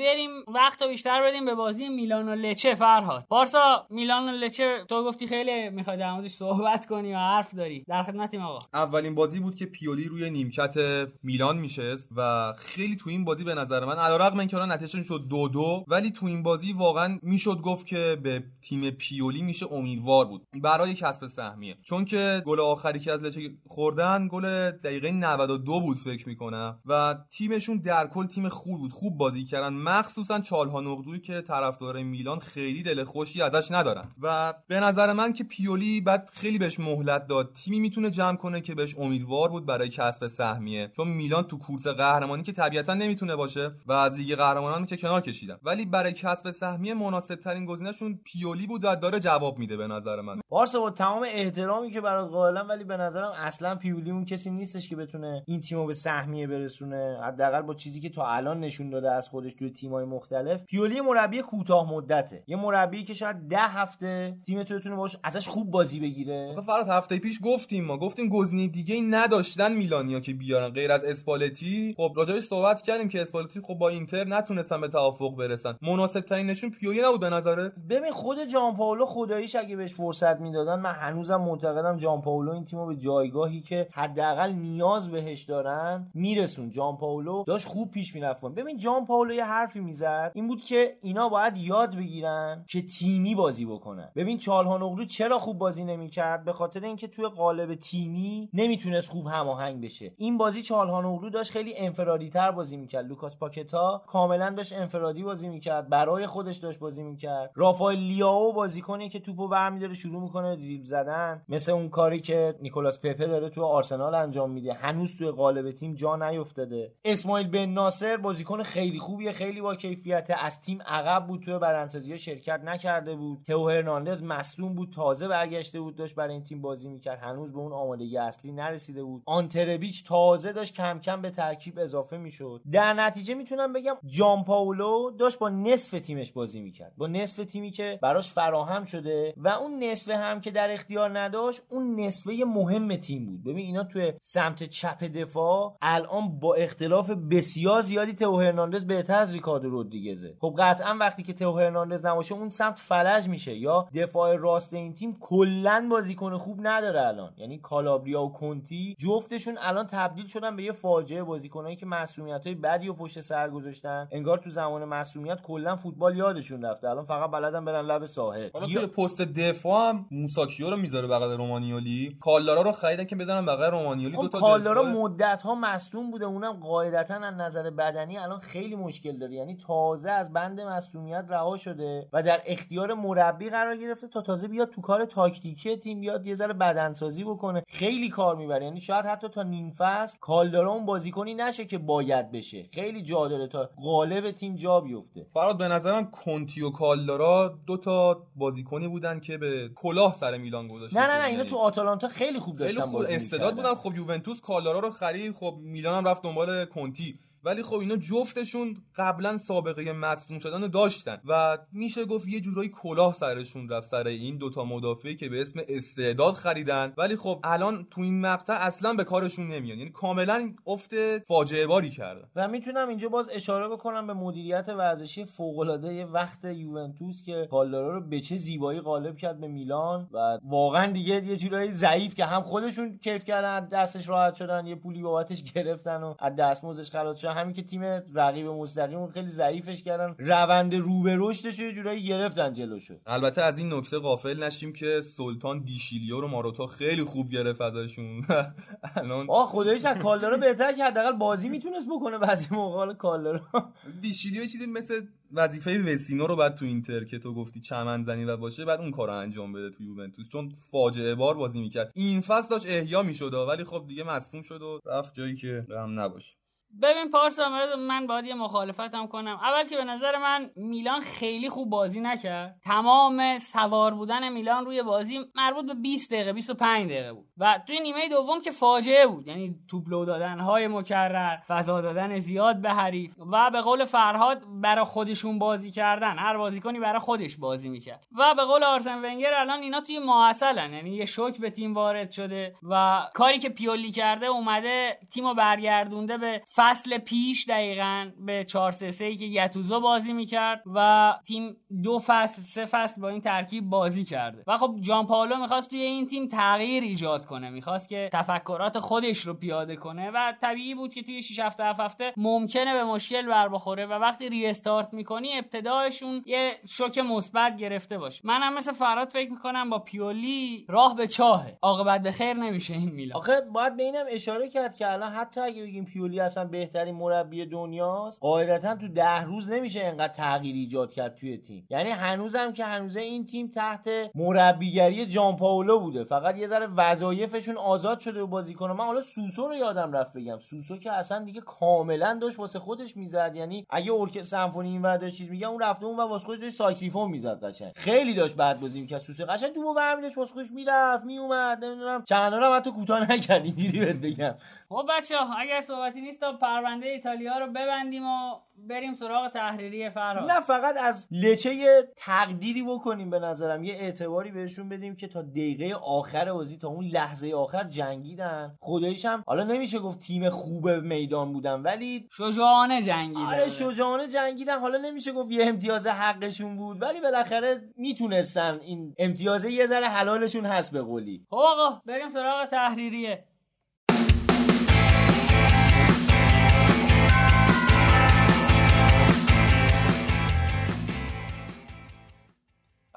بریم وقتو بیشتر بدیم به بازی میلان و لچه. فرهاد بارسا میلان و لچه تو گفتی خیلی میخواد در موردش صحبت کنی و حرف داری، در خدمتیم آقا. اولین بازی بود که پیولی روی نیمکت میلان میشست و خیلی تو این بازی به نظر من علیرغم اینکه اون نتیجه شد دو دو ولی تو این بازی واقعا میشد گفت که به تیم پیولی میشه امیدوار بود برای کسب سهمیه، چون که گل آخری که از لچه خوردن گل دقیقه نود و دو بود فکر میکنم و تیم تیمشون در کل تیم خوب بود، خوب بازی کردن، مخصوصا چالهانوغلویی که طرفدار میلان خیلی دل خوشی ازش ندارن و به نظر من که پیولی بعد خیلی بهش مهلت داد، تیمی میتونه جمع کنه که بهش امیدوار بود برای کسب سهمیه، چون میلان تو کورس قهرمانی که طبیعتا نمیتونه باشه و از لیگ قهرمانان که کنار کشیدن، ولی برای کسب سهمیه مناسب ترین گزینه‌شون پیولی بود و داره جواب میده به نظر من. بارسا با تمام احترامی که برات قائلم ولی به نظرم اصلا پیولی اون کسی نیستش که بتونه این تیمو به سهمیه برسونه، حداقل با چیزی که تا الان نشون داده از خودش توی تیم‌های مختلف. پیولی مربی کوتاه مدته، یه مربی که شاید ده هفته تیمت رو بتونه باش ازش خوب بازی بگیره. آخه فرات هفته پیش گفتیم ما گفتیم گزینه دیگه‌ای نداشتن میلانیا که بیارن غیر از اسپالتی. خب راجعش صحبت کردیم که اسپالتی خب با اینتر نتونستن به توافق برسن، مناسب ترین نشون پیولی نبود به نظرت؟ ببین خود جان پائولو خداییش اگه بهش فرصت میدادن، من هنوزم معتقدم جان پائولو این تیمو به جایگاهی که حداقل نیاز بهش دارن میرسون. جان پائولو داش خوب پیش میرفت. ببین جان پائولو یه حرفی میزد، این بود که اینا باید یاد بگیرن که تیمی بازی بکنن. ببین چالهانوغلو چرا خوب بازی نمیکرد؟ به خاطر اینکه توی قالب تیمی نمیتونست خوب هماهنگ بشه. این بازی چالهانوغلو داشت خیلی انفرادی تر بازی میکرد. لوکاس پاکتا کاملا داشت انفرادی بازی میکرد، برای خودش داشت بازی میکرد. رافائل لیائو بازیکنی که توپو برمی‌داره شروع میکنه دریبل زدن، مثل اون کاری که نیکولاس پپه داره توی آرسنال انجام میده، هنوز توی قالب تیم جا نیافتاده. اسماعیل بن ناصر بازیکن خیلی خوبیه، خیلی با کیفیته، از تیم عقب بود، توی بدنسازی شرکت نکرده بود. تو هرناندز مصدوم بود، تازه برگشته بود، داشت برای این تیم بازی میکرد، هنوز به اون آمادگی اصلی نرسیده بود. آنتربیچ تازه داشت کم کم به ترکیب اضافه میشد. در نتیجه میتونم بگم جان پاولو داشت با نصف تیمش بازی میکرد، با نصف تیمی که براش فراهم شده و اون نصف هم که در اختیار نداشت، اون نصفه مهم تیم بود. ببین اینا توی سمت چپ دفاع الان با اختلاف بسیار زیادی تو هرناندز بهتر از ریکاردو رودریگزه. خب قطعا وقتی که تو هرناندز نباشه اون سمت فلج میشه، یا دفاع راست این تیم کلا بازیکن خوب نداره الان، یعنی کالابریا و کنتی جفتشون الان تبدیل شدن به یه فاجعه، بازیکنایی که معصومیتای بدی و پشت سر گذاشتن، انگار تو زمان معصومیت کلا فوتبال یادشون رفته، الان فقط بلدن برن لب ساحل. حالا یا... توی پست دفاع هم موساکیو رو میذاره بغل رومانیولی، کالارا رو خریدن که بزنن بغل رومانیولی، دو تا کالارا مدت ها مصدوم بوده، اونم قاعدتا از نظر بدنی الان خیلی مشکل داره، یعنی تازه از بند معصومیت رها شده و در اختیار مربی قرار گرفته تا تازه بیاد تو کار تاکتیکی تیم بیاد یه ذره بدنسازی بکنه، خیلی کار میبره. یعنی شاید حتی تا نیم فصل کالدارا اون بازیکنی نشه که باید بشه، خیلی جا داره تا قالب تیم جا بیفته. فراد به نظرم کنتی و کالدارا دو تا بازیکنی بودن که به کلاه سر میلان گذاشته. نه نه نه اینا تو آتالانتا خیلی خوب داشتن، خیلی خوب استعداد بودن. خب یوونتوس کالدارا رو خرید، خب میلان هم رفت دنبال کنتی، ولی خب اینا جفتشون قبلا سابقه مصدوم شدن رو داشتن و میشه گفت یه جورایی کلاه سرشون رفت سر این دوتا مدافعی که به اسم استعداد خریدن، ولی خب الان تو این مقطع اصلا به کارشون نمیاد، یعنی کاملا افت فاجعه باری کردن. و میتونم اینجا باز اشاره بکنم به مدیریت ورزشی فوق العاده وقت یوونتوس که کالارا رو به چه زیبایی غالب کرد به میلان و واقعا دیگه یه جورایی ضعیف که هم خودشون کیف کردن، دستش راحت شدن، یه پولی بابتش گرفتن و از دستمزدش خلاص، همین که تیم رقیب مستقیم خیلی ضعیفش کردن، روند رو به رشدش یه جورایی گرفتن جلوشو. البته از این نکته غافل نشیم که سلطان دیشیلیو رو ماروتا خیلی خوب گرفت ازشون. الان آ خداییش از کالدارا بهتر که حداقل بازی میتونست بکنه بعضی موقع کالدارا. دیشیلیو چیزی مثل وظیفه وسینو رو بعد تو اینتر که تو گفتی چمن زنی و باشه، بعد اون کارو انجام بده تو یوونتوس، چون فاجعه بار بازی میکرد. این فصل داشت احیا میشد ولی خب دیگه مصدوم شد و رفت جایی که هم نباشه. ببین پارسا، من باید یه مخالفتم کنم. اول که به نظر من میلان خیلی خوب بازی نکرد، تمام سوار بودن میلان روی بازی مربوط به بیست دقیقه بیست و پنج دقیقه بود و توی نیمه دوم که فاجعه بود، یعنی توپلو دادن های مکرر، فضا دادن زیاد به حریف و به قول فرهاد برای خودشون بازی کردن، هر بازیکنی برای خودش بازی میکرد و به قول آرسن ونگر الان اینا توی معاصلن، یعنی یه شوک به تیم وارد شده و کاری که پیولی کرده اومده تیمو برگردونده به فصل پیش، دقیقاً به چهار سه سه که یتوزو بازی میکرد و تیم دو فصل سه فصل با این ترکیب بازی کرده و خب جان پاولو میخواست توی این تیم تغییر ایجاد کنه، میخواست که تفکرات خودش رو پیاده کنه و طبیعی بود که توی شش هفت هفت هفته ممکنه به مشکل بر بخوره و وقتی ری استارت میکنی ابتدایشون یه شوک مثبت گرفته باشه. منم مثل فراد فکر میکنم با پیولی راه به چاهه، عاقبت به خیر نمیشه این میلان. آخه باید به اینم اشاره کرد که الان حتی اگه بگیم پیولی اصلا بهترین مربی دنیاست، قاعدتاً تو ده روز نمیشه اینقدر تغییر ایجاد کرد توی تیم، یعنی هنوزم که هنوزه این تیم تحت مربیگری جان پاولو بوده، فقط یه ذره وظایفشون آزاد شده و بازیکن‌ها. من حالا سوسو رو یادم رفت بگم، سوسو که اصلا دیگه کاملاً داشت واسه خودش میزد، یعنی اگه ارکستر سمفونی اینور داشت چیز میگه اون رفته اون و واسه خودش ساکسیفون میزد، قشنگ خیلی داشت بعد بازی می‌کرد سوسو، قشنگ تو برمی‌داشت واسه خودش میرفت میومد، نمیدونم چندانم حتی کوتاه نکرد. اینجوری بهت بگم خب بچه‌ها اگر صحبتی نیست تا پرونده ایتالیا رو ببندیم و بریم سراغ تحریریه فرهاد. نه فقط از لچه یه تقدیری بکنیم، به نظرم یه اعتباری بهشون بدیم که تا دقیقه آخر بازی، تا اون لحظه آخر جنگیدن. خداییش هم حالا نمیشه گفت تیم خوب میدان بودن، ولی شجاعانه جنگیدن. آره شجاعانه جنگیدن، حالا نمیشه گفت یه امتیاز حقشون بود، ولی بالاخره میتونستن این امتیاز یه ذره حلالشون هست به قولی. خب آقا بریم سراغ تحریریه.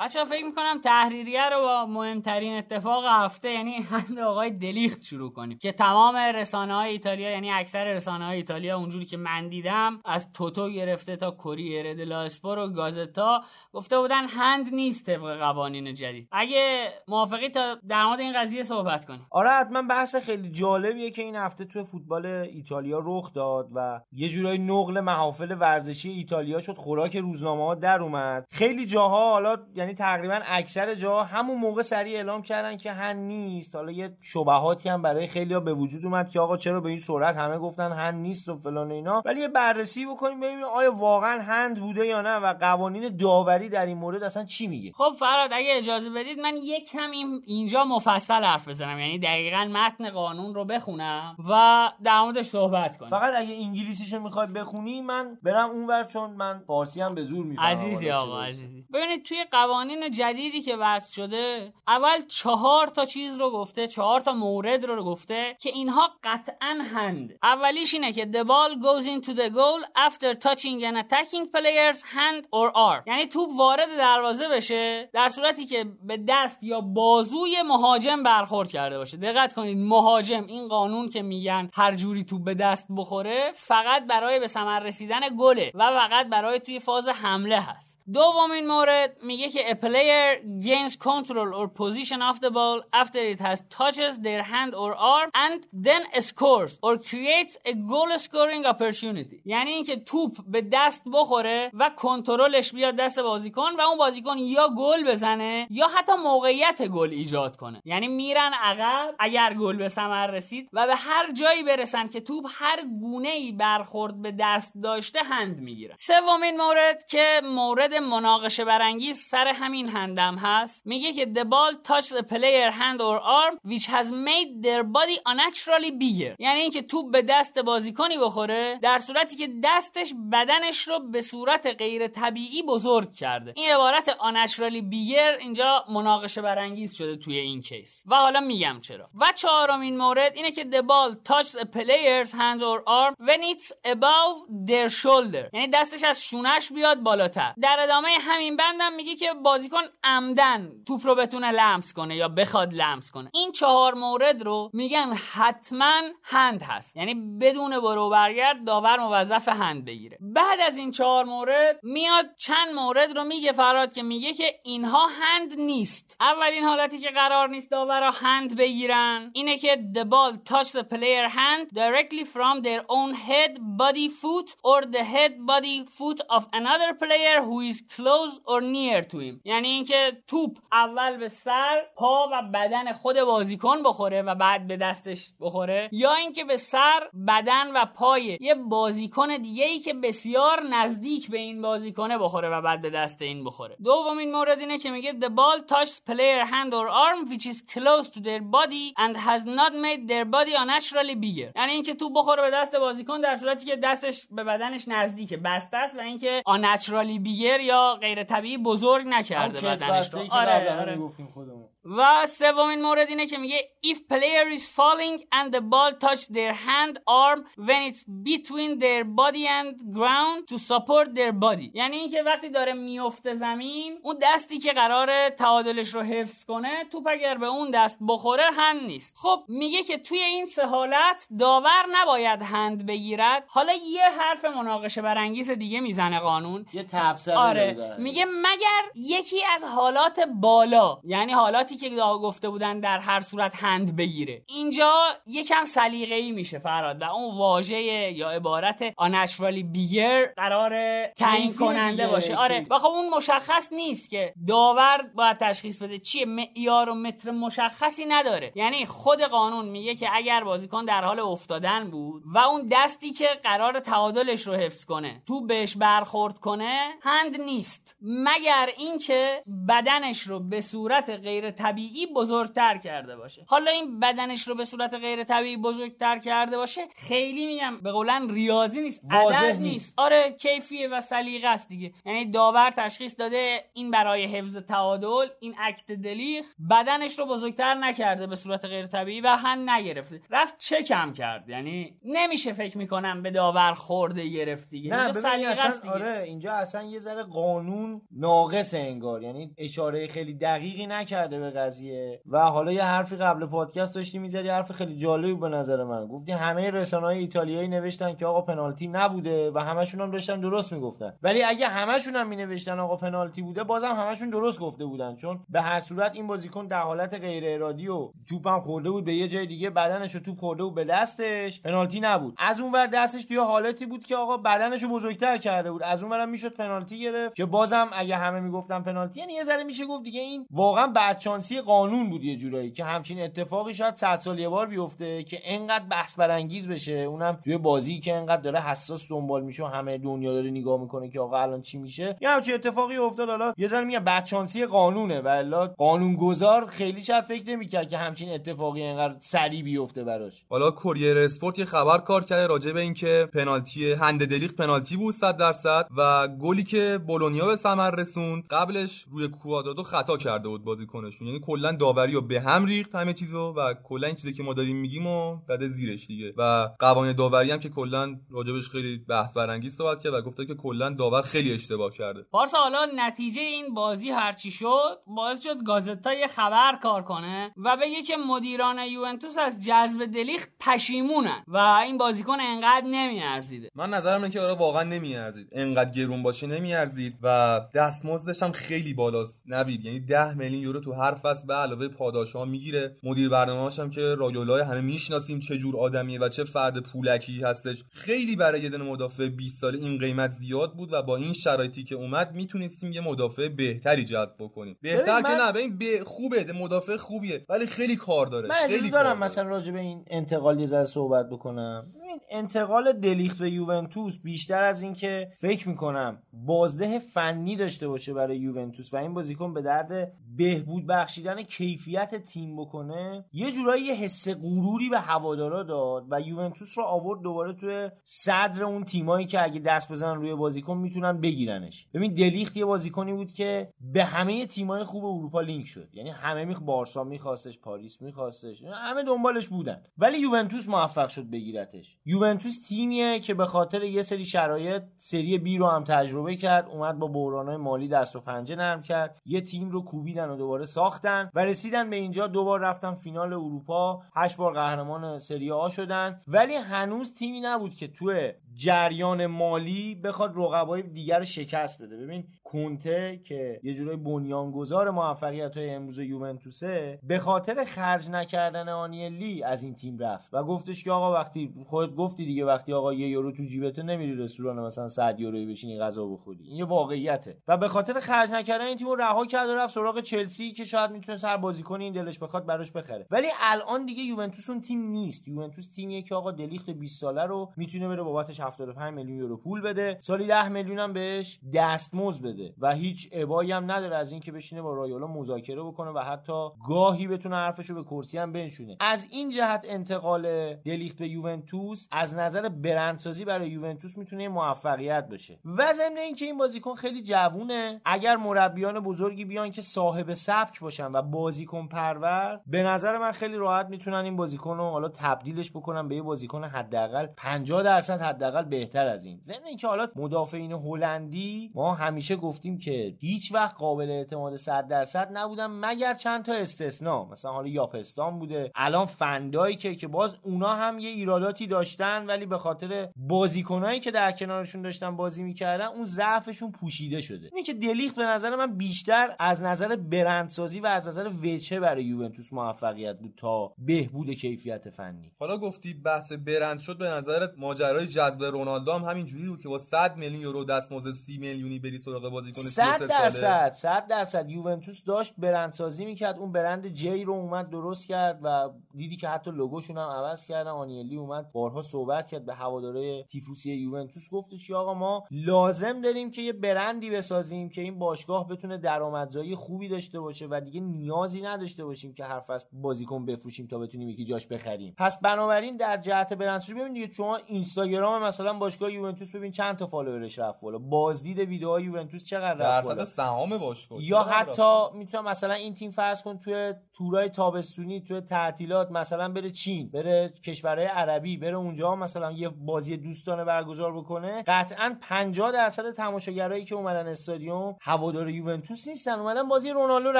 بچه‌ها فکر می‌کنم تحریریه رو با مهمترین اتفاق هفته یعنی هند آقای دلیخت شروع کنیم که تمام رسانه‌های ایتالیا یعنی اکثر رسانه‌های ایتالیا اونجوری که من دیدم از توتو گرفته تا کوریره دلا اسپور و گازتا گفته بودن هند نیست طبق قوانین جدید. اگه موافقی تا در مورد این قضیه صحبت کنیم. آره حتما، بحث خیلی جالبیه که این هفته تو فوتبال ایتالیا رخ داد و یه جورایی نقل محافل ورزشی ایتالیا شد، خوراک روزنامه‌ها در اومد. خیلی جاها حالا یعنی تقریبا اکثر جاها همون موقع سریع اعلام کردن که هند نیست. حالا یه شبهاتی هم برای خیلی‌ها به وجود اومد که آقا چرا به این سرعت همه گفتن هند نیست و فلان اینا، ولی یه بررسی بکنیم ببینیم آیا واقعا هند بوده یا نه و قوانین داوری در این مورد اصلا چی میگه. خب فراد اگه اجازه بدید من یک کم اینجا مفصل حرف بزنم، یعنی دقیقاً متن قانون رو بخونم و در موردش صحبت کنم. فقط اگه انگلیسیشو می‌خوای بخونی من برم اونور چون من فارسی هم به زور می‌فهمم. عزیزی آقا عزیزی، ببینید توی قوانین جدیدی که وضع شده اول چهار تا چیز رو گفته، چهار تا مورد رو گفته که اینها قطعاً هند. اولیش اینه که the ball goes into the goal after touching an attacking player's hand or arm، یعنی توپ وارد دروازه بشه در صورتی که به دست یا بازوی مهاجم برخورد کرده باشه. دقت کنید مهاجم، این قانون که میگن هر جوری توپ به دست بخوره فقط برای به ثمر رسیدن گله و فقط برای توی فاز حمله هست. دومین مورد میگه که a player gains control or position of the ball after it has touches their hand or arm and then scores or creates a goal scoring opportunity، یعنی اینکه توپ به دست بخوره و کنترلش بیاد دست بازیکن و اون بازیکن یا گل بزنه یا حتی موقعیت گل ایجاد کنه. یعنی میرن عقب، اگر گل به ثمر رسید و به هر جایی برسن که توپ هر گونه‌ای برخورد به دست داشته هند میگیرن. سومین مورد که مورد مناقشه برانگیز سر همین هندم هست، میگه که the ball touched the player hand or arm which has made their body unnaturally bigger، یعنی اینکه توپ به دست بازیکنی بخوره در صورتی که دستش بدنش رو به صورت غیر طبیعی بزرگ کرده. این عبارت unnaturally bigger اینجا مناقشه برانگیز شده توی این کیس و حالا میگم چرا. و چهارمین مورد اینه که the ball touched the player's hand or arm when it's above their shoulder، یعنی دستش از شونهش بیاد بالاتر. در ادامه همین بندم میگه که بازیکن عمدن توپ رو بتونه لمس کنه یا بخواد لمس کنه. این چهار مورد رو میگن حتما هند هست، یعنی بدون برو برگرد داور موظف هند بگیره. بعد از این چهار مورد میاد چند مورد رو میگه فراد که میگه که اینها هند نیست. اولین حالتی که قرار نیست داورا هند بگیرن اینه که the ball touch the player hand directly from their own head body foot or the head body foot of another player who is close or near to him، یعنی اینکه توپ اول به سر، پا و بدن خود بازیکن بخوره و بعد به دستش بخوره، یا اینکه به سر، بدن و پای یه بازیکن دیگه‌ای که بسیار نزدیک به این بازیکنه بخوره و بعد به دست این بخوره. دومین مورد اینه که میگه the ball touched player hand or arm which is close to their body and has not made their body unnaturally bigger، یعنی اینکه توپ بخوره به دست بازیکن در صورتی که دستش به بدنش نزدیکه، بسته است و اینکه unnaturally bigger یا غیر طبیعی بزرگ نکرده بدنش رو. آره آره میگفتیم خودمون. و سومین مورد اینه که میگه if player is falling and the ball touch their hand arm when it's between their body and ground to support their body، یعنی اینکه وقتی داره میفته زمین اون دستی که قراره تعادلش رو حفظ کنه توپ اگر به اون دست بخوره هند نیست. خب میگه که توی این سه حالت داور نباید هند بگیرد. حالا یه حرف مناقشه برانگیز دیگه میزنه قانون، یه تبصره. آره میگه مگر یکی از حالات بالا، یعنی حالاتی که گفته بودن در هر صورت هند بگیره، اینجا یکم سلیقه‌ای میشه فراد و اون واژه یا عبارت unnaturally bigger قرار تعیین کننده باشه. آره و خب اون مشخص نیست که داور باید تشخیص بده چیه، معیار و متر مشخصی نداره. یعنی خود قانون میگه که اگر بازیکن در حال افتادن بود و اون دستی که قرار تعادلش رو حفظ کنه تو بهش برخورد کنه هند نیست، مگر اینکه بدنش رو به صورت غیر طبیعی بزرگتر کرده باشه. حالا این بدنش رو به صورت غیر طبیعی بزرگتر کرده باشه خیلی میگم به قولن ریاضی نیست، عدد نیست. آره کیفیه و سلیقه است دیگه. یعنی داور تشخیص داده این برای حفظ تعادل، این اکت دلیخت بدنش رو بزرگتر نکرده به صورت غیر طبیعی و هن نگرفته، رفت چکم کرد. یعنی نمیشه فکر میکنم به داور خورده گرفت دیگه. نه اصلا آره اینجا اصلا یه ذره قانون ناقص انگار، یعنی اشاره خیلی دقیقی نکرده به قضیه. و حالا یه حرفی قبل پادکست داشتی می‌زدی، حرف خیلی جالبی به نظر من گفتی، همه رسانه‌های ایتالیایی نوشتن که آقا پنالتی نبوده و همشون هم داشتن درست میگفتن. ولی اگه همشون هم مینوشتن آقا پنالتی بوده بازم همشون درست گفته بودن، چون به هر صورت این بازیکن در حالت غیر ارادی و توپم خورده بود به یه جای دیگه، بدنشو توپ خورده بود به دستش، پنالتی نبود. از اونور دستش توی حالتی بود که آقا بدنشو بزرگتر کرده بود، از اونورم میشد پنالتی گرفت که بازم اگه همه میگفتن پنالتی. یعنی یه ذره میشه گفت دیگه این واقعا بدشانسی قانون بود یه جورایی که همچین اتفاقی شاید صد سال یه بار بیفته که انقدر بحث برانگیز بشه، اونم توی بازی که انقدر داره حساس دنبال میشه و همه دنیا داره نگاه میکنه که آقا الان چی میشه. یه همچین اتفاقی افتاد. حالا یه ذره میگم بدشانسی قانونه، والا قانونگذار خیلی شاید فکر نمیکرد که همچین اتفاقی انقدر سریع بیفته براش. حالا کوریر اسپورت یه خبر کار کرده راجع به اینکه پنالتی هند دلیخت پنالتی بود صد درصد و گلی که بولونیا به ثمر رسوند قبلش روی کوادادو خطا کرده بود بازیکنشون. یعنی کلا داوریو به هم ریخت همه چیزو و کلا این چیزی که ما داریم میگیم و بعد زیرش دیگه. و قوانین داوری هم که کلا راجبش خیلی بحث برانگیز صحبت کرد و گفته که کلا داور خیلی اشتباه کرده. پارسا حالا نتیجه این بازی هرچی شد باعث شد گازتا یه خبر کار کنه و بگه که مدیران یوونتوس از جذب دلیخت پشیمونن و این بازیکن انقدر نمیارزیده. من نظرم اینه که آره واقعا نمیارزید، انقدر گرون باشه نمیارزید و دستمزدش هم خیلی بالاست نوید، یعنی ده میلیون یورو تو هر فصل به علاوه پاداش‌ها میگیره. مدیر برنامه‌هاش هم که رایولای همه میشناسیم چه جور آدمیه و چه فرد پولکی هستش. خیلی برای یه دونه مدافع بیست ساله این قیمت زیاد بود و با این شرایطی که اومد میتونستیم یه مدافع بهتری جذب بکنیم. بهتر که نه، ببین به خوبه، مدافع خوبیه ولی خیلی کار داره. من خیلی دارم داره. مثلا راجع به این انتقال یه ذره صحبت بکنم. ببین انتقال دلیخت به یوونتوس بیشتر از اینکه فکر می‌کنم بازده فنی داشته باشه برای یوونتوس و این بازیکن به درد بهبود بخشیدن کیفیت تیم بکنه، یه جورایی یه حس غروری به هوادارا داد و یوونتوس رو آورد دوباره توی صدر اون تیمایی که اگه دست بزنن روی بازیکن میتونن بگیرنش. ببین دلیخت یه بازیکنی بود که به همه تیمای خوب اروپا لینک شد، یعنی همه میخ بارسا میخواستش، پاریس میخواستش، همه دنبالش بودن ولی یوونتوس موفق شد بگیرتش. یوونتوس تیمیه که به خاطر یه سری شرایط سری بی رو هم تجربه کرد، اومد با بحران‌های مالی دست و پنجه نرم کرد، یه تیم رو کوبیدن و دوباره ساختن و رسیدن به اینجا. دوبار رفتن فینال اروپا، هشت بار قهرمان سری آ شدن ولی هنوز تیمی نبود که توی جریان مالی بخواد رقبای دیگر رو شکست بده. ببین کونته که یه جورای بنیانگذار موفقیت‌های امروز یوونتوسه به خاطر خرج نکردن آنیلی از این تیم رفت و گفتش که آقا وقتی خودت گفتی دیگه، وقتی آقا یه یورو تو جیبت نمیری رستوران مثلا صد یورویی بشینی غذا بخوری، این یه واقعیته و به خاطر خرج نکردن این تیمو رها کرد و رفت سراغ چلسی که شاید میتونه سر بازیکن این دلش بخواد براش بخره. ولی الان دیگه یوونتوس اون تیم نیست. یوونتوس تیمیه که آقا دلیخت بیست ساله رو میتونه بره بابتش هفتاد و پنج میلیون یورو پول بده، سالی ده میلیون هم بهش دستمزد بده و هیچ ابایی هم نداره از اینکه بشینه با رایولا مذاکره بکنه و حتی گاهی بتونه حرفشو به کرسی هم بنشونه. از این جهت انتقال دلیخت به یوونتوس از نظر برندسازی برای یوونتوس میتونه موفقیت باشه و ضمن اینکه این بازیکن خیلی جوونه، اگر مربیان بزرگی بیان که صاحب سبک باشن و بازیکن پرور، به نظر من خیلی راحت میتونن این بازیکن رو حالا تبدیلش بکنن به یه بازیکن حداقل پنجاه درصد حد حداقل بهتر از این. ضمن اینکه حالا مدافعین هلندی ما همیشه گفتیم که هیچ وقت قابل اعتماد صد درصد نبودن مگر چند تا استثنا، مثلا حالا یاپستان بوده، الان فندایی که که باز اونا هم یه ایراداتی داشتن ولی به خاطر بازیکنایی که در کنارشون داشتن بازی میکردن اون ضعفشون پوشیده شده. اینه که دلیخت به نظر من بیشتر از نظر برندسازی و از نظر وجهه برای یوونتوس موفقیت بود تا بهبود کیفیت فنی. حالا گفتی بحث برند شد، به نظرت ماجرای جذب نقد رونالدو هم همینجوری بود که با صد میلیون یورو دستمزد سی میلیونی بری سراغ بازیکن سی و سه ساله. صد درصد صد درصد یوونتوس داشت برندسازی میکرد، اون برند جی رو اومد درست کرد و دیدی که حتی لوگوشون هم عوض کردن. آنیلی اومد بارها صحبت کرد به هواداره تیفوسی یوونتوس، گفتش که آقا ما لازم داریم که یه برندی بسازیم که این باشگاه بتونه درآمدزایی خوبی داشته باشه و دیگه نیازی نداشته باشیم که هر فصل بازیکن بفروشیم تا بتونیم یکی جاش بخریم. پس بنابراین در جهت برندسازی ببینید دیگه شما اینستاگرام مثلا باشگاه یوونتوس ببین چند تا فالوورش رفت بالا، بازدید ویدیوهای یوونتوس چقدر رفت بالا، درصد سهام باشگاه، یا حتی میتونم مثلا این تیم فرض کن توی تورای تابستونی توی تعطیلات مثلا بره چین، بره کشورهای عربی، بره اونجا مثلا یه بازی دوستانه برگزار بکنه، قطعاً پنجاه درصد تماشاگرایی که اومدن استادیوم هوادار یوونتوس نیستن، اومدن بازی رونالدو رو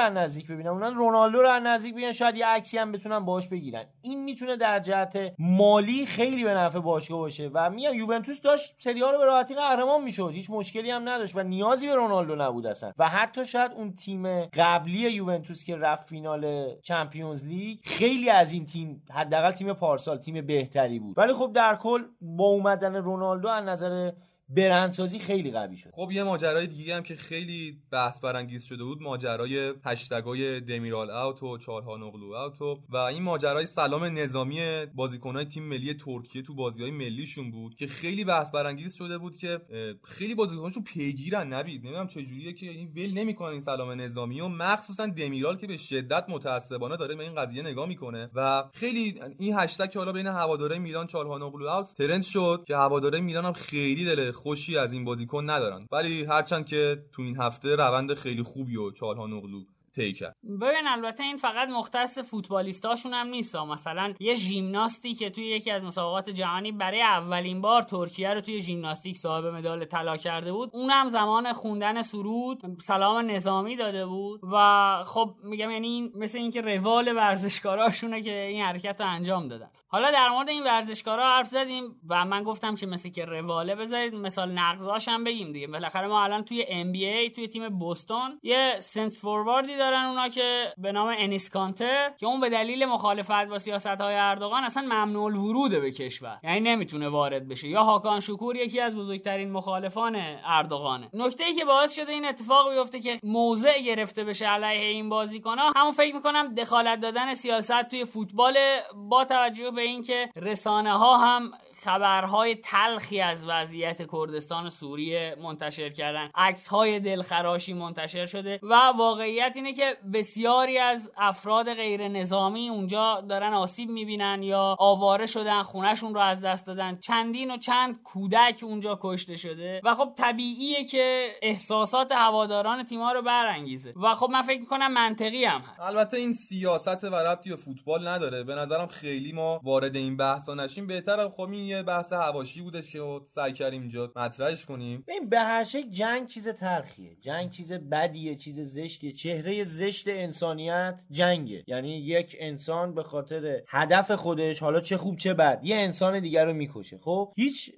از نزدیک ببینن، اونن رونالدو رو از نزدیک ببینن، شاید یه عکسی هم بتونن باهاش بگیرن. این میتونه در جهت مالی خیلی به نفع باشگاه باشه و میگم یوونتوس داشت سری آ رو به راحتی قهرمان میشد، هیچ مشکلی هم نداشت و نیازی به رونالدو نبود اصلا. و حتی شاید اون تیم قبلی یوونتوس که رفت فینال چمپیونز لیگ خیلی از این تیم حداقل تیم پارسال تیم بهتری بود، ولی خب در کل با اومدن رونالدو از نظر برندسازی خیلی قوی شد. خب یه ماجرای دیگه هم که خیلی بحث برانگیز شده بود ماجرای هشتگای دمیرال اوت و چالهانوغلو اوت و این ماجرای سلام نظامی بازیکن‌های تیم ملی ترکیه تو بازی‌های ملیشون بود که خیلی بحث برانگیز شده بود که خیلی بازیکن‌هاشون پیگیرن نبید، نمیدونم چه جوریه که این ول نمی‌کنه این سلام نظامی و مخصوصا دمیرال که به شدت متعصبانه داره به این قضیه نگاه می‌کنه و خیلی این هشتگ حالا بین هوادارهای میلان چالهانوغلو اوت ترند شد که هوادارهای میلان هم خیلی دل خوشی از این بازیکن ندارن، ولی هرچند که تو این هفته روند خیلی خوبی و چالهانوغلو تیکه. ببین البته این فقط مختص فوتبالیستاشون هم نیست، مثلا یه ژیمناستی که توی یکی از مسابقات جهانی برای اولین بار ترکیه رو توی ژیمناستیک صاحب مدال طلا کرده بود، اونم زمان خوندن سرود سلام نظامی داده بود و خب میگم یعنی مثل اینکه روال ورزشکاراشونه که این حرکت رو انجام دادن. حالا در مورد این ورزشکارا حرف زدیم و من گفتم که مثل که رواله بذارید مثال نقضاش هم بگیم دیگه. بالاخره ما الان توی ام بی ای توی تیم بوستون یه سنت فورواردی دارن اونا که به نام انیس کانتر که اون به دلیل مخالفت با سیاست‌های اردوغان اصلا ممنوع الورود به کشور، یعنی نمیتونه وارد بشه، یا هاکان شکور یکی از بزرگترین مخالفان اردوغانه. نکته‌ای که باعث شده این اتفاق بیفته که موضع گرفته بشه علیه این بازیکن‌ها همون فکر می‌کنم دخالت دادن سیاست توی فوتبال با توجه به اینکه رسانه ها هم خبرهای تلخی از وضعیت کردستان و سوریه منتشر کردن، عکس‌های دلخراشی منتشر شده و واقعیت اینه که بسیاری از افراد غیر نظامی اونجا دارن آسیب می‌بینن یا آواره شدن، خونه‌شون رو از دست دادن، چندین و چند کودک اونجا کشته شده و خب طبیعیه که احساسات هواداران تیم‌ها رو برانگیزه و خب من فکر می‌کنم منطقی هم هست. البته این سیاست و ربطی به فوتبال نداره، به نظرم خیلی ما وارد این بحثا نشیم بهتره. خب این یه بحث حواشی بودش که سعی کردیم اینجا مطرحش کنیم. ببین به هر شکل جنگ چیز تلخیه، جنگ چیز بدیه، چیز زشتیه، چهره زشت انسانیت جنگه، یعنی یک انسان به خاطر هدف خودش، حالا چه خوب چه بد، یه انسان دیگر رو میکشه. خب هیچ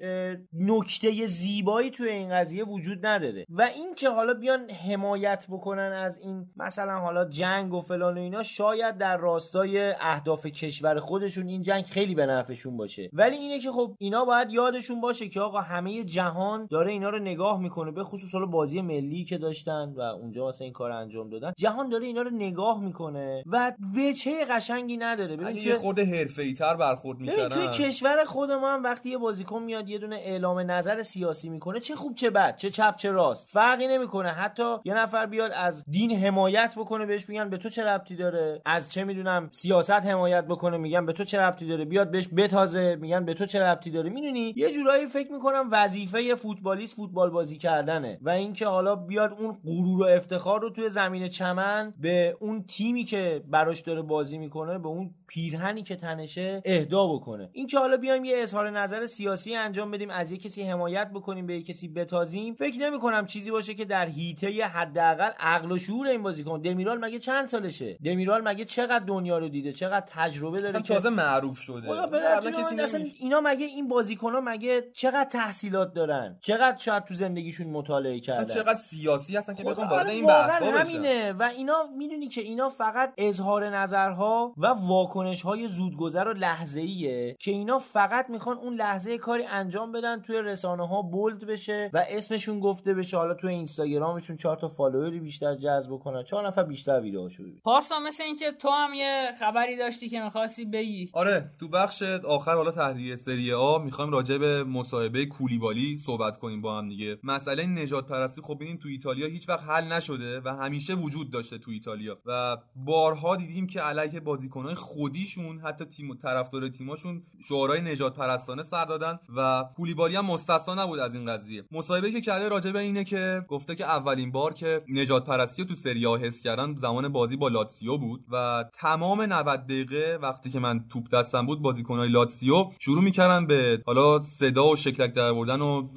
نکته زیبایی توی این قضیه وجود نداره و این که حالا بیان حمایت بکنن از این مثلا حالا جنگ و فلان و اینا شاید در راستای اهداف کشور خودشون این جنگ خیلی به نفعشون باشه، ولی اینه که خب اینا باید یادشون باشه که آقا همه جهان داره اینا رو نگاه میکنه، به خصوص حالا بازی ملی که داشتن و اونجا واسه این کار انجام دادن، جهان داره اینا رو نگاه میکنه و وجهه قشنگی نداره. ببین یه خورده حرفه‌ای‌تر برخورد میکنن. ببین توی کشور خود ما هم وقتی یه بازیکن میاد یه دونه اعلام نظر سیاسی میکنه، چه خوب چه بد، چه چپ چه راست، فرقی نمیکنه. حتی یه نفر بیاد از دین حمایت بکنه بهش میگن به تو چه ربطی داره، از چه میدونم سیاست حمایت بکنه میگن به تو چه ربطی داره، بیاد بهش بتازه میگن به تو چه ربطی داره. میدونی یه جورایی فکر میکنم وظیفه فوتبالیست فوتبال بازی کردنه و اینکه حالا بیاد اون غرور و افتخار رو توی زمین چمن به اون تیمی که براش داره بازی میکنه، به اون پیرهنی که تنشه اهدا بکنه. اینکه حالا بیایم یه اظهار نظر سیاسی انجام بدیم، از یه کسی حمایت بکنیم، به یه کسی بتازیم، فکر نمیکنم چیزی باشه که در حیطه حداقل عقل و شعور این بازیکن. دمیرال مگه چند سالشه؟ دمیرال مگه چقدر دنیا رو دیده، چقدر تجربه داره، تازه معروف شده. حالا کسی نمیشه. اینا مگه مگه این بازیکن‌ها مگه چقدر تحصیلات دارن، چقدر شاید تو زندگیشون مطالعه کردن، چقدر سیاسی هستن که بخون وارد این بحث‌ها بشن. و اینا میدونی که اینا فقط اظهار نظرها و واکنش‌های زودگذر و لحظه‌ایه که اینا فقط میخوان اون لحظه کاری انجام بدن، توی رسانه‌ها بولد بشه و اسمشون گفته بشه، حالا توی اینستاگرامشون چهار تا فالووری بیشتر جذب کنن، چهار نفر بیشتر ویدیوهاشو ببینن. پارسا مثل اینکه تو هم یه خبری داشتی که می‌خواستی بگی. آره تو بخش آخر حالا تحلیل سری آ می‌خوایم راجع به مصاحبه کولیبالی صحبت کنیم با هم دیگه. مسئله نجات پرستی خب ببینید تو ایتالیا هیچ وقت حل نشده و همیشه وجود داشته تو ایتالیا و بارها دیدیم که علیه بازیکن‌های خودیشون حتی تیم طرفدار تیماشون شعارهای نجات پرستانه سر دادن و کولیبالی هم مستثنا نبود از این قضیه. مصاحبه‌ای که کرده راجع به اینه که گفته که اولین بار که نجات پرستی تو سری آ حس کردن زمان بازی با لاتزیو بود و تمام نود دقیقه وقتی که من توپ دستم بود بازیکن‌های لاتزیو شروع می‌کردن به حالا صدا و شکلک درآوردن و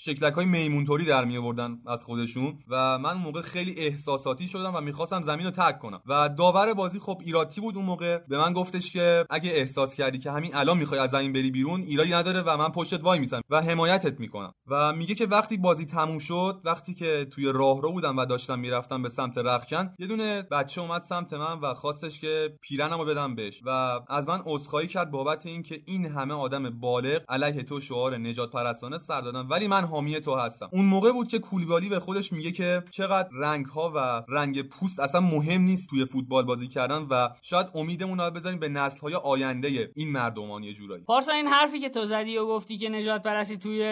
شکلک‌های میمون‌طوری درمی‌آوردن از خودشون و من اون موقع خیلی احساساتی شدم و می‌خواستم زمین رو ترک کنم و داور بازی خب ایراتی بود اون موقع به من گفتش که اگه احساس کردی که همین الان می‌خوای از زمین بری بیرون ایرادی نداره و من پشتت وای میسم و حمایتت می‌کنم و میگه که وقتی بازی تموم شد وقتی که توی راهرو بودم و داشتم میرفتم به سمت رختکن یه دونه بچه اومد سمت من و خواستش که پیرنمو بدم بهش و از من عذرخواهی کرد بابت اینکه این همه آدم بالغ علیه تو شعار نجات پرستانه سر دادن ولی من حامی تو هستم. اون موقع بود که کولیبالی به خودش میگه که چقدر رنگ‌ها و رنگ پوست اصلا مهم نیست توی فوتبال بازی کردن و شاید امیدمون رو بزنیم به نسل‌های آینده این مردمان یه جورایی. پارسا این حرفی که تو زدی و گفتی که نجات پرستی توی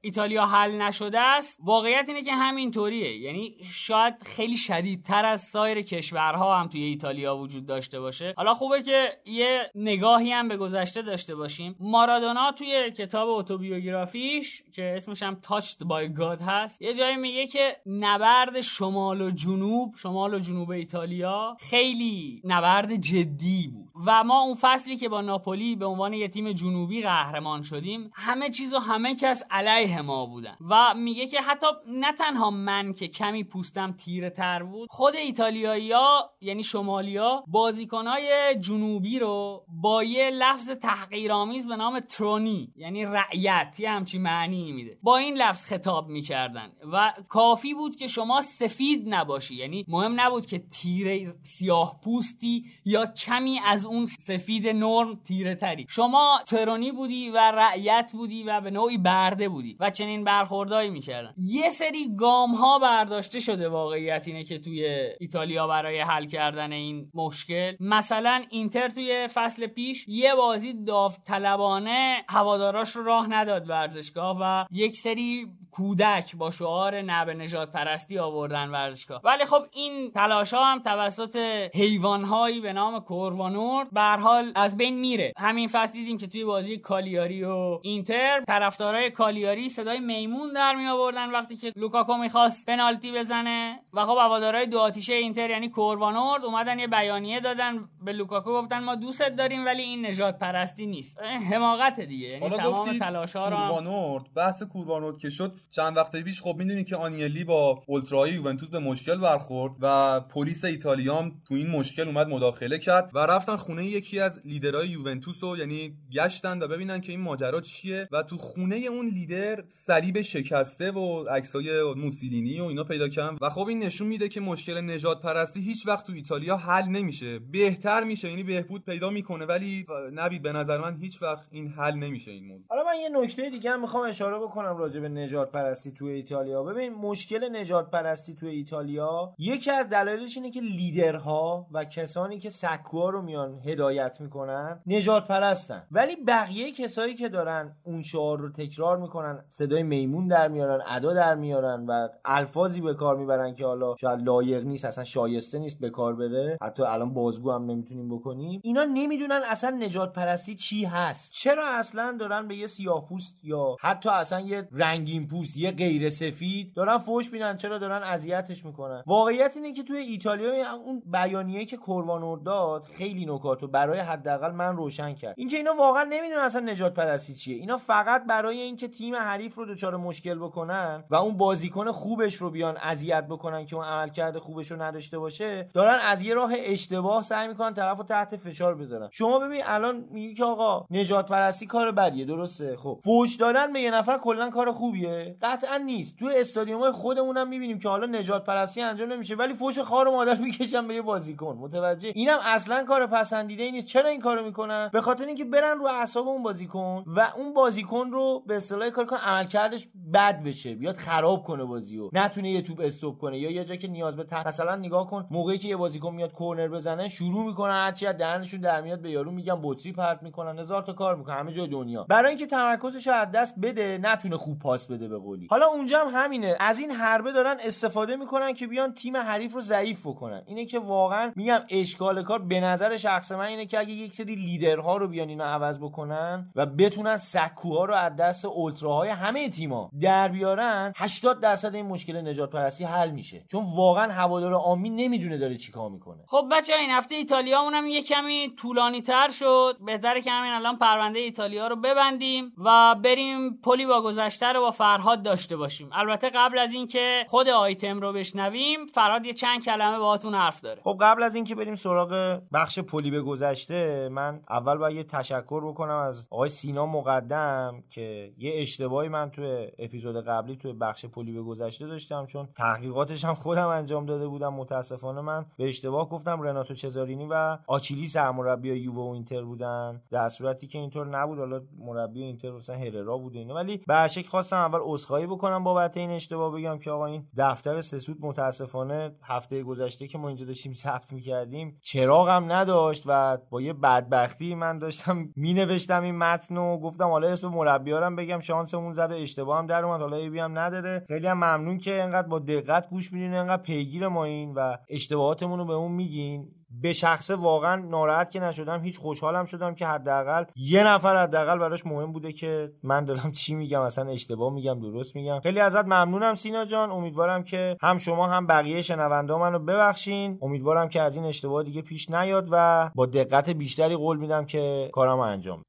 ایتالیا حل نشده است، واقعیت اینه که همین طوریه. یعنی شاید خیلی شدیدتر از سایر کشورها هم توی ایتالیا وجود داشته باشه. حالا خوبه که یه نگاهی هم به گذشته داشته باشیم. مارادونا توی کتاب اتوبیوگرافیش که اسمش هم تاچد بای گاد هست، یه جایی میگه که نبرد شمال و جنوب، شمال و جنوب ایتالیا خیلی نبرد جدی بود و ما اون فصلی که با ناپولی به عنوان یه تیم جنوبی قهرمان شدیم، همه چیز و همه کس علیه ما بودن و میگه که حتی نه تنها من که کمی پوستم تیره تر بود، خود ایتالیایی‌ها یعنی شمالیا بازیکن‌های جنوبی رو با یه لفظ تحقیرآمیز به نام ترونی یعنی رعیت یه همچین معنی میده با این لفظ خطاب میکردن و کافی بود که شما سفید نباشی، یعنی مهم نبود که تیره سیاه پوستی یا کمی از اون سفید نرم تیره تری، شما ترونی بودی و رعیت بودی و به نوعی برده بودی و چنین برخوردایی میکردن. یه سری گام ها برداشته شده، واقعیت اینه که توی ایتالیا برای حل کردن این مشکل، مثلا اینتر توی فصل پیش یه بازی داوطلبانه هواداراش رو راه نداد ورزشگاه و یک سری کودک با شعار نه به نجات پرستی آوردن ورزشگاه، ولی خب این تلاش‌ها هم توسط حیوان‌هایی به نام کوروانورد به هر حال از بین میره. همین فصل دیدیم که توی بازی کالیاری و اینتر طرفدارای کالیاری صدای میمون در می آوردن وقتی که لوکاکو می‌خواست پنالتی بزنه و خب هوادارهای دو آتیشه اینتر یعنی کوروانورد اومدن یه بیانیه دادن به لوکاکو گفتن ما دوستت داریم ولی این نجات پرستی نیست. حماقت دیگه، یعنی تمام تلاش‌ها رو کوروانورد بحث کوروانورد که شد چند وقت پیش خب میدونی که آنیلی با اولترای یوونتوس به مشکل برخورد و پلیس ایتالیام تو این مشکل اومد مداخله کرد و رفتن خونه یکی از لیدرهای یوونتوس رو یعنی گشتن و ببینن که این ماجرا چیه و تو خونه اون لیدر صلیب شکسته و عکسای موسولینی و اینا پیدا کردن و خب این نشون میده که مشکل نجات پرستی هیچ وقت تو ایتالیا حل نمیشه، بهتر میشه یعنی بهبود پیدا میکنه ولی نبید به نظر من هیچ وقت این حل نمیشه این موضوع. حالا من یه نکته دیگه هم میخوام اشاره بکنم راجع به نجات پرستی توی ایتالیا. ببین مشکل نجات پرستی توی ایتالیا یکی از دلایلش اینه که لیدرها و کسانی که سکوها رو میان هدایت میکنن نجات پرستن، ولی بقیه کسایی که دارن اون شعار رو تکرار میکنن، صدای میمون در میارن، ادا در میارن و الفاظی به کار میبرن که حالا شاید لایق نیست، اصلا شایسته نیست به کار بره، حتی الان بازگو هم نمیتونیم بکنیم، اینا نمیدونن اصلا نجات پرستی چی هست، چرا اصلا دارن به یه سیاه‌پوست یا حتی اصلا یه رنگین پوست یه غیر سفید دارن فوش میدن، چرا دارن اذیتش میکنن. واقعیت اینه که توی ایتالیا اون بیانیه‌ای که کوروانورد داد خیلی نکاتو برای حداقل من روشن کرد، اینکه اینا واقعا نمیدونن اصلا نجات پرستی چیه، اینا فقط برای اینکه تیم حریف رو دچار مشکل بکنن و اون بازیکن خوبش رو بیان اذیت بکنن که اون عملکرد خوبش رو نداشته باشه، دارن از یه راه اشتباه سعی میکنن طرفو تحت فشار بذارن. شما ببین الان میگی که آقا نجات پرستی کار بدیه، درسته. خب فوش دادن به یه نفر کلا کار خوبیه؟ قطعا نیست. تو استادیوم‌های خودمونم می‌بینیم که حالا نجات پرستی انجام نمیشه ولی فوش خار و مادر می‌کشن به یه بازیکن. متوجه؟ اینم اصلا کار پسندیده‌ای نیست. چرا این کارو می‌کنن؟ به خاطر اینکه برن رو اعصاب اون بازیکن و اون بازیکن رو به اصطلاح کار کن عملکردش بد بشه، بیاد خراب کنه بازیو، نتونه یه توپ استوب کنه یا یه جایی که نیاز به تن... مثلا نگاه کن موقعی که یه بازیکن میاد کرنر بزنه شروع می‌کنه هرچی از دهنشون در میاد به یارو میگن بطری پرت می‌کنن، هزار تا کار می‌کنن همه جای دنیا برای اینکه تمرکزش از دست بده، نتونه خوب پاس بده به گلی. حالا اونجا هم همینه، از این حربه دارن استفاده می‌کنن که بیان تیم حریف رو ضعیف بکنن. اینه که واقعا میگم اشکال کار به نظر شخص من اینه که اگه یک سری لیدرها رو بیان اینا عوض بکنن و بتونن سکوها رو از دست اولتراهای همه تیم‌ها در بیارن، هشتاد درصد این مشکل نجات پرستی حل میشه، چون واقعا هوادار عامی نمیدونه داره چیکار میکنه. خب بچه این هفته ایتالیا اونم یه کمی طولانی تر شد، بهتره که همین الان پرونده ایتالیا رو ببندیم و بریم پلی با گذشته رو با فرهاد داشته باشیم. البته قبل از اینکه خود آیتم رو بشنویم، فرهاد یه چند کلمه باهاتون حرف داره. خب قبل از اینکه بریم سراغ بخش پلی به گذشته، من اول باید یه تشکر بکنم از آقای سینا مقدم که یه اشتباهی من تو اپیزود قبلی تو بخش پلی به گذشته داشتم، چون تحقیقاتش هم خودم انجام داده بودم. متاسفانه من به اشتباه گفتم رناتو چزارینی و آچیلی سرمربی یووه و اینتر بودن، در صورتی که اینطور نبود. حالا مربی اینتر مثلا هررا بود اینا، ولی به هر شکل خواستم اول عذرخواهی بکنم بابت این اشتباه، بگم که آقا این دفتر سسوت متاسفانه هفته گذشته که ما اینجا داشتیم ثبت می‌کردیم چراغم نداشت و با یه بدبختی من داشتم مینوشتم این متن و گفتم حالا اسم مربیارم بگم، شانسمون زده اشتباهم در اومد، حالا ای بی هم نداره. خیلی هم ممنون که اینقدر با دقت گوش میدین، اینقدر پیگیر ما این و اشتباهاتمون رو به اون میگین. به شخصه واقعا ناراحت که نشدم، هیچ خوشحالم شدم که حداقل یه نفر حداقل براش مهم بوده که من دارم چی میگم، اصلا اشتباه میگم درست میگم. خیلی ازت ممنونم سینا جان، امیدوارم که هم شما هم بقیه شنونده منو ببخشین، امیدوارم که از این اشتباه دیگه پیش نیاد و با دقت بیشتری قول میدم که کارامو انجام بدم.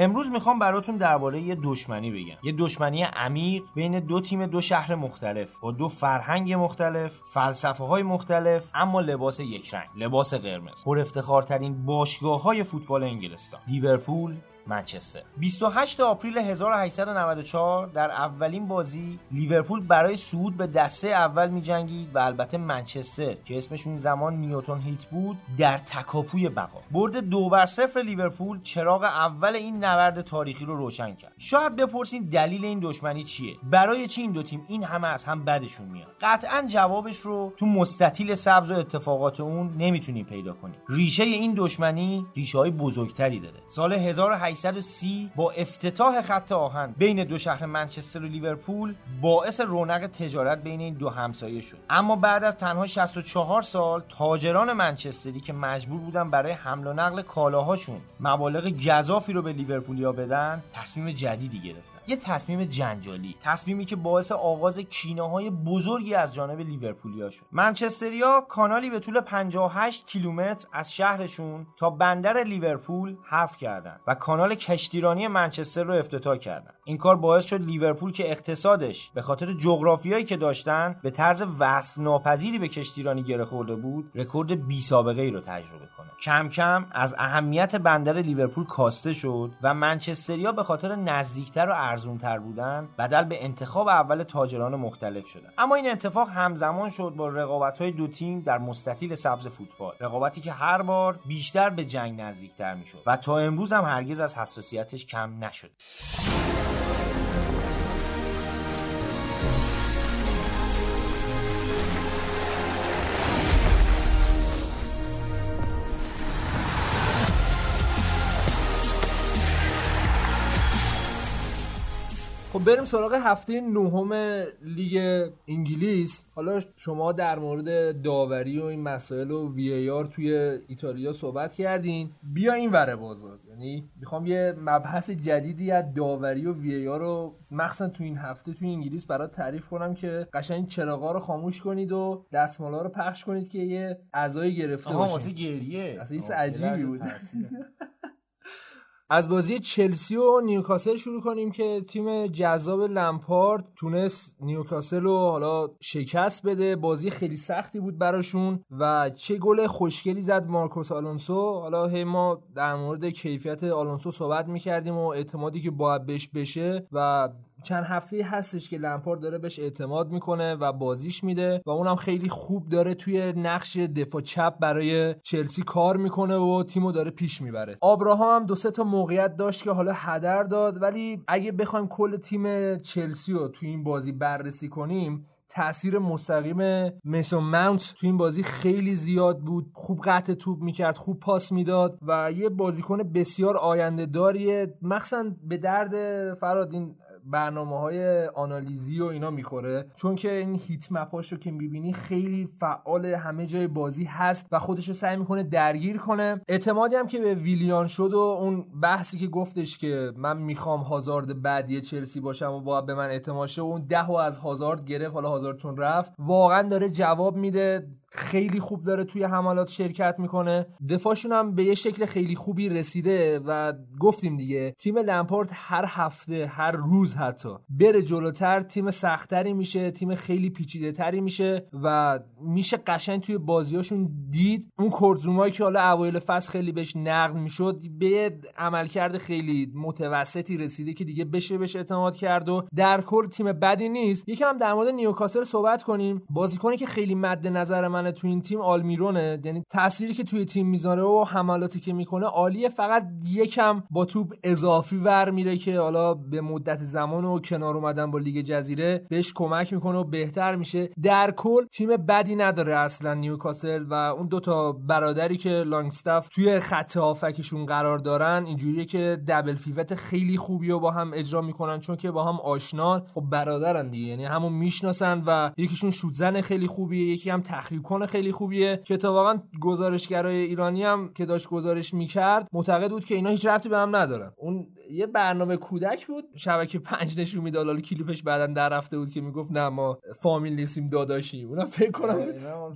امروز میخوام براتون درباره یه دشمنی بگم، یه دشمنی عمیق بین دو تیم دو شهر مختلف با دو فرهنگ مختلف، فلسفه‌های مختلف، اما لباس یکرنگ، لباس قرمز. پر افتخارترین باشگاه‌های فوتبال انگلستان، لیورپول، منچستر. بیست و هشتم آوریل هزار و هشتصد و نود و چهار در اولین بازی لیورپول برای صعود به دسته اول می‌جنگید و البته منچستر که اسمشون زمان نیوتن هیت بود در تکاپوی بقا. برد دو بر صفر لیورپول چراغ اول این نبرد تاریخی رو روشن کرد. شاید بپرسین دلیل این دشمنی چیه؟ برای چی این دو تیم این همه از هم بدشون میاد؟ قطعاً جوابش رو تو مستطیل سبز و اتفاقات اون نمیتونی پیدا کنی. ریشه این دشمنی ریشه‌های بزرگتری داره. سال هزار و هشتصد و سی با افتتاح خط آهن بین دو شهر منچستر و لیورپول باعث رونق تجارت بین این دو همسایه شد، اما بعد از تنها شصت و چهار سال تاجران منچستری که مجبور بودن برای حمل و نقل کالاهاشون مبالغ گزافی رو به لیورپولیا بدن تصمیم جدیدی گرفتن، یه تصمیم جنجالی، تصمیمی که باعث آغاز کینه‌های بزرگی از جانب لیورپولیا شد. منچستریا کانالی به طول پنجاه و هشت کیلومتر از شهرشون تا بندر لیورپول حفر کردن و کانال کشتیرانی منچستر رو افتتاح کردن. این کار باعث شد لیورپول که اقتصادش به خاطر جغرافیایی که داشتن به طرز وصف ناپذیری به کشتیرانی گره خورده بود، رکورد بی‌سابقه‌ای رو تجربه کنه. کم کم از اهمیت بندر لیورپول کاسته شد و منچستریا به خاطر نزدیکتر و ارزون‌تر بودن بدل به انتخاب اول تاجران مختلف شدن. اما این اتفاق همزمان شد با رقابت‌های دو تیم در مستطیل سبز فوتبال، رقابتی که هر بار بیشتر به جنگ نزدیک‌تر می‌شد و تا امروز هم هرگز از حساسیتش کم نشد. خب بریم سراغ هفته نهم لیگ انگلیس. حالا شما در مورد داوری و این مسائل و وی ای آر توی ایتالیا صحبت کردین، بیا این وره بازار، یعنی میخوام یه مبحث جدیدی از داوری و وی ای آر رو مخصوصا تو این هفته توی انگلیس برات تعریف کنم که قشنگ چراغا رو خاموش کنید و دستمالا رو پخش کنید که یه عزای گرفته باشین. آها واسه گریه اصلا چیز عجیبی بود. از بازی چلسی و نیوکاسل شروع کنیم که تیم جذاب لمپارد تونست نیوکاسل رو حالا شکست بده. بازی خیلی سختی بود براشون و چه گل خوشگلی زد مارکوس آلونسو. حالا هی ما در مورد کیفیت آلونسو صحبت میکردیم و اعتمادی که باید بهش بشه و چند هفته هستش که لمپارد داره بهش اعتماد میکنه و بازیش میده و اونم خیلی خوب داره توی نقش دفاع چپ برای چلسی کار میکنه و تیمو داره پیش میبره. آبراهام دو سه تا موقعیت داشت که حالا هدر داد، ولی اگه بخوایم کل تیم چلسی رو توی این بازی بررسی کنیم، تأثیر مستقیم میسون ماونت تو این بازی خیلی زیاد بود. خوب قطع توپ میکرد، خوب پاس میداد و یه بازیکن بسیار آینده داریه، مخصوصا به درد فرادین برنامه‌های آنالیزی و اینا میخوره، چون که این هیت مپاشو که میبینی خیلی فعال، همه جای بازی هست و خودشو سعی میکنه درگیر کنه. اعتمادی هم که به ویلیان شد و اون بحثی که گفتش که من میخوام هازارد بعدی چلسی باشم و باید به من اعتماد شه، اون دهو از هازارد گرفت. حالا هازارد چون رفت واقعا داره جواب میده، خیلی خوب داره توی حملات شرکت میکنه. دفاعشون هم به یه شکل خیلی خوبی رسیده و گفتیم دیگه تیم لمپارد هر هفته هر روز حتی بره جلوتر تیم سختری میشه، تیم خیلی پیچیده تری میشه و میشه قشنگ توی بازیاشون دید اون کورتزومایی که حالا اوایل فصل خیلی بهش نقد میشد به عملکرد خیلی متوسطی رسیده که دیگه بشه بشه اعتماد کرد و در کل تیم بدی نیست. یکم در مورد نیوکاسل صحبت کنیم. بازیکنی که خیلی مد نظر من تو این تیم آلمیرونه، یعنی تأثیری که توی تیم میذاره و حملاتی که میکنه عالیه، فقط یکم با توپ اضافی ور میره که حالا به مدت زمان و کنار اومدن با لیگ جزیره بهش کمک میکنه و بهتر میشه. در کل تیم بدی نداره اصلا نیوکاسل و اون دوتا برادری که لانگستاف توی خط هافکشون قرار دارن اینجوریه که دبل پیوت خیلی خوبی و با هم اجرا میکنن، چون که با هم آشنان، خب برادرن دیگه، یعنی همو میشناسن و یکیشون شوتزن خیلی خوبیه، یکی هم تخریب کنه خیلی خوبیه که تا واقعا گزارشگرای ایرانی هم که داشت گزارش میکرد معتقد بود که اینا هیچ ربطی به هم ندارن. اون یه برنامه کودک بود شبکه پنج نشون میداد، حالا کلیپش بعدن در رفته بود که میگفت نه ما فامیل نیستیم داداشیم. اونم فکر کنم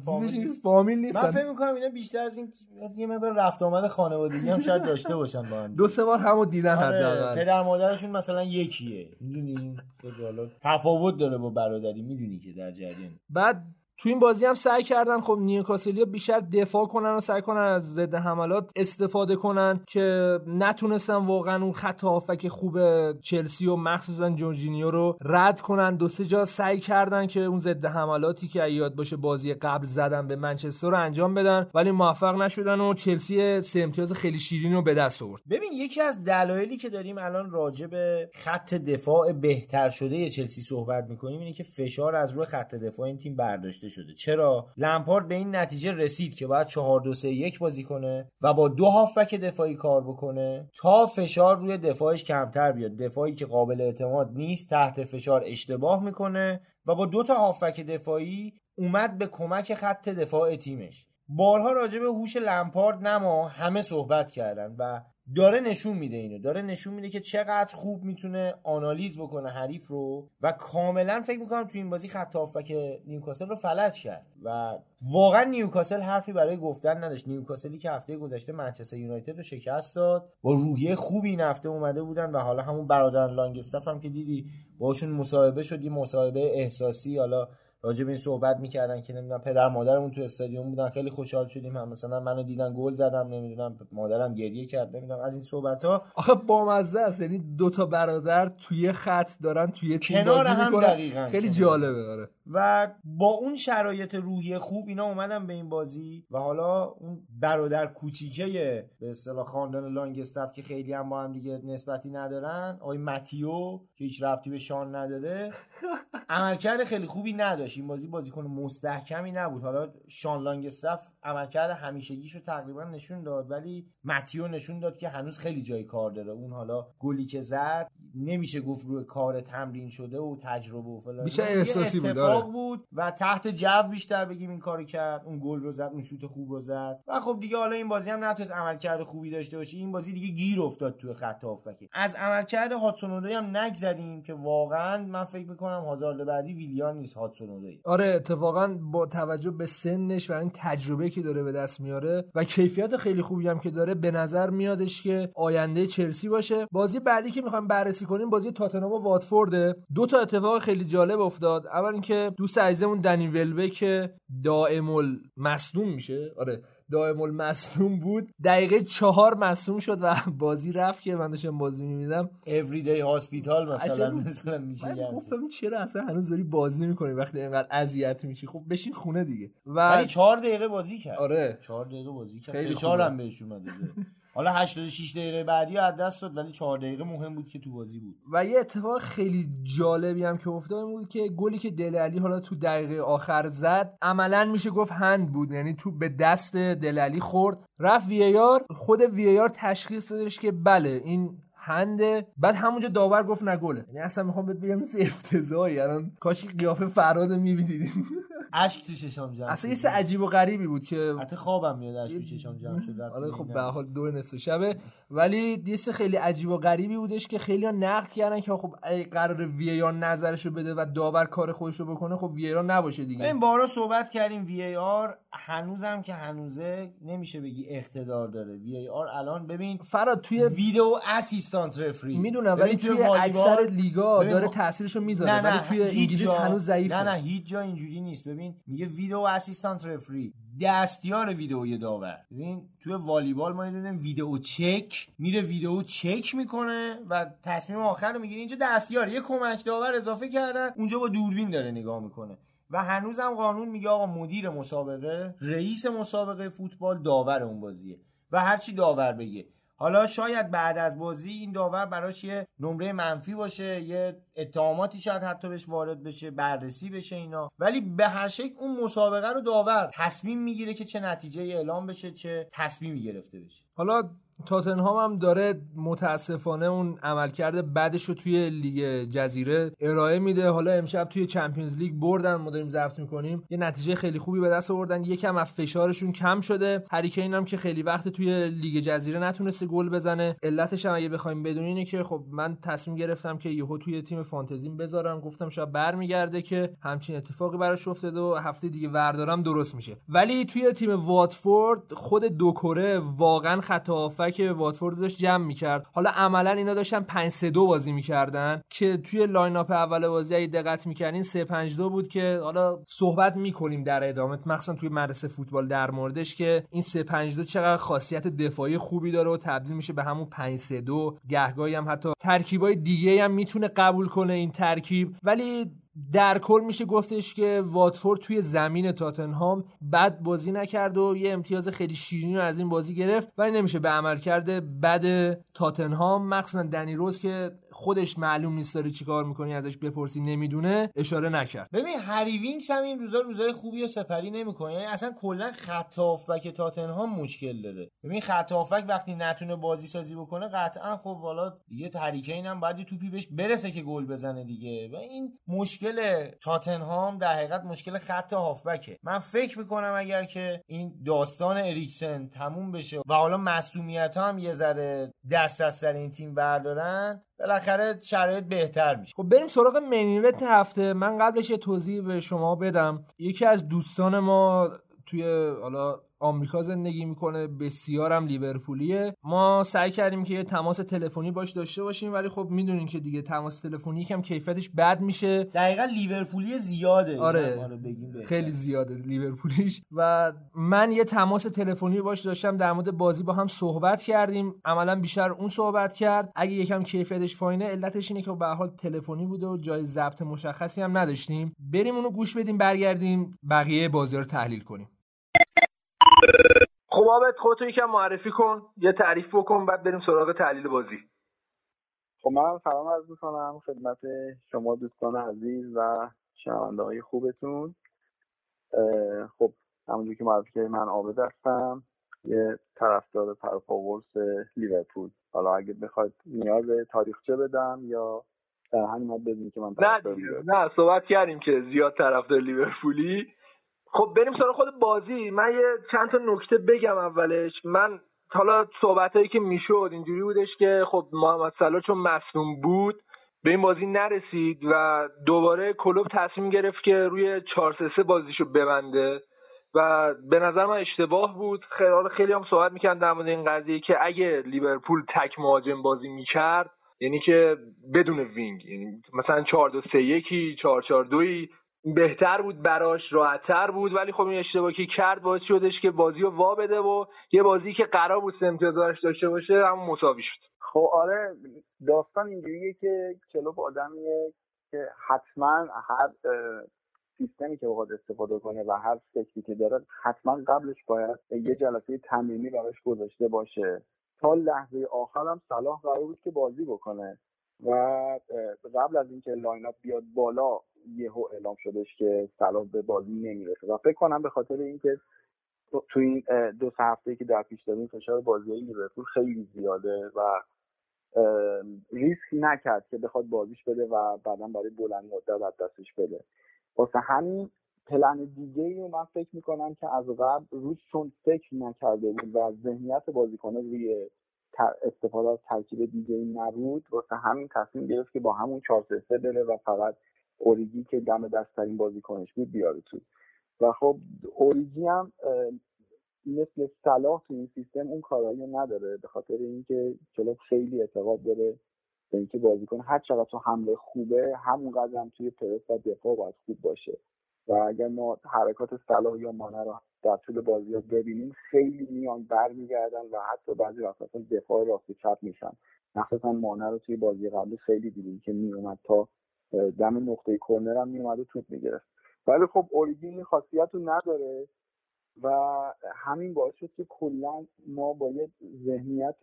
فامیل فامیل نیستن. من فکر میکنم اینا بیشتر از این یه مقدار رفت آمد خانوادگی هم شاید داشته باشن با هم. دو سه بار همو دیدن حداقل. پدر مادرشون مثلا یکیه، میدونی حالا تفاوت داره با برادری، میدونی که در جریان. بعد تو این بازی هم سعی کردن خب نیوکاسلیا بیشتر دفاع کنن و سعی کنن از ضد حملات استفاده کنن که نتونستن واقعا اون خط هافک خوب چلسی و مخصوصا جورجینیو رو رد کنن. دو سه جا سعی کردن که اون ضد حملاتی که یاد باشه بازی قبل زدن به منچستر رو انجام بدن، ولی موفق نشدن و چلسی سه امتیاز خیلی شیرین رو به دست آورد. ببین یکی از دلایلی که داریم الان راجع به خط دفاع بهتر شده چلسی صحبت می‌کنیم اینه که فشار از روی خط دفاع این تیم برداشته شده. چرا لمپارد به این نتیجه رسید که باید چهار دو سه یک بازی کنه و با دو هافبک دفاعی کار بکنه تا فشار روی دفاعش کمتر بیاد؟ دفاعی که قابل اعتماد نیست تحت فشار اشتباه میکنه و با دو تا هافبک دفاعی اومد به کمک خط دفاع تیمش. بارها راجع به هوش لمپارد نما همه صحبت کردن و داره نشون میده اینو داره نشون میده که چقدر خوب میتونه آنالیز بکنه حریف رو و کاملا فکر میکنم تو این بازی خط هافبک نیوکاسل رو فلج کرد و واقعا نیوکاسل حرفی برای گفتن نداشت. نیوکاسلی که هفته گذشته منچستر یونایتد رو شکست داد، با روحیه خوبی این هفته اومده بودن و حالا همون برادر لانگستاف هم که دیدی باشون مصاحبه شد، یه مصاحبه احساسی، حالا راجب این صحبت میکردن که نمیدونم پدر مادرمون تو استادیوم بودن خیلی خوشحال شدیم، هم مثلا منو دیدن گل زدم، نمیدونم مادرم گریه کرد، نمیدونم از این صحبت ها. آخه بامزه است، یعنی دو تا برادر توی خط دارن توی تیم بازی میکنن، خیلی جالبه. آره و با اون شرایط روحی خوب اینا اومدن به این بازی و حالا اون برادر کوچیکه به اصطلاح خاندان لانگستاف که خیلی هم با هم دیگه نسبتی ندارن، آقای ماتیو که هیچ ربطی به شان نداره، عملکرد خیلی خوبی نداشت. این بازی بازیکن مستحکمی نبود. حالا شان لانگستاف عملکرد همیشگیشو تقریبا نشون داد، ولی ماتیو نشون داد که هنوز خیلی جای کار داره. اون حالا گلی که زد نمیشه گفت روی کار تمرین شده و تجربه و فلان، بیشتر احساسی بود، اتفاق بود و تحت جو بیشتر بگیم این کارو کرد، اون گل رو زد، اون شوت خوب رو زد. و خب دیگه حالا این بازی هم نتونست عملکرد خوبی داشته باشه، این بازی دیگه گیر افتاد توی خط هافبک. از عملکرد هاتسون اودوی هم نگذریم که واقعا من فکر می‌کنم هازارد بعدی ویلیان نیست هاتسون اودوی. آره اتفاقا با توجه به سنش و این تجربه که داره به دست میاره و کیفیت خیلی خوبی هم که داره به نظر میادش که آینده چلسی باشه. بازی بعدی که می‌خوام بررسی کنیم بازی تاتنهام و واتفورد. دو تا اتفاق خیلی جالب افتاد. اول اینکه دوست عزیزمون دنی ولبک که دائم المصدوم میشه، آره دائم المصدوم بود، دقیقه چهار مصدوم شد و بازی رفت که من داشتم بازی می‌میدم. اوریدی هاسپیتال مثلا مثلا میشه. من گفتم چرا اصلا هنوز داری بازی می‌کنی وقتی اینقدر اذیت میشی؟ خب بشین خونه دیگه. ولی چهار دقیقه بازی کرد. آره چهار دقیقه بازی کرد. خیلی خوشحالم بهش اومد. حالا هشتاد و شش دقیقه بعدی از دست داد ولی چهار دقیقه مهم بود که تو بازی بود. و یه اتفاق خیلی جالبی هم که افتاد بود که گلی که دل علی حالا تو دقیقه آخر زد عملاً میشه گفت هند بود، یعنی تو به دست دل علی خورد، رفت وی ای آر، خود وی ای آر تشخیص دادش که بله این هنده، بعد همونجا داور گفت نه گله. یعنی اصلا میخوام بهت بگم چه افتضاحی، الان کاش قیافه فرادو می‌بینید. اشک تو چشام جمع اصلا یه چیز عجیب و غریبی بود که حتی خوابم میاد اشک تو چشام جمع شد. آره خب به هر حال دو نصف شبه ولی یه چیز خیلی عجیب و غریبی بودش که خیلی‌ها نقد کردن که خب اگه قرار وی ای آر نظرشو بده و داور کار خودش رو بکنه خب وی ای آر نباشه دیگه. این بارا صحبت کردیم وی ای آر هنوزم که هنوزه نمیشه بگی اقتدار داره. وی ای آر الان ببین فراد توی ویدیو اسیستنت رفری میدونم ولی توی اکثر لیگا داره تاثیرشو میذاره ولی توی انگلیس هنوز ضعیفه. نه نه هیچ جا اینجوری نیست. ببین میگه ویدیو اسیستنت رفری، دستیار ویدئوی داور. ببین توی والیبال ما دیدیم ویدئو چک میره ویدئو چک میکنه و تصمیم آخر رو میگیره. اینجا دستیار یه کمک داور اضافه کردن اونجا با دوربین داره نگاه میکنه و هنوزم قانون میگه آقا مدیر مسابقه، رئیس مسابقه فوتبال داور اون بازیه و هرچی داور بگه. حالا شاید بعد از بازی این داور براش یه نمره منفی باشه، یه اتهاماتی شاید حتی بهش وارد بشه، بررسی بشه اینا، ولی به هر شکل اون مسابقه رو داور تصمیم میگیره که چه نتیجه اعلام بشه چه تصمیمی گرفته بشه. حالا تاتنهام هم داره متاسفانه اون عملکرد بعدش رو توی لیگ جزیره ارائه میده. حالا امشب توی چمپیونز لیگ بردن، ما داریم ضبط میکنیم، یه نتیجه خیلی خوبی به دست آوردن، یکم از فشارشون کم شده. هری کین هم که خیلی وقت توی لیگ جزیره نتونسته گل بزنه، علتش هم اگه بخوایم بدونین اینه که خب من تصمیم گرفتم که یهو توی تیم فانتزیم بذارم، گفتم شاید برمیگرده که همچین اتفاقی براش افتاده و هفته دیگه وردارم درست میشه. ولی توی تیم واتفورد خود دوکوره واقعا خط که واتفورد داشت جمع میکرد. حالا عملا اینا داشتن پنج سه دو بازی میکردن که توی لایناپ اول بازی اگه دقت میکردین سه پنج دو بود که حالا صحبت میکنیم در ادامه مخصوصا توی مدرسه فوتبال در موردش که این سه پنج دو چقدر خاصیت دفاعی خوبی داره و تبدیل میشه به همون پنج سه دو. گهگاهی هم حتی ترکیبای دیگه هم میتونه قبول کنه این ترکیب، ولی در کل میشه گفتش که واتفورد توی زمین تاتنهام بد بازی نکرد و یه امتیاز خیلی شیرین رو از این بازی گرفت. ولی نمیشه به عملکرد بد تاتنهام مخصوصا دنی روز که خودش معلوم نیست داره چیکار می‌کنی ازش بپرسی نمیدونه اشاره نکرد. ببین هری وینکس هم این روزا روزای خوبی و سپری نمی‌کنه، یعنی اصلا کلا خط هافبک تاتنهام مشکل داره. ببین خط هافبک وقتی نتونه بازی سازی بکنه قطعا خب حالا یه حرکتی هم بعد توپی بهش برسه که گل بزنه دیگه و این مشکل تاتنهام در حقیقت مشکل خط هافبکه. من فکر می‌کنم اگر که این داستان اریکسن تموم بشه و حالا مصدومیت‌ها هم یه ذره دست از سر این تیم بردارن بالاخره شرایط بهتر میشه. خب بریم سراغ منیوت هفته. من قبلش یه توضیح به شما بدم. یکی از دوستان ما توی حالا آمریکا زندگی میکنه، بسیارم لیورپولیه. ما سعی کردیم که یه تماس تلفنی باش داشته باشیم ولی خب میدونین که دیگه تماس تلفنی یکم کیفیتش بد میشه. دقیقاً لیورپولی زیاده. آره بگیم خیلی زیاده لیورپولیش. و من یه تماس تلفنی باش داشتم، در مورد بازی با هم صحبت کردیم. عملاً بیشتر اون صحبت کرد. اگه یکم کیفیتش پایینه علتش اینه که به هر حال تلفنی بوده و جای ضبط مشخصی هم نداشتیم. بریم اونو گوش بدیم برگردیم بقیه بازی رو تحلیل کنیم. خب آبت خودتو یکم معرفی کن، یه تعریف بکن، بعد بریم سراغ تحلیل بازی. خب من سلام عرض می‌کنم خدمت شما دوستان عزیز و شنونده‌های خوبتون. خب همونجوری که معرفی کردم من عابد هستم، یه طرفدار پرفاورس لیورپول. حالا اگه بخواید نیاز به تاریخچه بدم یا در همین حد بدونی که من طرفدار لیورپول، نه صحبت کردیم که زیاد طرفدار لیورپولی. خب بریم سراغ خود بازی. من یه چند تا نکته بگم. اولش من حالا صحبتایی که میشد اینجوری بودش که خب محمد صلاح چون مصدوم بود به این بازی نرسید و دوباره کلوب تصمیم گرفت که روی چهار سه سه بازیشو ببنده و به نظر من اشتباه بود. خیلی خیلی هم صحبت می‌کردن در مورد این قضیه که اگه لیورپول تک مهاجم بازی میکرد، یعنی که بدون وینگ، یعنی مثلا چهار دو سه یک چهار چهار دو بهتر بود براش، راحت‌تر بود. ولی خب این اشتباهی که کرد باعث شدش که بازیو وا بده و یه بازی که قرار بود سه امتیاز داشته باشه هم مساوی شد. خب آره، داستان اینجوریه که کلوب آدمیه که حتما هر سیستمی که بخواد استفاده کنه و هر تکنیکی که داره حتما قبلش باید یه جلسه تمرینی براش گذاشته باشه. تا لحظه آخرم صلاح قرار بود که بازی بکنه و قبل از اینکه لاین اپ بیاد بالا یهو اعلام شدش که صلاح به بازی نمیرسه و فکر کنم به خاطر اینکه تو این دو سه هفته‌ای که در پیش داریم فشار بازی‌های لیورپول خیلی زیاده و ریسک نکرد که بخواد بازیش بده و بعدا برای بلند مدت از دستش بده. واسه همین پلن دیگه‌ای رو من فکر می‌کنم که از قبل روش چون فکر نکرده بود و ذهنیت بازیکن‌ها روی استفاده از ترکیب دیگه‌ای نبود، واسه همین تصمیم گرفت که با همون چهار سه سه بره و فقط اوریگی که دم دست‌ترین بازیکنش بود بیاره تو. و خب اوریجی هم مثل صلاح تو این سیستم اون کارایی نداره به خاطر اینکه کلوب خیلی اعتقاد داره به اینکه بازیکن هر چقدر تو حمله خوبه همونقدر هم توی پرس و دفاع باید خوب باشه و اگر ما حرکات صلاح یا مانه رو در طول بازی ها ببینیم خیلی میان برمیگردن و حتی بعضی وقتا دفاع راست و چپ میشن. مخصوصا مانه رو توی بازی قبل خیلی دیدیم که میومد تا دم نقطه کرنر هم میومد و توپ میگرفت. ولی خب اوریجی این خاصیت رو نداره و همین باعث شد که کلا ما با یه ذهنیت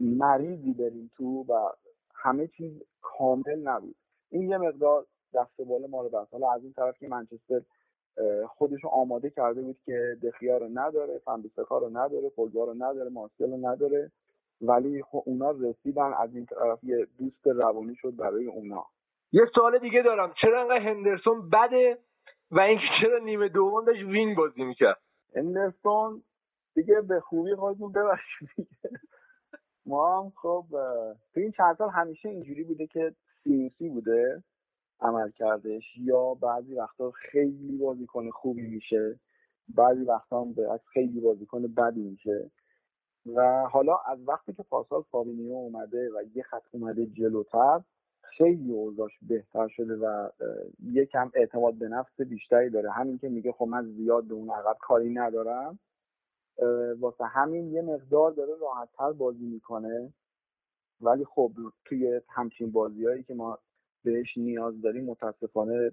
مریضی بریم تو و همه چیز کامل نبود. این یه مقدار دستبال ما رو بست. حالا از این طرف که منچستر خودشو آماده کرده بود که دخیا رو نداره، فنبیسکا رو نداره، پوگبا رو نداره، مارسیال رو نداره، ولی خب اونا رسیدن. از این طرف یه دوست روانی شد برای اونا. یه سوال دیگه دارم، چرا انقدر هندرسون بده و اینکه چرا نیمه دوم داشت وینگ بازی میکرد؟ هندرسون دیگه به خوبی خودمون ببخشید دیگه. ما هم خب تو این چند سال همیشه اینجوری بوده که سینوسی بوده عمل کردش، یا بعضی وقتا خیلی بازیکن خوبی میشه، بعضی وقتا هم به خیلی بازیکن بدی میشه. و حالا از وقتی که پارسال فابینیو اومده و یه خط اومده جلوتر خیلی اوضاعش بهتر شده و یکم اعتماد به نفس بیشتری داره. همین که میگه خب من زیاد به اون عقب کاری ندارم، واسه همین یه مقدار داره راحت‌تر بازی میکنه. ولی خب توی همچین بازیایی که ما بهش نیاز داریم متاسفانه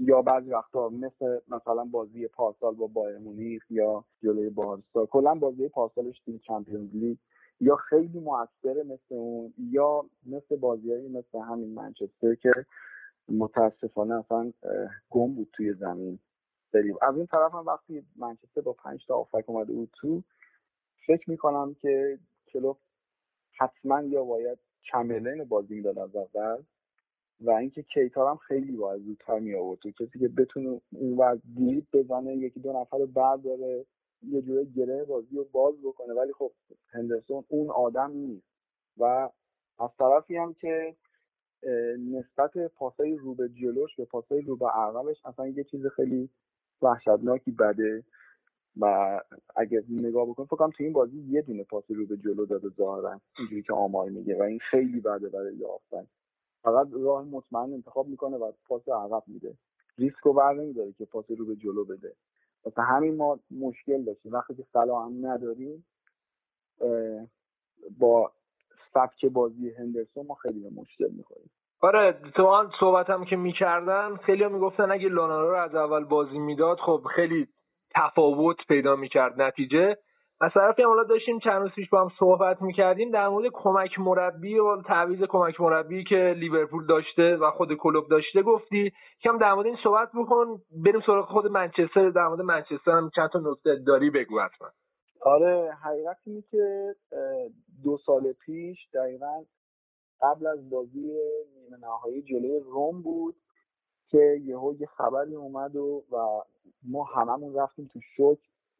یا بعضی وقتا مثل مثلا بازی پارسال با بایر مونیخ یا جلوی بارسا، کلا بازی پارسالش توی چمپیونز لیگ یا خیلی مؤثره مثل اون یا مثل بازیایی مثل همین منچستر که متاسفانه اصلا گم بود توی زمین. از این طرف هم وقتی منچستر با پنج تا آفک اومده بود تو، فکر میکنم که کلوب حتما یا باید چمبرلین بازی میداد از اول و اینکه کیتار هم خیلی باید زودتر می آورد، کسی که بتونه اون وقت دیریب بزنه، یکی دو نفر رو برداره، یه جوره گره بازی رو باز بکنه. ولی خب هندرسون اون آدم نیست. و از طرفی هم که نسبت پاسای رو به جلوش به پاسای رو به عقبش اصلا یه چیز خیلی وحشتناکی بده و اگه نگاه بکنم فکر کنم تو این بازی یه دونه پاسای رو به جلو داده ظاهرا اینجوری که آمار میگه و این خیلی بده برای یافتن. فقط راه مطمئن انتخاب میکنه و پاس عقب میده، ریسکو برنمی‌داره که پاسای رو به جلو بده. واسه همین ما مشکل داشتیم وقتی که صلاح هم نداریم با سبک بازی هندرسون ما خیلی مشکل می‌خوریم. آره تو هم صحبتم که می‌کردن خیلی هم می‌گفتن اگه لونارا رو از اول بازی میداد خب خیلی تفاوت پیدا می‌کرد نتیجه. از طرفی حالا داشتیم چند روز پیش با هم صحبت می‌کردیم در مورد کمک مربی و تعویض کمک مربی که لیورپول داشته و خود کلوب داشته، گفتی کم در مورد این صحبت بکن. بریم سراغ خود منچستر، در مورد منچستر هم چند تا نکته داری بگو حتما. آره، حقیقت اینه که دو سال پیش دقیقاً قبل از بازی نیمه نهایی جلوی روم بود که یهو یه خبری اومد و, و ما هممون رفتیم تو شوک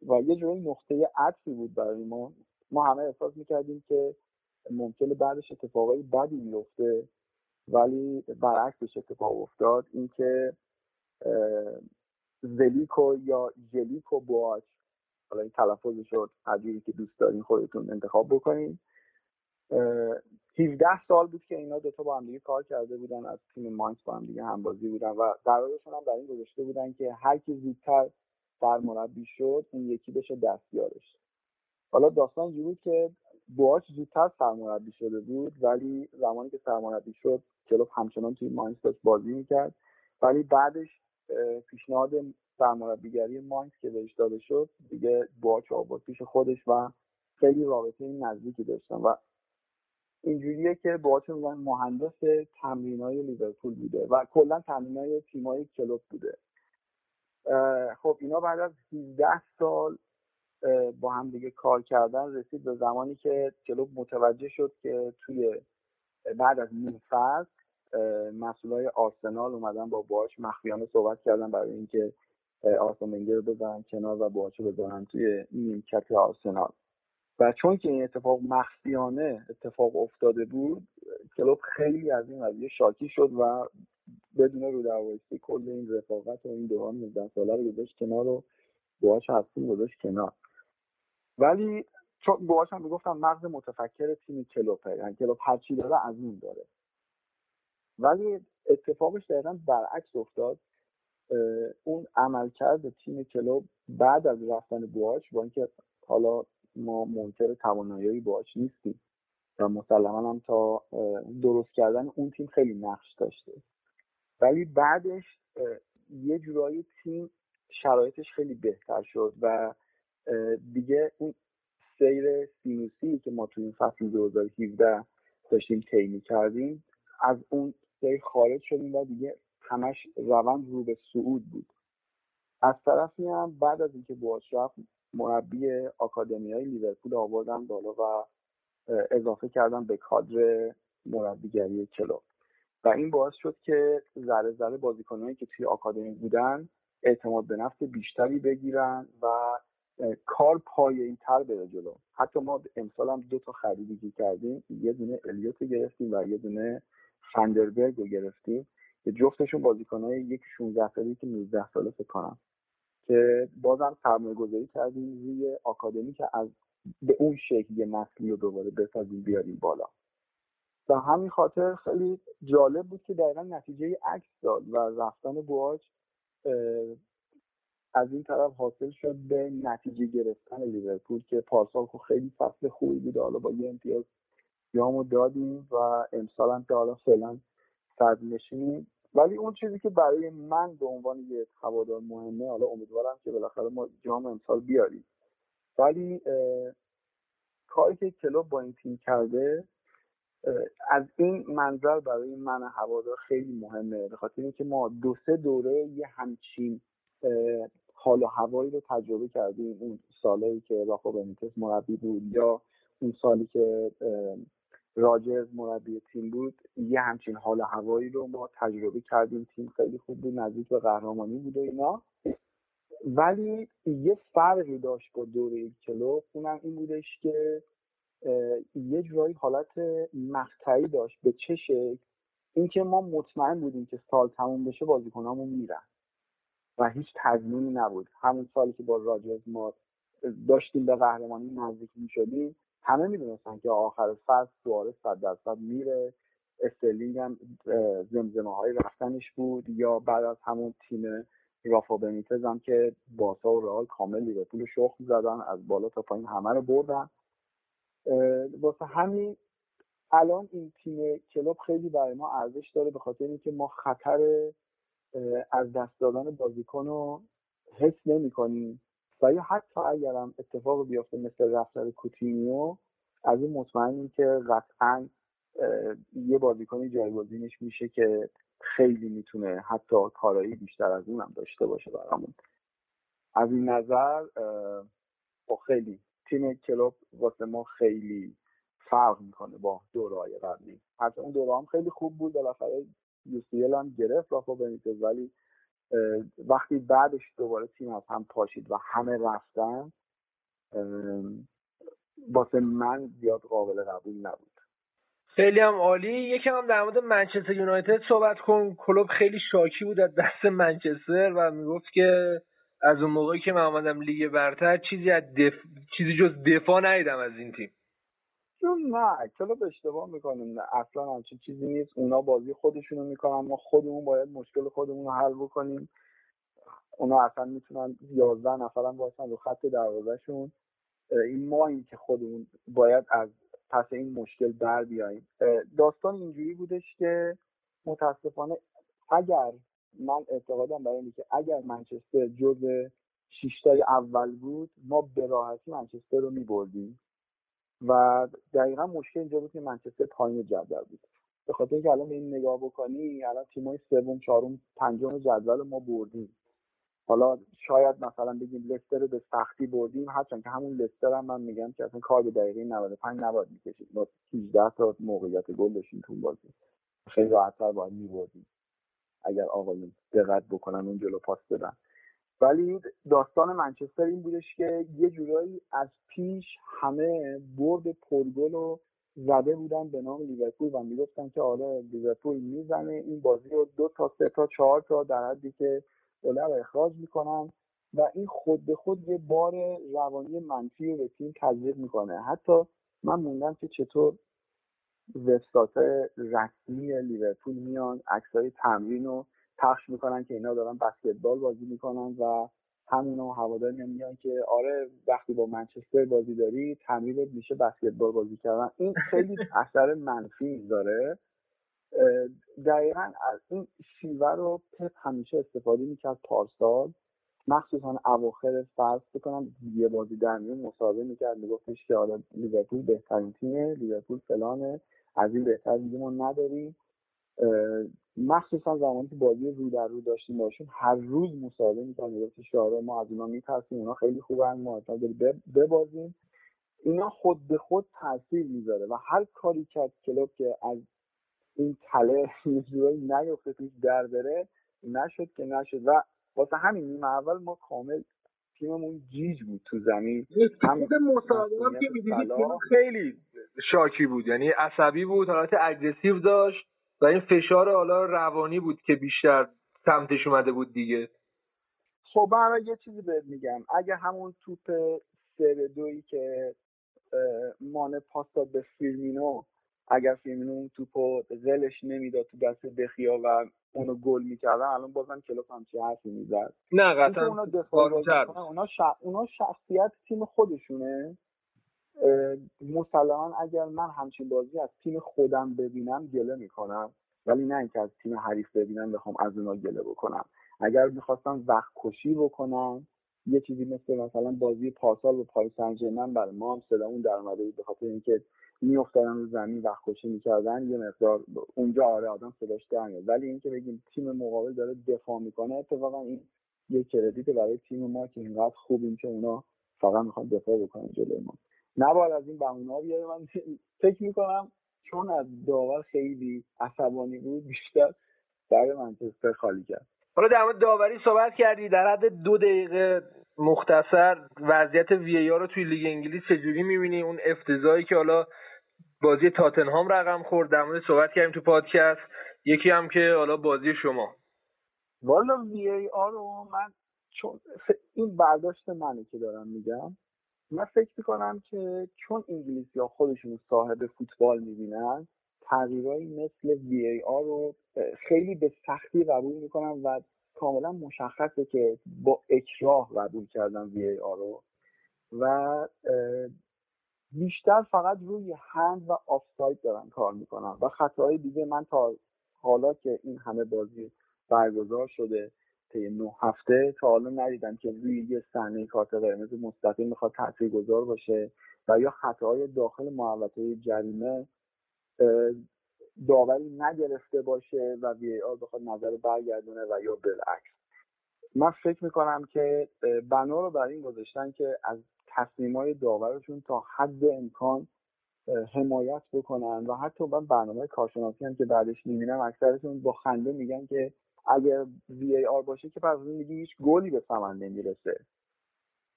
و یه جوری نقطه عطفی بود برای ما. ما همه احساس میکردیم که ممکنه بعدش اتفاقای بدی بیفته، ولی برعکسش اتفاق افتاد. اینکه زلیکو یا ژلیکو بواچ، حالا این تلفظش رو هرجوری که دوست دارین خودتون انتخاب بکنین، هفده سال بود که اینا دوتا با هم دیگه کار کرده بودن، از تیم ماینز با هم دیگه همبازی بودن و قرارشون هم در این گذاشته بودن که هر کی زودتر سرمربی شد اون یکی بشه دستیارش. حالا داستان اینجوری بود که بواچ زودتر سرمربی شده بود، ولی زمانی که سرمربی شد کلوب همچنان توی ماینز داشت بازی میکرد، ولی بعدش پیشنهاد سرمربیگری ماینز که بهش داده شد دیگه بواچ آورد پیش خودش و خیلی رابطه نزدیکی داشتن و اینجوریه که بواچ میگن مهندس تمرینای لیورپول بوده و کلا تمرینای تیمای کلوب بوده. خب اینا بعد از هفده سال با هم دیگه کار کردن رسید به زمانی که کلوب متوجه شد که توی بعد از نیم فصل مسئولای آرسنال اومدن با بواچ مخفیانه صحبت کردن برای اینکه آرسن ونگر رو بذارن کنار و بواچو بذارن توی نیمکت آرسنال. و چون که این اتفاق مخفیانه اتفاق افتاده بود، کلوب خیلی از این قضیه شاکی شد و بدون رو در وایسی کل این رفاقت و این دوران نوزده ساله رو گذاشت کنار و بواچ هستیم گذاشت کنار. ولی چون بواچ هم میگفتن مغز متفکر تیم کلوبه، یعنی کلوب هر چی داره از این داره، ولی اتفاقش دقیقا برعکس افتاد. اون عملکرد تیم کلوب بعد از رفتن بواچ، با اینکه حالا ما منکر توانایی بواچ نیستیم و مسلماً هم تا درست کردن اون تیم خیلی نقش داشته، ولی بعدش یه جورایی تیم شرایطش خیلی بهتر شد و دیگه اون سیر سینوسی که ما تو این فصل دو هزار و هفده داشتیم طی می‌کردیم از اون سیر خارج شدیم و دیگه همش روند رو به صعود بود. از طرفی هم بعد از اینکه بواچ رفت مربی آکادمیای لیورپول آوردن بالا و اضافه کردن به کادر مربیگری کلوب و این باعث شد که ذره ذره بازیکنانی که توی آکادمی بودن اعتماد به نفس بیشتری بگیرن و کار پایه‌ای‌تر بره جلو. حتی ما امسال هم دو تا خریدی کردیم، یه دونه الیوت گرفتیم و یه دونه فندربرگ رو گرفتیم که جفتشون بازیکنای یک شانزده ساله‌ای که نوزده ساله فکر کنم که بازم سرمایه‌گذاری کردیم روی آکادمی که از به اون شکل یه نسلی رو دوباره بسازیم بیاریم بالا. و همین خاطر خیلی جالب بود که دقیقا نتیجه عکس داد و رفتن بواچ از این طرف حاصل شد به نتیجه گرفتن لیورپول که پارسال خیلی فصل خوبی بود، حالا با یه امتیاز جامو دادیم و امسال هم که حالا فعلا صدرنشینیم. ولی اون چیزی که برای من به عنوان یه هوادار مهمه، حالا امیدوارم که بالاخره ما جام امسال بیاریم، ولی کاری که کلوب با این تیم کرده از این منظر برای من هوادار خیلی مهمه، به خاطر اینکه ما دو سه دوره یه همچین حال و هوایی رو تجربه کردیم. اون سالی که راخو بنیتز مربی بود یا اون سالی که راجرز مربی تیم بود، یه همچین حال و هوایی رو ما تجربه کردیم. تیم خیلی خوب بود، نزدیک به قهرمانی بود و اینا، ولی یه فرقی داشت با دوره کلوب. اونم این بودش که یه جورایی حالت مقطعی داشت. به چه شکل؟ اینکه ما مطمئن بودیم که سال تموم بشه بازیکنامون میرن و هیچ تضمینی نبود. همون سالی که با راجرز ما داشتیم به قهرمانی نزدیک میشدیم، همه میدونستن که آخر فصل سوارز صد درصد میره، استرلینگ هم زمزمه های رفتنش بود، یا بعد از همون تیم رافا بنیتز هم که بارسا و رئال کامل لیورپول شخم زدن، از بالا تا پایین همه رو بردن. واسه همین الان این تیم کلوب خیلی برای ما ارزش داره، به خاطر اینکه ما خطر از دست دادن بازیکن رو حس نمی کنیم و یا حتی اگرم اتفاق بیفته مثل رفتار کوتینیو، از این مطمئنیم که قطعاً یه بازیکنی جایگزینش میشه که خیلی میتونه حتی کارایی بیشتر از اونم داشته باشه برامون. از این نظر با خیلی تیم کلوب واسه ما خیلی فرق میکنه با دوره‌های قبلی. حتی اون دوره هم خیلی خوب بود، بالاخره یو سی ال هم گرفت رافا بنیتز، ولی وقتی بعدش دوباره تیم از هم پاشید و همه رفتن، واسه من زیاد قابل قبول نبود. خیلی هم عالی. یکم هم در مورد منچستر یونایتد صحبت کن. کلوب خیلی شاکی بود از دست منچستر و میگفت که از اون موقعی که من اومدم لیگ برتر چیزی از دف... چیزی جز دفاع ندیدم از این تیم. نه، کلوب اشتباه میکنیم، اصلا همچین چیزی نیست. اونا بازی خودشونو میکنن، ما خودمون باید مشکل خودمون رو حل بکنیم. اونا اصلا میتونن یازده نفرم واسن رو خط دروازه‌شون، این ما این که خودمون باید از پس این مشکل بر بیاییم. داستان اینجوری بودش که متاسفانه اگر من اعتقادم برای اینه که اگر منچستر جز شیشتای اول بود، ما به راحتی منچستر رو می‌بردیم و دقیقا مشکل اینجا بود که منچستر پایین جدول بود. به خاطر اینکه الان این نگاه بکنی، الان تیمای سوم، چهارم، پنجم جدول ما بردیم. حالا شاید مثلا بگیم لستر رو به سختی بردیم، هرچند که همون لستر هم من میگم که اصلا کار به دقیقه نود و پنج نباید میکشید، ما هجده تا موقعیت گل داشتیم تو بازی، خیلی راحت‌تر باید میبردیم اگر آقایون دقت بکنن اون جلو پاس بدن. ولی داستان منچستر این بودش که یه جورایی از پیش همه برد پرگل رو زده بودن به نام لیورپول و میگفتن که آره لیورپول میزنه این بازی رو دو تا سه تا چهار تا در حدی که اوله رو اخراج میکنن و این خود به خود یه بار روانی منفی رو به تیم تزریق میکنه. حتی من موندم که چطور وبسایت رسمی لیورپول میان عکسای تمرین رو پخش میکنن که اینا دارن بسکتبال بازی میکنن و همونا هوادار میان که آره وقتی با منچستر بازی داری تمرینت میشه بسکتبال بازی کردن. این خیلی اثر منفی داره. دقیقا از این شیوه رو پپ همیشه استفاده میکرد. پارسال مخصوصا اواخر فصل بکنم یه بازی درمیون مسابقه میکرد، میگفتش که آره لیورپول بهترین تیمه، لیورپول فلانه، از این بهتر دیگه ما نداریم. مخصوصا زمانی که بازی رو در رو داشتیم باشون، هر روز مسابقه میکرد، میگفتش که آره ما از اونا میترسیم، اونا خیلی خوبن، ما اصلا داریم ببازیم. اینا خود به خود تاثیر میذاره و هر کاری کرد کلوب که از این تله یه جورایی نیفته توش در بره، نشد که نشد و واسه همین نیمه اول ما کامل تیممون گیج بود تو زمین. هم مسابقه که می‌دیدید خیلی شاکی بود، یعنی عصبی بود، حالت اگریسیو داشت و این فشار حالا روانی بود که بیشتر سمتش اومده بود دیگه. خب من یه چیزی بهت میگم، اگه همون توپ سه به دویی که مانه پاس داد به فیرمینو، اگر فیرمینو اون توپو زلش نمیداد تو دست دخیا و اونو گل میکردن، الان بازم کلوب هم چی حرفی میزد. نه قطعا اونا دفاع اونا ش... اونا شخصیت تیم خودشونه. مسلما اگر من همچین بازی از تیم خودم ببینم گله میکنم، ولی نه اینکه از تیم حریف ببینم بخوام از اونا گله بکنم. اگر میخواستم وقت کشی بکنم، یه چیزی مثل مثلا بازی پارسال و پاریس سن ژرمن برای ما هم صدامون در اومده بود، به خاطر اینکه میافتادن رو زمین وقت کشی میکردن، یه مقدار اونجا آره آدم صداش در میاد. ولی اینکه بگیم تیم مقابل داره دفاع میکنه، اتفاقا این یه کردیت برای تیم ما که اینقدر خوبیم که اونا فقط میخوان دفاع بکنن جلوی ما. نباید از این بهونه‌ها بیاریم. من فکر میکنم چون از داور خیلی عصبانی بود، بیشتر برای منچستر خالی کرد. حالا در مورد داوری صحبت کردی، در حد دو دقیقه مختصر وضعیت وی ای آر رو توی لیگ انگلیس چجوری می‌بینی؟ اون افتضاحی که حالا بازی تاتنهام رقم خورد در مورد صحبت کردیم تو پادکست، یکی هم که حالا بازی شما. والا وی ای آر رو من چون این برداشت منه که دارم میگم، من فکر می‌کنم که چون انگلیسی‌ها خودشون صاحب فوتبال می‌بینن، تغییرهایی مثل وی ای آر رو خیلی به سختی قبول میکنم و کاملا مشخصه که با اکراه قبول کردم وی ای آر رو و بیشتر فقط روی هند و آفساید دارن کار میکنم و خطاهای دیگه من تا حالا که این همه بازی برگزار شده طی نه هفته تا حالا ندیدم که روی یه صحنه کارت قرمز مستقیم میخواد تاثیرگذار باشه و یا خطاهای داخل محوطه جریمه داوری نگرفته باشه و وی آر بخواد نظر رو برگردونه و یا بالعکس. من فکر میکنم که بنا رو برای این گذاشتن که از تصمیم‌های داورشون تا حد امکان حمایت بکنن و حتی من برنامه کارشناسی هم که بعدش میبینم اکثرشون با خنده میگن که اگر وی ای آر باشه که پس میگه هیچ گلی به ثمر نمیرسه.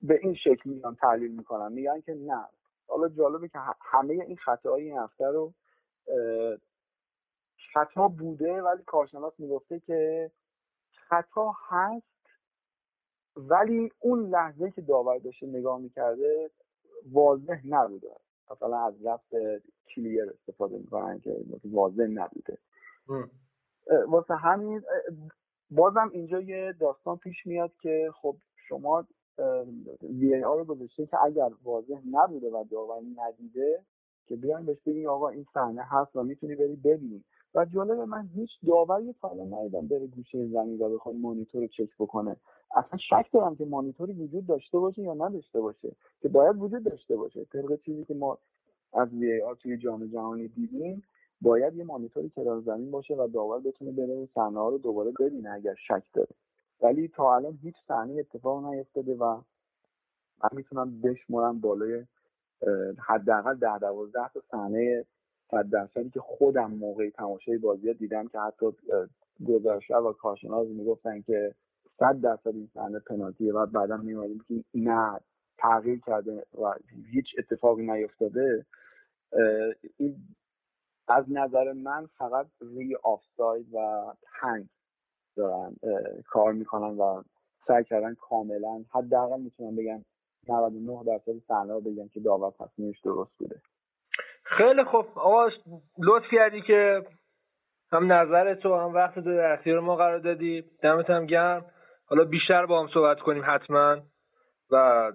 به این شکل میان تحلیل میکنن، میگن که نه. حالا جالبه که همه این خطاهای این هفته رو خطا بوده ولی کارشناس میگفته که خطا هست، ولی اون لحظه که داور داشته نگاه میکرده واضح نبوده. مثلا از لفظ کلیر استفاده میکنن که واضح نبوده. واسه همین بازم اینجا یه داستان پیش میاد که خب شما وی ای آر رو گذاشته که اگر واضح نبوده و داور ندیده که بیان بهش بگی آقا این صحنه هست و میتونی بری ببینی. و جالب من هیچ داوری فعلا ندیدم بره گوشه زمین و بخواد مانیتور رو چک بکنه. اصلا شک دارم که مانیتوری وجود داشته باشه یا نداشته باشه که باید وجود داشته باشه. طبق چیزی که ما از وی ای آر توی جام جهانی دیدیم باید یه مانیتوری کنار زمین باشه و داور بتونه بره اون صحنه ها رو دوباره ببینه اگر شک داره. ولی تا الان هیچ صحنه اتفاق نیفتاده و من میتونم بشمارم بالای حداقل ده دوازده تا صحنه صد درصدی که خودم موقع تماشای بازی دیدم که حتی گزارشگر و کارشناس میگفتن که صد درصد این صحنه پنالتیه و بعدا میومدیم که نه تغییر کرده و هیچ اتفاقی نیفتاده. این از نظر من فقط روی آفساید و هنگ دارن کار میکنن و سعی کردن کاملا حداقل میتونم بگم نود و نه درصد صحنه رو بگم که داور تصمیمش درست بوده. خیلی خوب آقا، لطف کردی که هم نظرت و هم وقت تو در اختیار ما قرار دادی. دمت هم گرم. حالا بیشتر با هم صحبت کنیم حتما و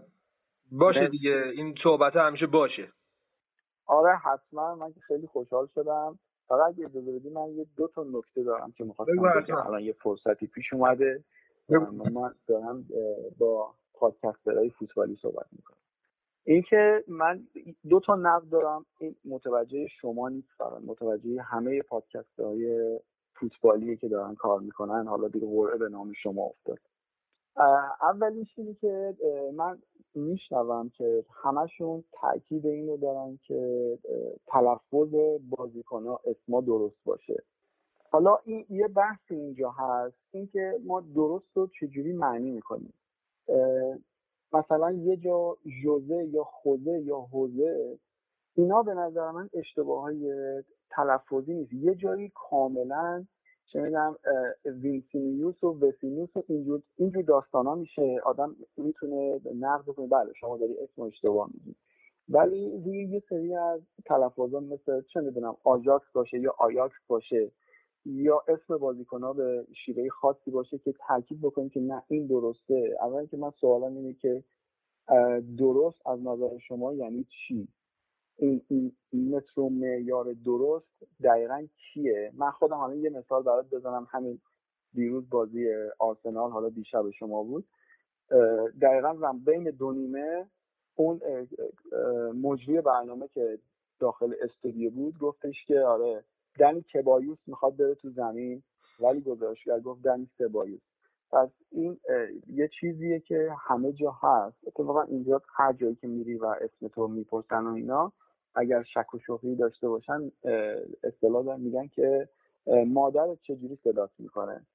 باشه دیگه، این صحبت همیشه باشه. آره حتما. من که خیلی خوشحال شدم. فقط یه اجازه بدی من یه دو تا نکته دارم که می‌خواستم بگم. الان یه فرصتی پیش اومده. من دارم با پادکسترهای فوتبالی صحبت می‌کنم. این که من دو تا نقد دارم، این متوجه شما نیست، فرام متوجه همه پادکسترهای فوتبالی که دارن کار میکنن، حالا دیگه ورعه به نام شما افتاد. اولیش اینه که من میشنوم که همشون تاکید اینو دارن که تلفظ بازیکن‌ها اسما درست باشه. حالا این یه بحث اینجا هست، این که ما درست رو چجوری معنی میکنیم. مثلا یه جا جوزه یا خوزه یا حوزه، اینا به نظر من اشتباه‌های تلفظی نیست. یه جایی کاملا چه می‌دونم وینسینیوس و وسینیوس و اینجور اینجور داستانا میشه، آدم میتونه نقد کنه بله شما داری اسم اشتباه میگی. ولی روی یه سری از تلفظا مثل چه می‌دونم آجاکس باشه یا آیاکس باشه یا اسم بازیکن‌ها به شیوه خاصی باشه که تاکید بکنیم که نه این درسته. اول که من سوالم اینه که درست از نظر شما یعنی چی؟ این این متر و معیار درست دقیقاً چیه؟ من خودم حالا یه مثال برات بزنم. همین دیروز بازی آرسنال، حالا دیشب شما بود، دقیقاً بین دو نیمه اون مجری برنامه که داخل استودیو بود گفتش که آره دنی کبایوس میخواد بره تو زمین ولی گزارشگر گفت دنی سبایوس. پس این یه چیزیه که همه جا هست. اتفاقا اینجا هر جایی که میری و اسم تو میپرسن و اینا اگر شک و شبهه‌ای داشته باشن اصطلاح دارن میگن که مادرت چجوری صدات میکنه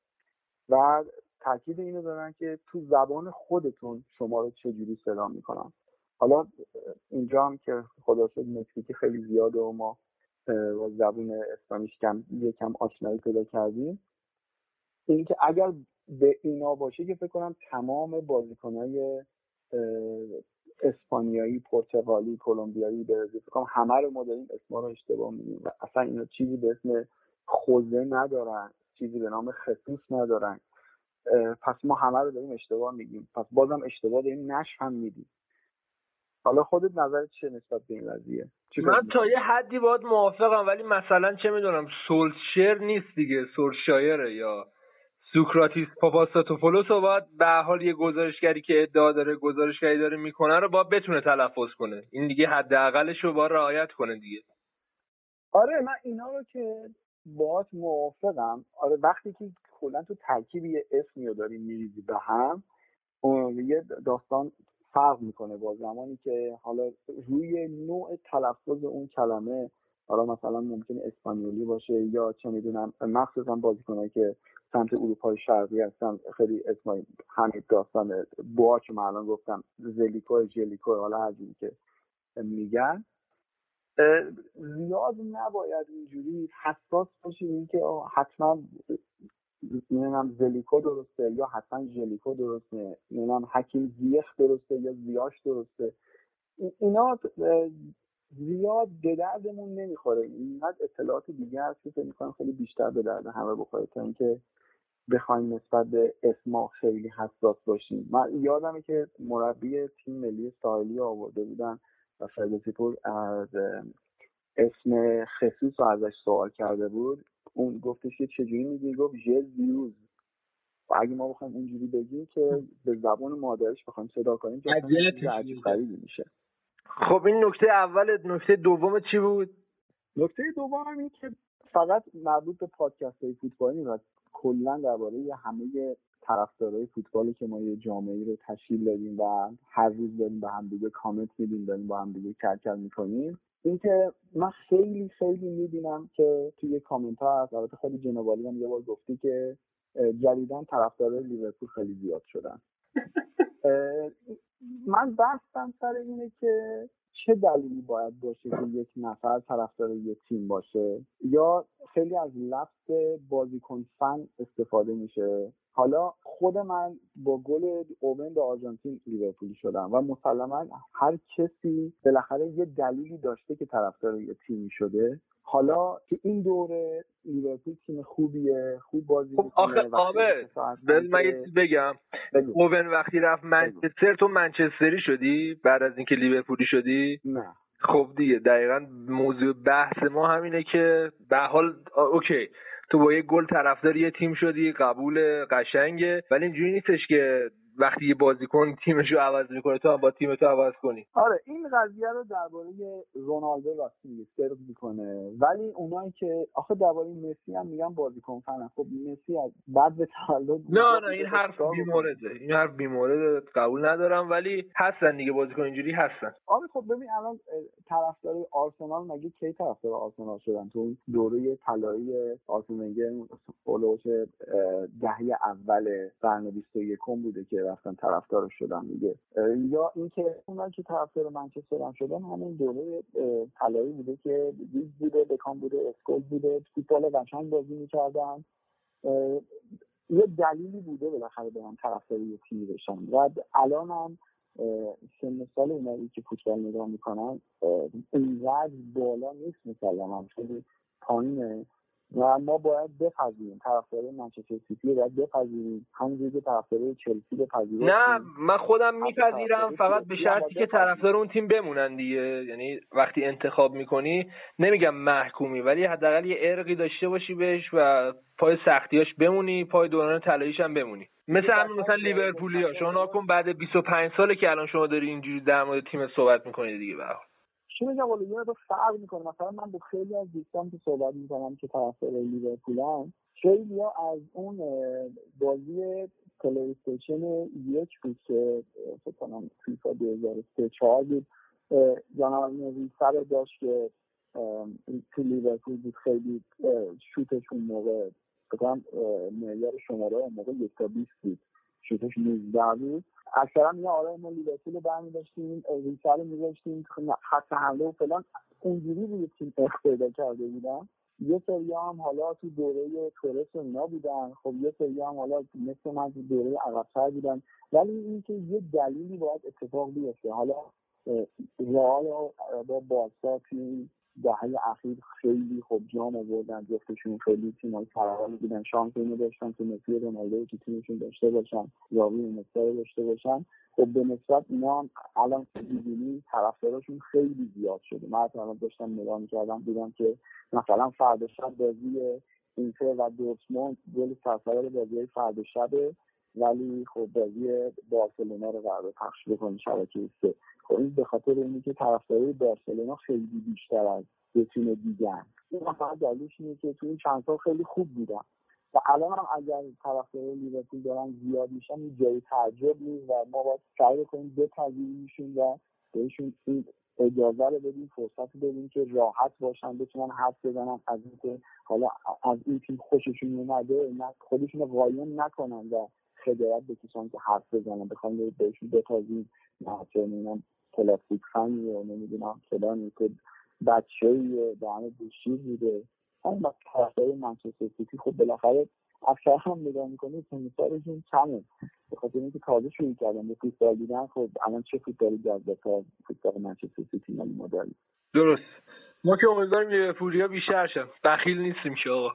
و تاکید اینو دارن که تو زبان خودتون شما رو چجوری صدا میکنن. حالا اینجا هم که خدا شکر مکزیکی خیلی زیاده و ما و زبون اسلامیش کم یکم آشنایی پیدا کردیم. این که اگر به اینا باشه که فکر کنم تمام بازیکن‌های اسپانیایی، پرتغالی، کلمبیایی، برزیلی فکر کنم همه رو ما داریم اسما رو اشتباه می‌گیم و اصلا اینا چیزی به اسم خوزه ندارن، چیزی به نام خصوص ندارن. پس ما همه رو داریم اشتباه می‌گیم. پس بازم اشتباه داریم نشر هم می‌دیم. حالا خودت نظرت چه نسبت به این قضیه؟ من تا یه حدی باید موافقم ولی مثلا چه میدونم سولشر نیست دیگه، سولشایره یا سوکراتیس پاپاستاتوپولوس رو باید به حال یه گزارشگری که ادعا داره گزارشگری داره میکنه رو باید بتونه تلفظ کنه. این دیگه حداقلش رو باید رعایت کنه دیگه. آره من اینا رو که باهات موافقم. آره وقتی که کلا تو ترکیب یه اسمی رو داریم میریزی به هم یه داستان فرق میکنه با زمانی که حالا روی نوع تلفظ اون کلمه، حالا مثلا ممکنه اسپانیولی باشه یا چه میدونم، مخصوصا بازیکنایی که سمت اروپای شرقی هستن خیلی اسمایی همین داستان باچ من الان گفتم زلیکو جلیکو حالا هر جوری که میگن زیاد نباید اینجوری حساس باشیم این که حتما میدونم زلیکو درسته یا حتما جلیکو درسته، میدونم حکیم زیخ درسته یا زیاش درسته. اینا زیاد به دردمون نمیخوره، اینقدر اطلاعات دیگه هست که فکر می‌کنم خیلی بیشتر به درد همه بخوره تا اینکه بخوایم نسبت به اسما خیلی حساس باشیم. من یادمه که مربی تیم ملی ساحلی آورده بودن و فردوسی‌پور از اسم خصوص رو ازش سوال کرده بود، اون گفتش که چجوری میگی؟ گفت ژزیوز. و اگه ما بخوایم اونجوری بگیم که به زبان مادرش بخوایم صدا کنیم که عجیب غریبی میشه. خب این نکته اول، نکته دوم چی بود؟ نکته دوم هم این که فقط مربوط به پادکست های فوتبالی و کلا درباره همه طرفدارای فوتبالی که ما یه جامعه رو تشکیل دادیم و هر روز داریم با هم دیگه کامنت میدیم، داریم با هم دیگه کلکل میکنیم. این که من خیلی خیلی میبینم که توی کامنت ها از البته خیلی جنوالی هم یه بار گفتی که جدیداً طرفدارای لیورپول خیلی زیاد شدن. من بحثم سر اینه که چه دلیلی باید باشه که یک نفر طرفدار یک تیم باشه، یا خیلی از لفظ بازیکن فن استفاده میشه. حالا خود من با گل اوبن به آرژانتین لیورپولی شدم و مسلما هر کسی بالاخره یه دلیلی داشته که طرفدار یک تیمی شده. حالا که این دوره لیورپول تیم خوبیه، خوب بازی می‌کنه. آخه آبه بذار من یه چیز بگم. اوون وقتی رفت منچستر تو منچستری شدی بعد از اینکه لیورپولی شدی؟ نه. خب دیگه دقیقاً موضوع بحث ما همینه که به حال اوکی تو با یه گل طرفدار یه تیم شدی، قبول، قشنگه، ولی اینجوری نیستش که وقتی یه بازیکن تیمشو عوض میکنه تو هم با تیمتو عوض کنی. آره این قضیه رو درباره رونالدو راستی سرد میکنه، ولی اونایی که آخه درباره مسی هم میگن بازیکن فنن. خب مسی از بعد به تولد نه نه این حرف بیمورده، این حرف بیمورده، قبول ندارم، ولی هستن دیگه بازیکن اینجوری هستن. آره خب ببین الان طرفدار آرسنال مگه کی طرفدار آرسنال شدن؟ تو دوره طلایی آرسنال اون اولوش دهه اول قرن بیست و یکم بوده که رفتن طرفدار شدن دیگه. یا اینکه اونایی که طرفدار منچستر هم شدن همین دوره طلایی بوده که لیز بوده، بکام بوده، اسکول بوده، فوتبال قشنگ بازی می‌کردن. یه دلیلی بوده بالاخره به من طرفدار یه تیمی بشن. و الان هم سن سال اونایی که فوتبال نگاه می‌کنن اینقدر بالا نیست، مثلا هم خیلی پایینه و ما باید بپذیریم طرفدار منچستر سیتی رو باید بپذیریم، همونجوری که طرفدار چلسی بپذیریم. نه من خودم میپذیرم، فقط به شرطی که طرفدار اون تیم بمونن دیگه. یعنی وقتی انتخاب میکنی نمیگم محکومی، ولی حداقل یه ارقی داشته باشی بهش و پای سختیاش بمونی، پای دوران طلاییش هم بمونی. مثل همین مثلا لیورپولیا شما ناکن بعد بیست و پنج ساله که الان شما داری اینجوری در مورد تیم صحبت میکنید دیگه. به چون میگم ولی یه دفعه فرق میکنه. مثلا من با خیلی از دوستان که صحبت میکنم که طرفدار لیورپولن، خیلی ها از اون بازی پلی‌استیشن یک بود که فکر کنم فیفا دو هزار و چهار بود جانوری سر داشت که تو لیورپول بود، خیلی شوتش اون موقع بکنم معیار شماره اون موقع یک تا بیست بود، شوتش نوزده بود. اکثرا میگه آره ما لیورپول برمی داشتیم ریسال میذاشتیم خط حمله و فلان، اونجوری بود تیم پیدا کرده بودن. یه سری هم حالا تو دوره تورس اینا بودن، خب یه سری هم حالا مثل من تو دوره عقب‌تر بودن، ولی اینکه یه دلیلی باید اتفاق بیفته. حالا رئال با بارسا توی دهه اخیر خیلی خوب جام آوردن، جفتشون خیلی تیمای فراوانی بودن، شانس اینو داشتن که مسی رونالدو تو تیمشون داشته باشن، یاوی مستر داشته باشن. خب به نسبت اینا هم الان دیدین طرفداراشون خیلی زیاد شده. من الان داشتم نگاه می‌کردم دیدم که مثلا فردا شب بازی اینتر و دورتموند گل تساوی بازی فردا شبه، ولی خب بازی بارسلونا رو قرار پخش بکنه شبکه سه. خب این به خاطر اینه که طرفدارای بارسلونا خیلی بیشتر از دو تیم دیگه‌ن. این فقط دلیلش اینه که تو این چند سال خیلی خوب بودن و الان هم اگر طرفدارای لیورپول دارن زیاد میشن یه جایی تعجب نیست و ما باید سعی کنیم بپذیریمشون و بهشون این اجازه رو بدیم، فرصت بدیم که راحت باشن، بتونن حرف بزنن از اینکه حالا از این تیم خوششون اومده، نه خودشون رو قایم نکنن و خجالت بکشن که حرف بزنن، بخوام بهشون بتازیم نه چه میدونم کلاسیک فنی یا نمیدونم فلانی که بچه‌ای دهن گوشی میده. اما طرفدارای منچستر سیتی خب بالاخره اکثر هم نگاه می‌کنید تیم‌هاشون کمه، به خاطر اینکه تازه شروع کردن به فوتبال دیدن. خب الان چه فوتبالی جذاب‌تر فوتبال منچستر سیتی ما داره؟ درست، ما که امیدواریم لیورپولیا بیشتر شن، بخیل نیستیم که آقا.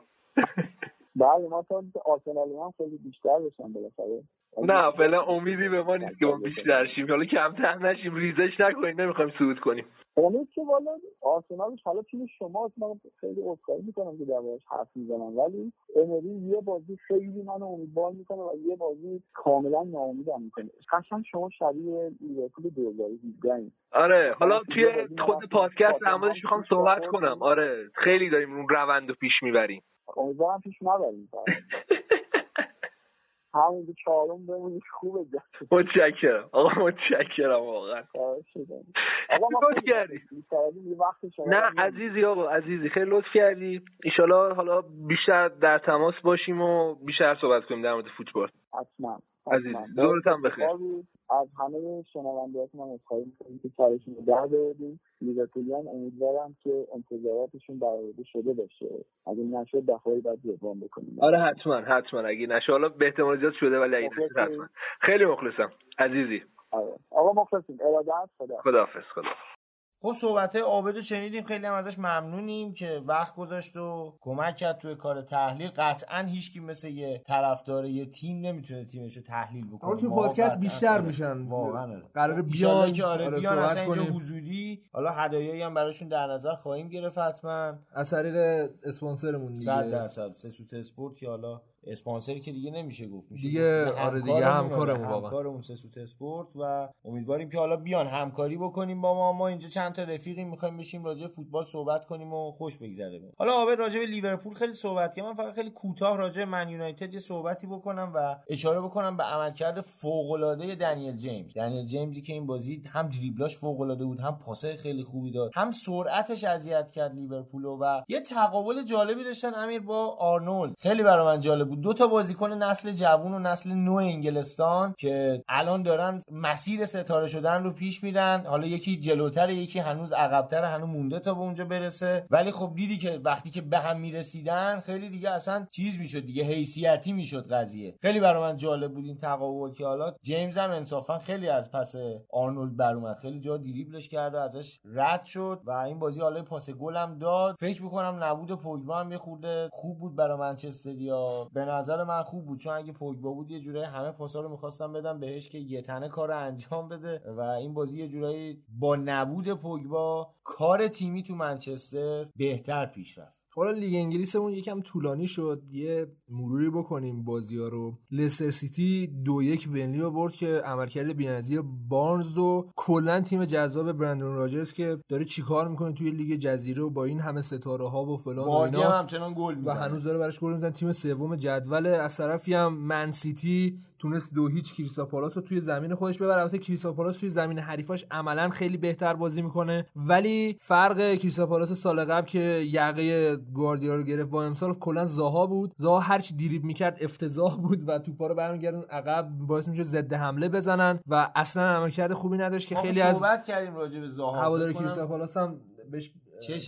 بله ما تا آرسنالیا هم خیلی بیشتر بشن بالاخره. نه فعلا امیدی به ما نیست که ما بیشتر شیم، حالا کمتر نشیم، ریزش نکنیم، نمیخوایم صعود کنیم. امید که والا آرسنال حالا تیم شماست، من خیلی عذرخواهی میکنم که دربارش حرف میزنم، ولی امری یه بازی خیلی منو امیدوار میکنه و یه بازی کاملا ناامیدم میکنه. قشنگ شما شبیه لیورپول دو هزار و هجده. آره حالا توی خود پادکست عمدش میخوام صحبت کنم. آره خیلی داریم اون روندو پیش میبریم، امیدوارم پیش نبریم. همون که چهارم بمونی خوبه. متشکرم آقا، متشکرم واقعا. آقا ما لطف کردی. نه عزیزی آقا، عزیزی خیلی لطف کردی. انشالله حالا بیشتر در تماس باشیم و بیشتر صحبت کنیم در مورد فوتبال. حتما عزیز، دورتم بخیر. از همه شنوندهاتون هم خواهش می‌کنم که کارشون رو در بیارید. لیورپولیان امیدوارم که انتظاراتشون برآورده شده باشه. اگه نشه دفعه بعد جواب بکنیم. آره حتما حتما اگه نشه، حالا به احتمال زیاد شده ولی اگه نشه حتما. خیلی مخلصم عزیزی. آره آقا مخلصیم. ارادت. خدا خداحافظ. خدا خب صحبت‌های عابدو شنیدیم، خیلی هم ازش ممنونیم که وقت گذاشت و کمک کرد توی کار تحلیل. قطعاً هیچکی مثل یه طرفدار یه تیم نمیتونه تیمشو تحلیل بکنه. تو پادکست بیشتر میشن واقعاً. قراره بیان که آره بیان اصلا اینجا حضوری. حالا هدایایی هم براشون در نظر خواهیم گرفت حتماً از طریق اسپانسرمون دیگه. صد درصد سه سوت اسپورت که حالا اسپانسری که دیگه نمیشه گفت، میشه دیگه. آره دیگه همکارمون واقعا، همکارمون سه سوت اسپورت و امیدواریم که حالا بیان همکاری بکنیم با ما. ما اینجا چند تا رفیقی میخوایم بشیم راجع به فوتبال صحبت کنیم و خوش بگذره. حالا آبر راجع به لیورپول خیلی صحبت کردم، من فقط خیلی کوتاه راجع به من یونایتد یه صحبتی بکنم و اشاره بکنم به عملکرد فوق العاده دنیل جیمز. دنیل جیمزی که این بازی هم دریبلاش فوق العاده بود، هم پاسه خیلی خوبی داد، هم سرعتش اذیت کرد لیورپولو و یه تقابل جالبی داشتن امیر با آرنولد. خیلی برام جالب بود. دو تا بازیکن نسل جوان و نسل نو انگلستان که الان دارن مسیر ستاره شدن رو پیش میرن. حالا یکی جلوتره، یکی هنوز عقب‌تره، هنوز مونده تا به اونجا برسه، ولی خب دیدی که وقتی که به هم میرسیدن خیلی دیگه اصلا چیز میشد دیگه، حیثیتی میشد قضیه. خیلی برای من جالب بود این تقابل که حالا جیمز هم انصافا خیلی از پس آرنولد برآمد، خیلی جا دریبلش کرد و ازش رد شد و این بازی حالا پاس گل هم داد. فکر می‌کنم نبود پوگبا هم یه خورده خوب بود برای منچستریا. به نظر من خوب بود، چون اگه پوگبا بود یه جورایی همه پاسا رو می‌خواستن بدن بهش که یه تنه کارو انجام بده و این بازی یه جورایی با نبود پوگبا کار تیمی تو منچستر بهتر پیش رفت. حالا لیگ انگلیسمون یکم طولانی شد، یه مروری بکنیم بازی‌ها رو. لستر سیتی دو یک بنلی رو برد که عملکرد بی‌نظیر بارنز و کلاً تیم جذاب برندون راجرز که داره چیکار می‌کنه توی لیگ جزیره و با این همه ستاره‌ها و فلان و اینا همچنان گل می‌زنه و هنوز داره براش گل می‌زنه. تیم سوم جدول. از طرفی هم من سیتی تونست دو هیچ کریستال پالاس رو توی زمین خودش ببره. البته کریستال پالاس توی زمین حریفاش عملاً خیلی بهتر بازی میکنه، ولی فرق کریستال پالاس سال قبل که یقه گواردیولا رو گرفت با امسال کلا زاها بود. زاها هرچی دریبل میکرد افتضاح بود و توپا رو برمیگردون عقب، باعث میشه ضد حمله بزنن و اصلاً عملکرد خوبی نداشت که خیلی از صحبت کردیم راجع به زاها. هوادار کریستال پالاس هم بهش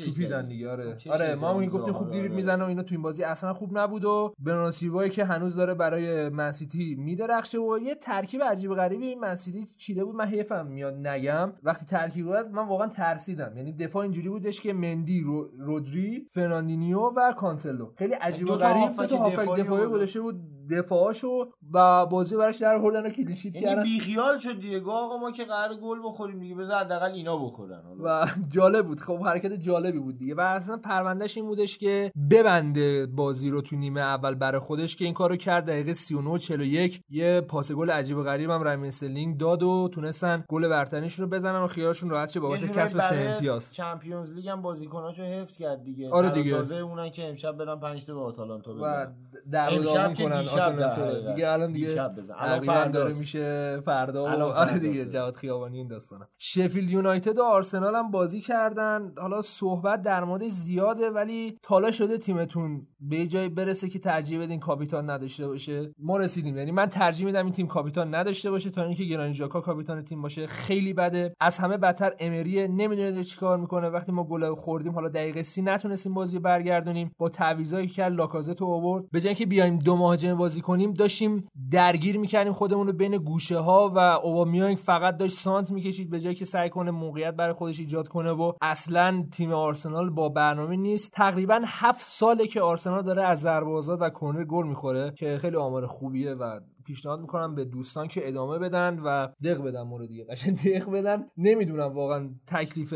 توپیدن دیگه. آره آره ما همون گفتیم خوب دیریب میزنه و اینا، تو این بازی اصلا خوب نبود و برناسیوای که هنوز داره برای منسیتی میدرخشه و یه ترکیب عجیب غریبی منسیتی چیده بود. من حیفم میاد نگم وقتی ترکیب بود من واقعا ترسیدم، یعنی دفاع اینجوری بودش که مندی، رو، رودری، فرناندینیو و کانسلو. خیلی عجیب و غریب بود. هافک دفاعی گذاشته بود دفاعشو و بازی براش در آوردن و کلیشیت کردن. یعنی بیخیال شد دیگه، آقا ما که قرار گل بخوریم دیگه، بذار حداقل اینا بخورن. و جالب بود خب حرکت جالبی بود دیگه و اصلا پروندهش این بودش که ببنده بازی رو تو نیمه اول برای خودش که این کارو کرد. دقیقه سی و نه چهل و یک یه پاس گل عجیب و غریب هم رامین سلینگ داد و تونستن گل برتریشون رو بزنن و خیالشون راحت شه بابت کسب سه امتیاز. چمپیونز لیگ هم بازیکناشو حفظ کرد دیگه. آره دیگه. تازه اونن که امشب برن پنج تا به آتالانتا بزنن. امشب میکنن آتالانتا دیگه الان دیگه شب بزنن. الان داره میشه فردا. آره دیگه جواد خیابانی این داستانا. شفیلد یونایتد و آرسنال هم بازی کردن. حالا صحبت در موردش زیاده ولی تالا شده تیمتون به جای برسه که ترجیح بدین کاپیتان نداشته باشه. ما رسیدیم، یعنی من ترجیح میدم این تیم کاپیتان نداشته باشه تا اینکه گرانی ژاکا کاپیتان تیم باشه. خیلی بده. از همه بدتر امری نمیدونه چیکار میکنه. وقتی ما گل خوردیم حالا دقیقه سی نتونستیم بازی برگردونیم با تعویضایی که لاکازتو آورد، به جای اینکه بیایم دو مهاجم بازی کنیم داشتیم درگیر میکردیم خودمون رو بین گوشه ها و اوبامیانگ فقط داشت سانت میکشید به جای که سعی کنه موقعیت برای خودش ایجاد کنه و اصلا تیم آرسنال با برنامه نیست. تقریبا هفت ساله که آرسنال داره از ضربه آزاد و کورنر گل میخوره که خیلی آمار خوبیه و پیشنهاد میکنم به دوستان که ادامه بدن و دق بدن مورد دیگه قشنگ دق بدن. نمیدونم واقعا تکلیف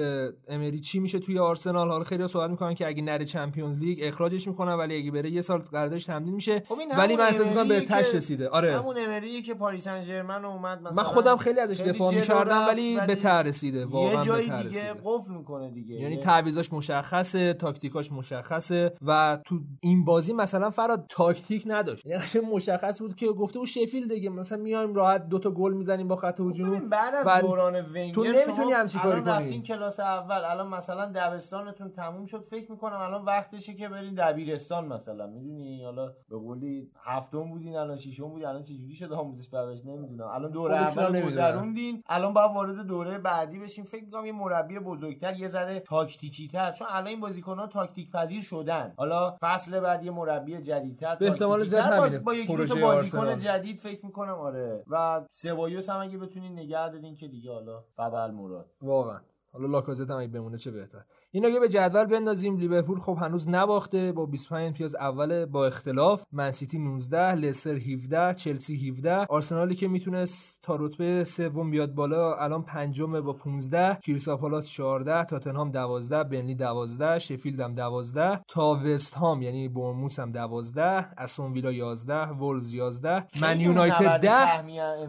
امری چی میشه توی آرسنال. حالا خیلی صحبت میکنن که اگه نره چمپیونز لیگ اخراجش میکنن ولی اگه بره یه سال قراردادش تمدید میشه، ولی من احساس میکنم به تاش رسیده. آره همون امریه که پاریس سن ژرمن اومد مثلا من خودم خیلی ازش دفاع میکردم ولی به تاش رسیده واقعا. به تاش رسیده قفل میکنه دیگه، یعنی تعویضاش مشخصه، تاکتیکاش مشخصه و تو این بازی مثلا فراد تاکتیک نداشت، یعنی قشنگ مشخص بود که گفته او شفیلد دیگه مثلا میایم راحت دوتا گل میزنیم با خط هجومی. بعد از دوران ونگر تو نمیتونی همچین کاری کنی. رفتین کلاس اول، الان مثلا دبستانتون تموم شد، فکر میکنم الان وقتشه که برین دبیرستان مثلا، میدونی حالا به قولی هفتم بودین الان ششم بودین، الان چه جوری شد آموزش پرورش نمیدونم. الان دوره اول گذروندین، الان باید وارد دوره بعدی بشین. فکر میکنم یه مربی بزرگتر، یه ذره تاکتیکی‌تر، چون الان این بازیکن‌ها تاکتیک پذیر شدن، حالا فصل بعد یه مربی جدیدتر به احتمال زیاد با یک بازیکن جدید فکر میکنم. آره و سوایوس هم اگه بتونین نگه دارین که دیگه حالا فبل مراد واقعا. حالا لاکازت هم اگه بمونه چه بهتر. اینا که به جدول بندازیم، لیورپول خب هنوز نباخته با بیست و پنج امتیاز اوله با اختلاف، منسیتی نوزده، لستر هفده، چلسی هفده، آرسنالی که میتونست تا رتبه سوم بیاد بالا الان پنجمه با پانزده، کریستال پالاس چهارده، تاتنهام دوازده، بنلی دوازده، شفیلد هم دوازده، تا وست هام یعنی بورنموث هم دوازده، استون ویلا یازده، وولفز یازده، من یونایتد ده.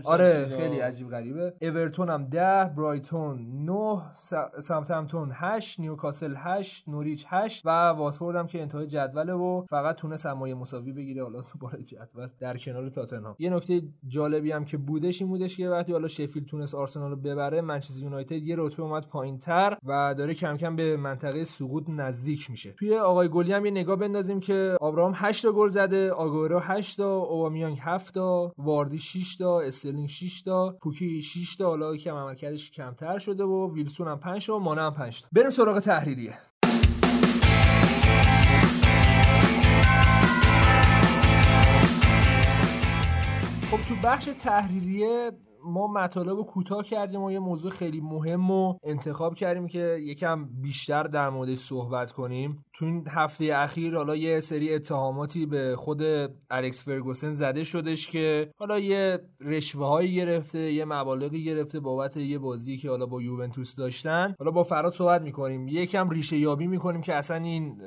آره خیلی عجیب غریبه. اورتون هم ده، برایتون نه، ساوثهامپتون هشت، نیوکاسل هشت، نوریچ هشت و واتفورد هم که انتهای جدوله و فقط تونس هم یه مساوی بگیره حالا بالای جدول در کنار تاتنهام. یه نکته جالبی هم که بودش این بودش که وقتی حالا شفیلد تونس آرسنال رو ببره، منچستر یونایتد یه رتبه اومد پایین‌تر و داره کم کم به منطقه سقوط نزدیک میشه. توی آقای گلی هم یه نگاه بندازیم که آبراهام هشت تا گل زده، آگورو هشت تا، اوبامیانگ هفت تا، واردی شش تا، استرلینگ شش تا، پوکی شش تا، حالا یکم عملکردش کمتر شده و ویلسون پنج و مانه هم پنج تا. بریم سراغ تحریریه. خب تو بخش تحریریه ما مطالب کوتاه کردیم و یه موضوع خیلی مهم رو انتخاب کردیم که یکم بیشتر در موردش صحبت کنیم. تو این هفته اخیر حالا یه سری اتهاماتی به خود الکس فرگوسن زده شدش که حالا یه رشوه‌هایی گرفته، یه مبالغی گرفته بابت یه بازی که حالا با یوونتوس داشتن. حالا با فراد صحبت می‌کنیم، یکم ریشه یابی می‌کنیم که اصلا این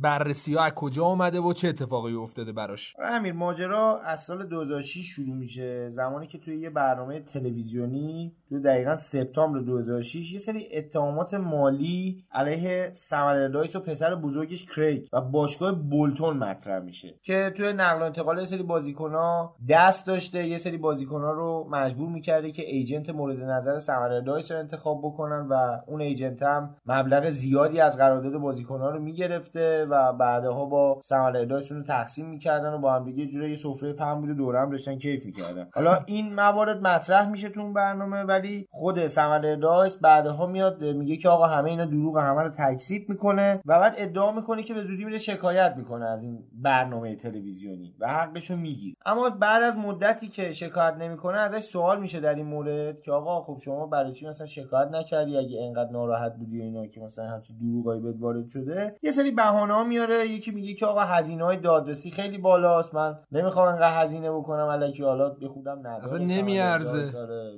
بررسی‌ها از کجا اومده و چه اتفاقی افتاده براش. همین ماجرا از سال دو هزار و شش شروع میشه، زمانی که توی یه برنامه تلویزیونی تو دقیقاً سپتامبر دو هزار و شش یه سری اتهامات مالی علیه سمر دایس و پسر بزرگش کریگ و باشگاه بولتون مطرح میشه که توی نقل و انتقال یه سری بازیکن‌ها دست داشته، یه سری بازیکن‌ها رو مجبور میکرده که ایجنت مورد نظر سمر دایس رو انتخاب بکنن و اون ایجنت هم مبلغ زیادی از قرارداد بازیکن‌ها رو میگرفته و بعدها با سمر دایس رو تقسیم میکردن و با هم دیگه جوری سفره پهن بود دور هم داشتن کیف می‌کردن. حالا این موارد مطرح میشه تو اون برنامه، ولی خود سمر دایس بعدها میاد میگه که آقا همه اینا دروغ، همه رو تکذیب میکنه و بعد ادعا میکنه که به زودی میره شکایت میکنه از این برنامه تلویزیونی و حقشو میگیره. اما بعد از مدتی که شکایت نمیکنه ازش سوال میشه در این مورد که آقا خب شما برای چی مثلا شکایت نکردی اگه اینقدر ناراحت بودی و اینا که مثلا همچین دروغایی بهت وارد شده. یه سری بهانه ها میاره، یکی میگه که آقا هزینه‌های دادرسی خیلی بالاست، من نمیخوام انقدر هزینه بکنم الکی، حالا به خودم نداره اصلا نمیارزه،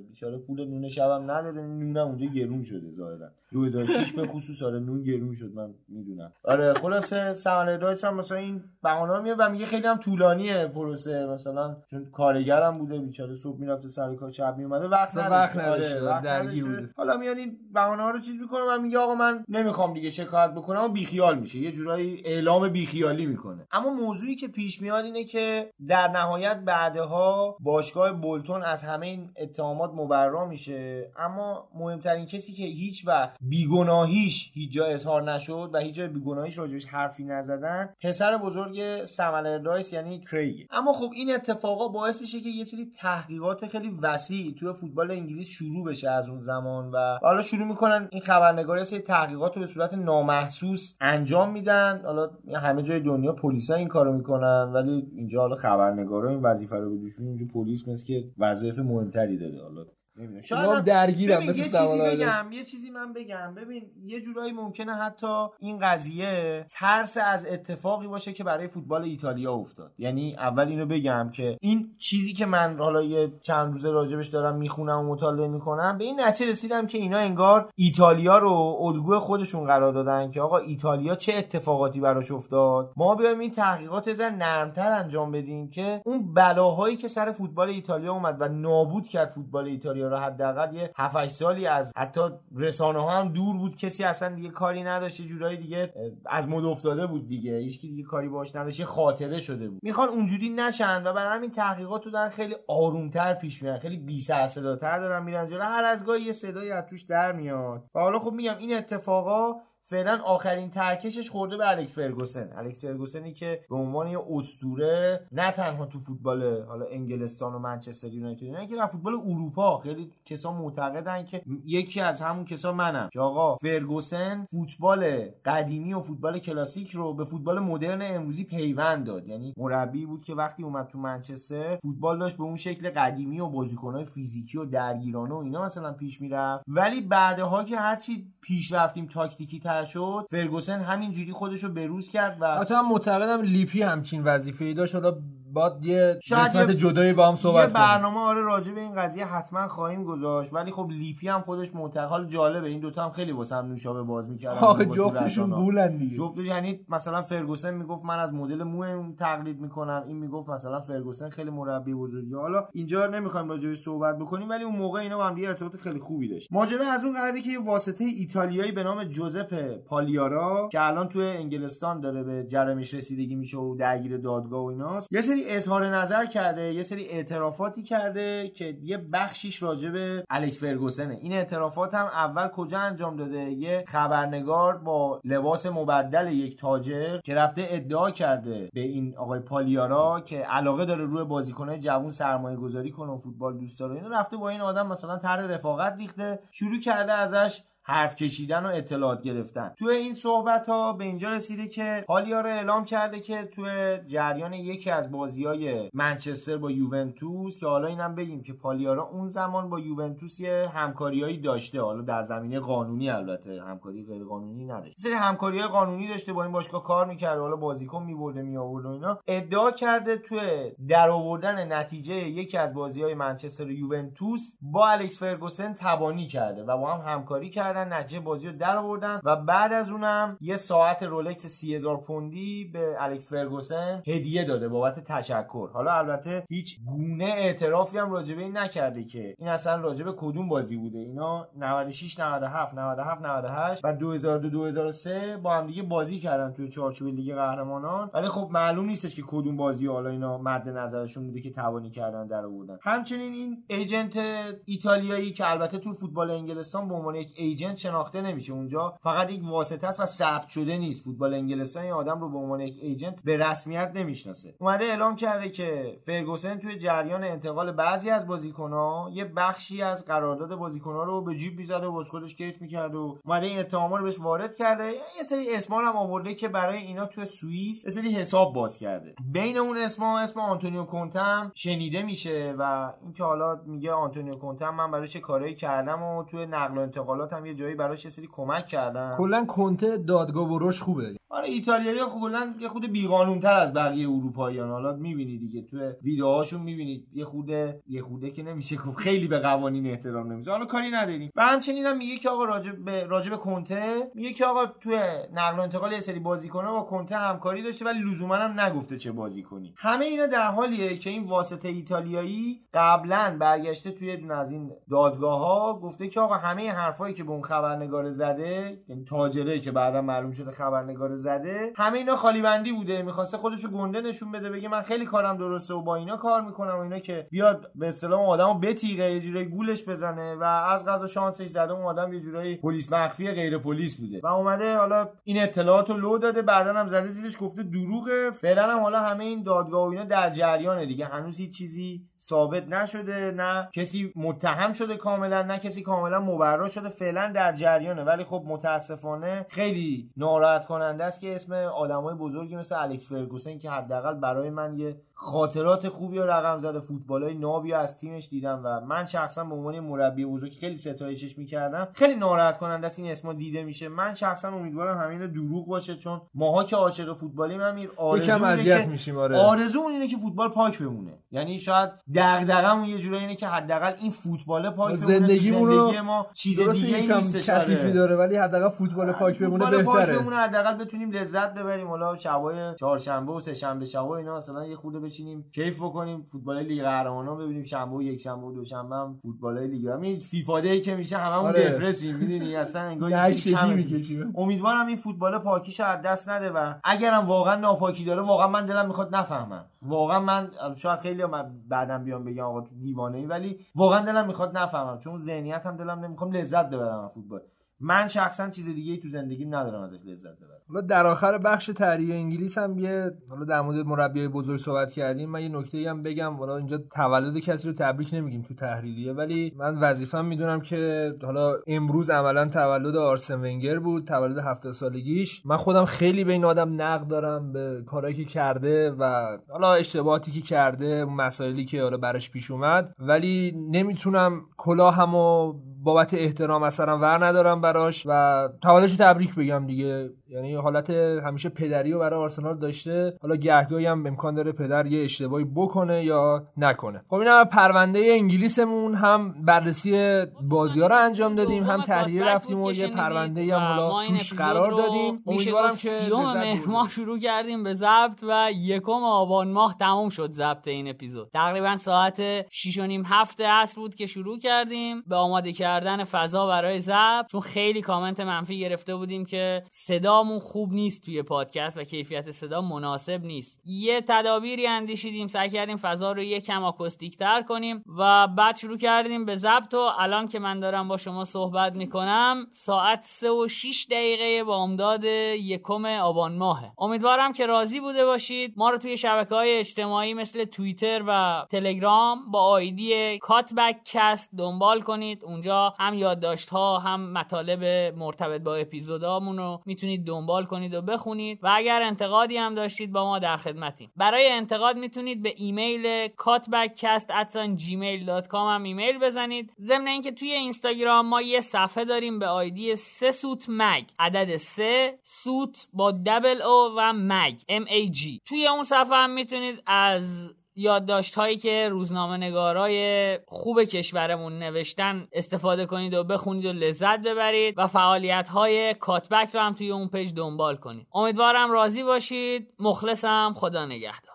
بیچاره پول نون شبم نداره، نونم اونجا گرون شده ظاهرا دو هزار و شش به خصوص آره نون گرون شد من میدونم. آره خلاصه سوال دایس هم مثلا این بهونه میاره و میگه خیلی هم طولانیه پروسه، مثلا چون کارگرم بوده بیچاره صبح میرفته سر کار شب میومده وقت نداشت درگیر بود، حالا میان این بهونه ها رو چیز میکنه و میگه آقا من نمیخوام دیگه شکایت بکنم و بیخیال میشه، یه جورایی اعلام بیخیالی میکنه. اما موضوعی که پیش میاد اینه که در نهایت بعدها باشگاه بولتون از همه این اتهامات مبرا میشه، اما مهمترین کسی که هیچ وقت بیگناهیش هیچ جا اظهار نشد و هیچ جا بیگناهیش راجعش حرفی نزدن پسر بزرگ سملردایس یعنی کریگ. اما خب این اتفاقا باعث میشه که یه سری تحقیقات خیلی وسیع توی فوتبال انگلیس شروع بشه از اون زمان و حالا شروع میکنن این خبرنگارا سری تحقیقات رو به صورت نامحسوس انجام میدن. حالا همه جای دنیا پلیسا این کارو میکنن ولی اینجا حالا خبرنگارا این وظیفه رو به دوش میدن، اینجا پلیس مثل که وظایف مهمتری داره. حالا نمیدونم شاید درگیرم مثل سوالای بگم یه چیزی من بگم ببین یه جورایی ممکنه حتی این قضیه ترس از اتفاقی باشه که برای فوتبال ایتالیا افتاد. یعنی اول اینو بگم که این چیزی که من حالا یه چند روزه راجبش دارم میخونم و مطالعه میکنم به این نتیجه رسیدم که اینا انگار ایتالیا رو الگوی خودشون قرار دادن که آقا ایتالیا چه اتفاقاتی براش افتاد، ما بیایم این تحقیقات زن نرمتر انجام بدیم که اون بلاهایی که سر فوتبال ایتالیا اومد و نابود کرد فوتبال ایتالیا را حداقل یه هفت هشت سالی از حتی رسانه ها هم دور بود، کسی اصلا دیگه کاری نداشت، جورایی دیگه از مد افتاده بود دیگه، هیچ کی دیگه کاری باهاش نداشت، خاطره شده بود. میخوان اونجوری نشن و برای همین تحقیقات رو دارن خیلی آرومتر پیش میبرن، خیلی بی سر صداتر دارن میرن جلو، هر از گاهی یه صدایی از توش در میاد. و حالا خب میگم این اتفاقا فعلا آخرین ترکشش خورده به الکس فرگوسن. الکس فرگوسنی که به عنوان یه اسطوره نه تنها تو فوتبال حالا انگلستان و منچستر یونایتد نه که در فوتبال اروپا خیلی کسا معتقدن که یکی از همون کسا منم که آقا فرگوسن فوتبال قدیمی و فوتبال کلاسیک رو به فوتبال مدرن امروزی پیوند داد. یعنی مربی بود که وقتی اومد تو منچستر فوتبال داشت به اون شکل قدیمی و بازیکن‌های فیزیکی و درگیرانه و اینا مثلا پیش میرفت، ولی بعدها که هرچی پیش رفتیم تاکتیکی شد فرگوسن همینجوری خودشو بروز کرد و حتی هم معتقدم لیپی همچین وظیفه‌ای داشت. حالا بعد یه قسمت جدایی با هم صحبت یه برنامه کنیم. آره راجع به این قضیه حتما خواهیم گذاشت ولی خب لیپی هم خودش معتقد. جالبه این دوتا هم خیلی واسه هم نوشابه باز می‌کردن. آخه جفتشون بولن دیگه. جفت یعنی مثلا فرگوسن میگفت من از مدل موم تقلید میکنم، این میگفت مثلا فرگوسن خیلی مربی بزرگی. حالا اینجا نمیخوایم راجعش صحبت بکنیم ولی اون موقع اینا با هم یه ارتباط خیلی خوبی داشت. ماجرا از اون قراره که یه واسطه ایتالیایی به نام جوزپه پالیارا که الان تو انگلستان داره به جرمش رسیدگی میشه و درگیر دادگاه و ایناست، یه سری اظهار نظر کرده، یه سری اعترافاتی کرده که یه بخشیش راجع به الکس فرگوسنه. این اعترافات هم اول کجا انجام داده؟ یه خبرنگار با لباس مبدل یک تاجر که رفته ادعا کرده به این آقای پالیارا که علاقه داره روی بازیکن‌های جوان سرمایه‌گذاری کنه و فوتبال دوست داره، اینو رفته با این آدم مثلا طرح رفاقت ریخته، شروع کرده ازش حرف کشیدن و اطلاعات گرفتن. توی این صحبت ها به اینجا رسیده که پالیارا اعلام کرده که توی جریان یکی از بازی‌های منچستر با یوونتوس، که حالا اینم بگیم که پالیارا اون زمان با یوونتوس یه همکاریایی داشته، حالا در زمینه قانونی، البته همکاری غیر قانونی نداشت، سری همکاریای قانونی داشته، با این باشگاه کار می‌کرد، حالا بازیکن می‌برده می‌آورد و اینا. ادعا کرده توی درآوردن نتیجه یکی از بازی‌های منچستر و یوونتوس با الکس فرگوسن تبانی کرده و با هم همکاری کرده، نتیجه بازی رو در آوردن و بعد از اونم یه ساعت رولکس سی هزار پوندی به الکس فرگوسن هدیه داده بابت تشکر. حالا البته هیچ گونه اعترافی هم راجع به این نکرده که این اصلا راجع به کدوم بازی بوده. اینا نود و شش نود و هفت نود و هفت نود و هشت و دو هزار و دو دو هزار و سه با هم دیگه بازی کردن توی چارچوب لیگ قهرمانان، ولی خب معلوم نیستش که کدوم بازی حالا اینا مد نظرشون بوده که تبانی کردن در آوردن. همچنین این ایجنت ایتالیایی که البته تو فوتبال انگلستان به عنوان یک ایجنت شناخته نمیشه، اونجا فقط یک واسطه است و ثبت شده نیست، فوتبال انگلستان این آدم رو به عنوان یک ایجنت به رسمیت نمیشناسه، اومده اعلام کرده که فرگوسن توی جریان انتقال بعضی از بازیکن‌ها یه بخشی از قرارداد بازیکن‌ها رو به جیب می‌زد و باز خودش کیف می‌کرد و اومده این اتهام‌ها رو بهش وارد کرده. یه سری اسم‌ها هم آورده که برای اینا توی سوئیس یه سری حساب باز کرده. بین اون اسم‌ها اسم آنتونیو کونته شنیده میشه و اینکه حالا میگه آنتونیو کونته من برای چه کارایی کردم و توی نقل و انتقالات هم یه جایی براش یه سری کمک کردن. کلا کنته دادگاه و روش خوبه. آره ایتالیایی‌ها کلاً یه خود بی‌قانون‌تر از بقیه اروپاییان، حالا می‌بینی دیگه تو ویدیوهاشون می‌بینید یه خوده یه خوده که نمیشه گفت خیلی به قوانین احترام نمیذاره. حالا کاری نداریم. و همچنین هم میگه که آقا راجب راجب کنته میگه که آقا تو نقل و انتقال یه سری بازیکن‌ها با کنته همکاری داشته ولی لزوماً هم نگفته چه بازیکنی. همه اینا در حالیه که این واسطه ایتالیایی قبلاً برگشته توی دون از این دادگاه‌ها گفته که آقا همه حرفایی که به اون خبرنگار زده، یعنی تاجری که بعداً معلوم شده خبرنگار زده، همه اینا خالی بندی بوده، میخواسته خودشو گنده نشون بده، بگه من خیلی کارم درسته و با اینا کار میکنم و اینا، که بیاد به اصطلاح آدمو بتیقه، یه جورایی گولش بزنه و از قضا شانسش زده اون آدم یه جورایی پلیس مخفی غیر پلیس بوده و اومده حالا این اطلاعاتو لو داده، بعدن هم زده زیرش گفته دروغه. فعلا هم حالا همه این دادگاه و اینا در جریانه دیگه، هنوز هیچ چیزی ثابت نشده، نه کسی متهم شده کاملا، نه کسی کاملا مبرر شده، فعلا در جریانه. ولی خب متاسفانه خیلی ناراحت کننده است که اسم آدمای بزرگی مثل الکس فرگوسن که حداقل برای من یه خاطرات خوبی و رقم زده، فوتبالای نابی از تیمش دیدم و من شخصا به عنوان مربی بزرگ خیلی ستایشش می‌کردم، خیلی ناراحت کننده است این اسما دیده میشه. من شخصا امیدوارم همین دروغ باشه، چون ماها که عاشق فوتبالیم امیر آرزو اینه که آره. آرزومون اینه که فوتبال پاک بمونه، یعنی شاید دغدغمون یه جوری اینه که حداقل این فوتبال پاک بمونه، زندگیمون زندگی ما چیز دیگه‌ای نیست، کثیفی داره ولی حداقل فوتبال پاک بمونه بهتره، حداقل بتونیم لذت ببریم، حالا شبای چهارشنبه و سه شنبه شبای اینا مثلا یه خورده بشینیم کیف بکنیم، فوتبال لیگ قهرمانان ببینیم، شنبه و یک شنبه و دوشنبه هم فوتبال لیگ همین فیفا دی که میشه هممون آره. دپرسیم میدونی اصلا انگار چیزی کم میکشیم. امیدوارم این فوتبال پاکیش از دست نده و اگرم واقعا ناپاکی داره واقعا من دلم میخواد نفهمم، واقعا من شاید خیلی بعداً بیام بگم آقا دیوانه‌ای، ولی واقعا دلم میخواد نفهمم، چون ذهنیتم دلم نمیخوام لذت ببرم از فوتبال. من شخصا چیز دیگه‌ای تو زندگیم ندارم ازش لذت ببرم. حالا در آخر بخش تحریه انگلیس هم یه حالا در مورد مربیای بزرگ صحبت کردیم، من یه نکته‌ای هم بگم، حالا اینجا تولد کسی رو تبریک نمیگیم تو تحریریه، ولی من وظیفه‌م میدونم که حالا امروز عملاً تولد آرسن ونگر بود، تولد هفتاد سالگیش. من خودم خیلی به این آدم نقد دارم، به کارهایی که کرده و حالا اشتباهاتی که کرده، مسائلی که حالا براش پیش اومد، ولی نمیتونم کلاهمو بابت احترام اصلا ور ندارم براش و تولدش تبریک بگم دیگه، یعنی حالت همیشه پدریو برای آرسنال داشته، حالا گهگاهی هم امکان داره پدر یه اشتباهی بکنه یا نکنه. خب اینا پرونده انگلیسمون، هم بررسی بازی‌ها رو انجام دادیم، هم تحلیل رفتیم و یه پرونده هم حالا توش قرار دادیم. امیدوارم که سیوم ما شروع کردیم به ضبط و یکم آبان ماه تموم شد ضبط این اپیزود، تقریبا ساعت شش و نیم هفت عصر بود که شروع کردیم به آماده کردن فضا برای ضبط، چون خیلی کامنت منفی گرفته بودیم که صدامون خوب نیست توی پادکست و کیفیت صدا مناسب نیست. یه تدابیری اندیشیدیم، سعی کردیم فضا رو یه کم آکوستیک‌تر کنیم و بعد شروع کردیم به ضبط و الان که من دارم با شما صحبت میکنم ساعت سه و شش دقیقه با امداد یکم آبان ماهه. امیدوارم که راضی بوده باشید. ما رو توی شبکه‌های اجتماعی مثل توییتر و تلگرام با آیدی کاتبک کست دنبال کنید، اونجا هم یادداشت‌ها هم مطالب مرتبط با اپیزودامون رو میتونید دنبال کنید و بخونید و اگر انتقادی هم داشتید با ما در خدمتیم. برای انتقاد میتونید به ایمیل کاتبک‌کست ات جیمیل دات کام هم ایمیل بزنید. ضمن اینکه توی اینستاگرام ما یه صفحه داریم به آیدی سه سوت مگ، عدد سه سوت با دبل او و مگ ام ای جی. توی اون صفحه هم میتونید از یادداشت هایی که روزنامه نگارای خوب کشورمون نوشتن استفاده کنید و بخونید و لذت ببرید و فعالیت های کاتبک رو هم توی اون پیج دنبال کنید. امیدوارم راضی باشید. مخلصم. خدا نگهدار.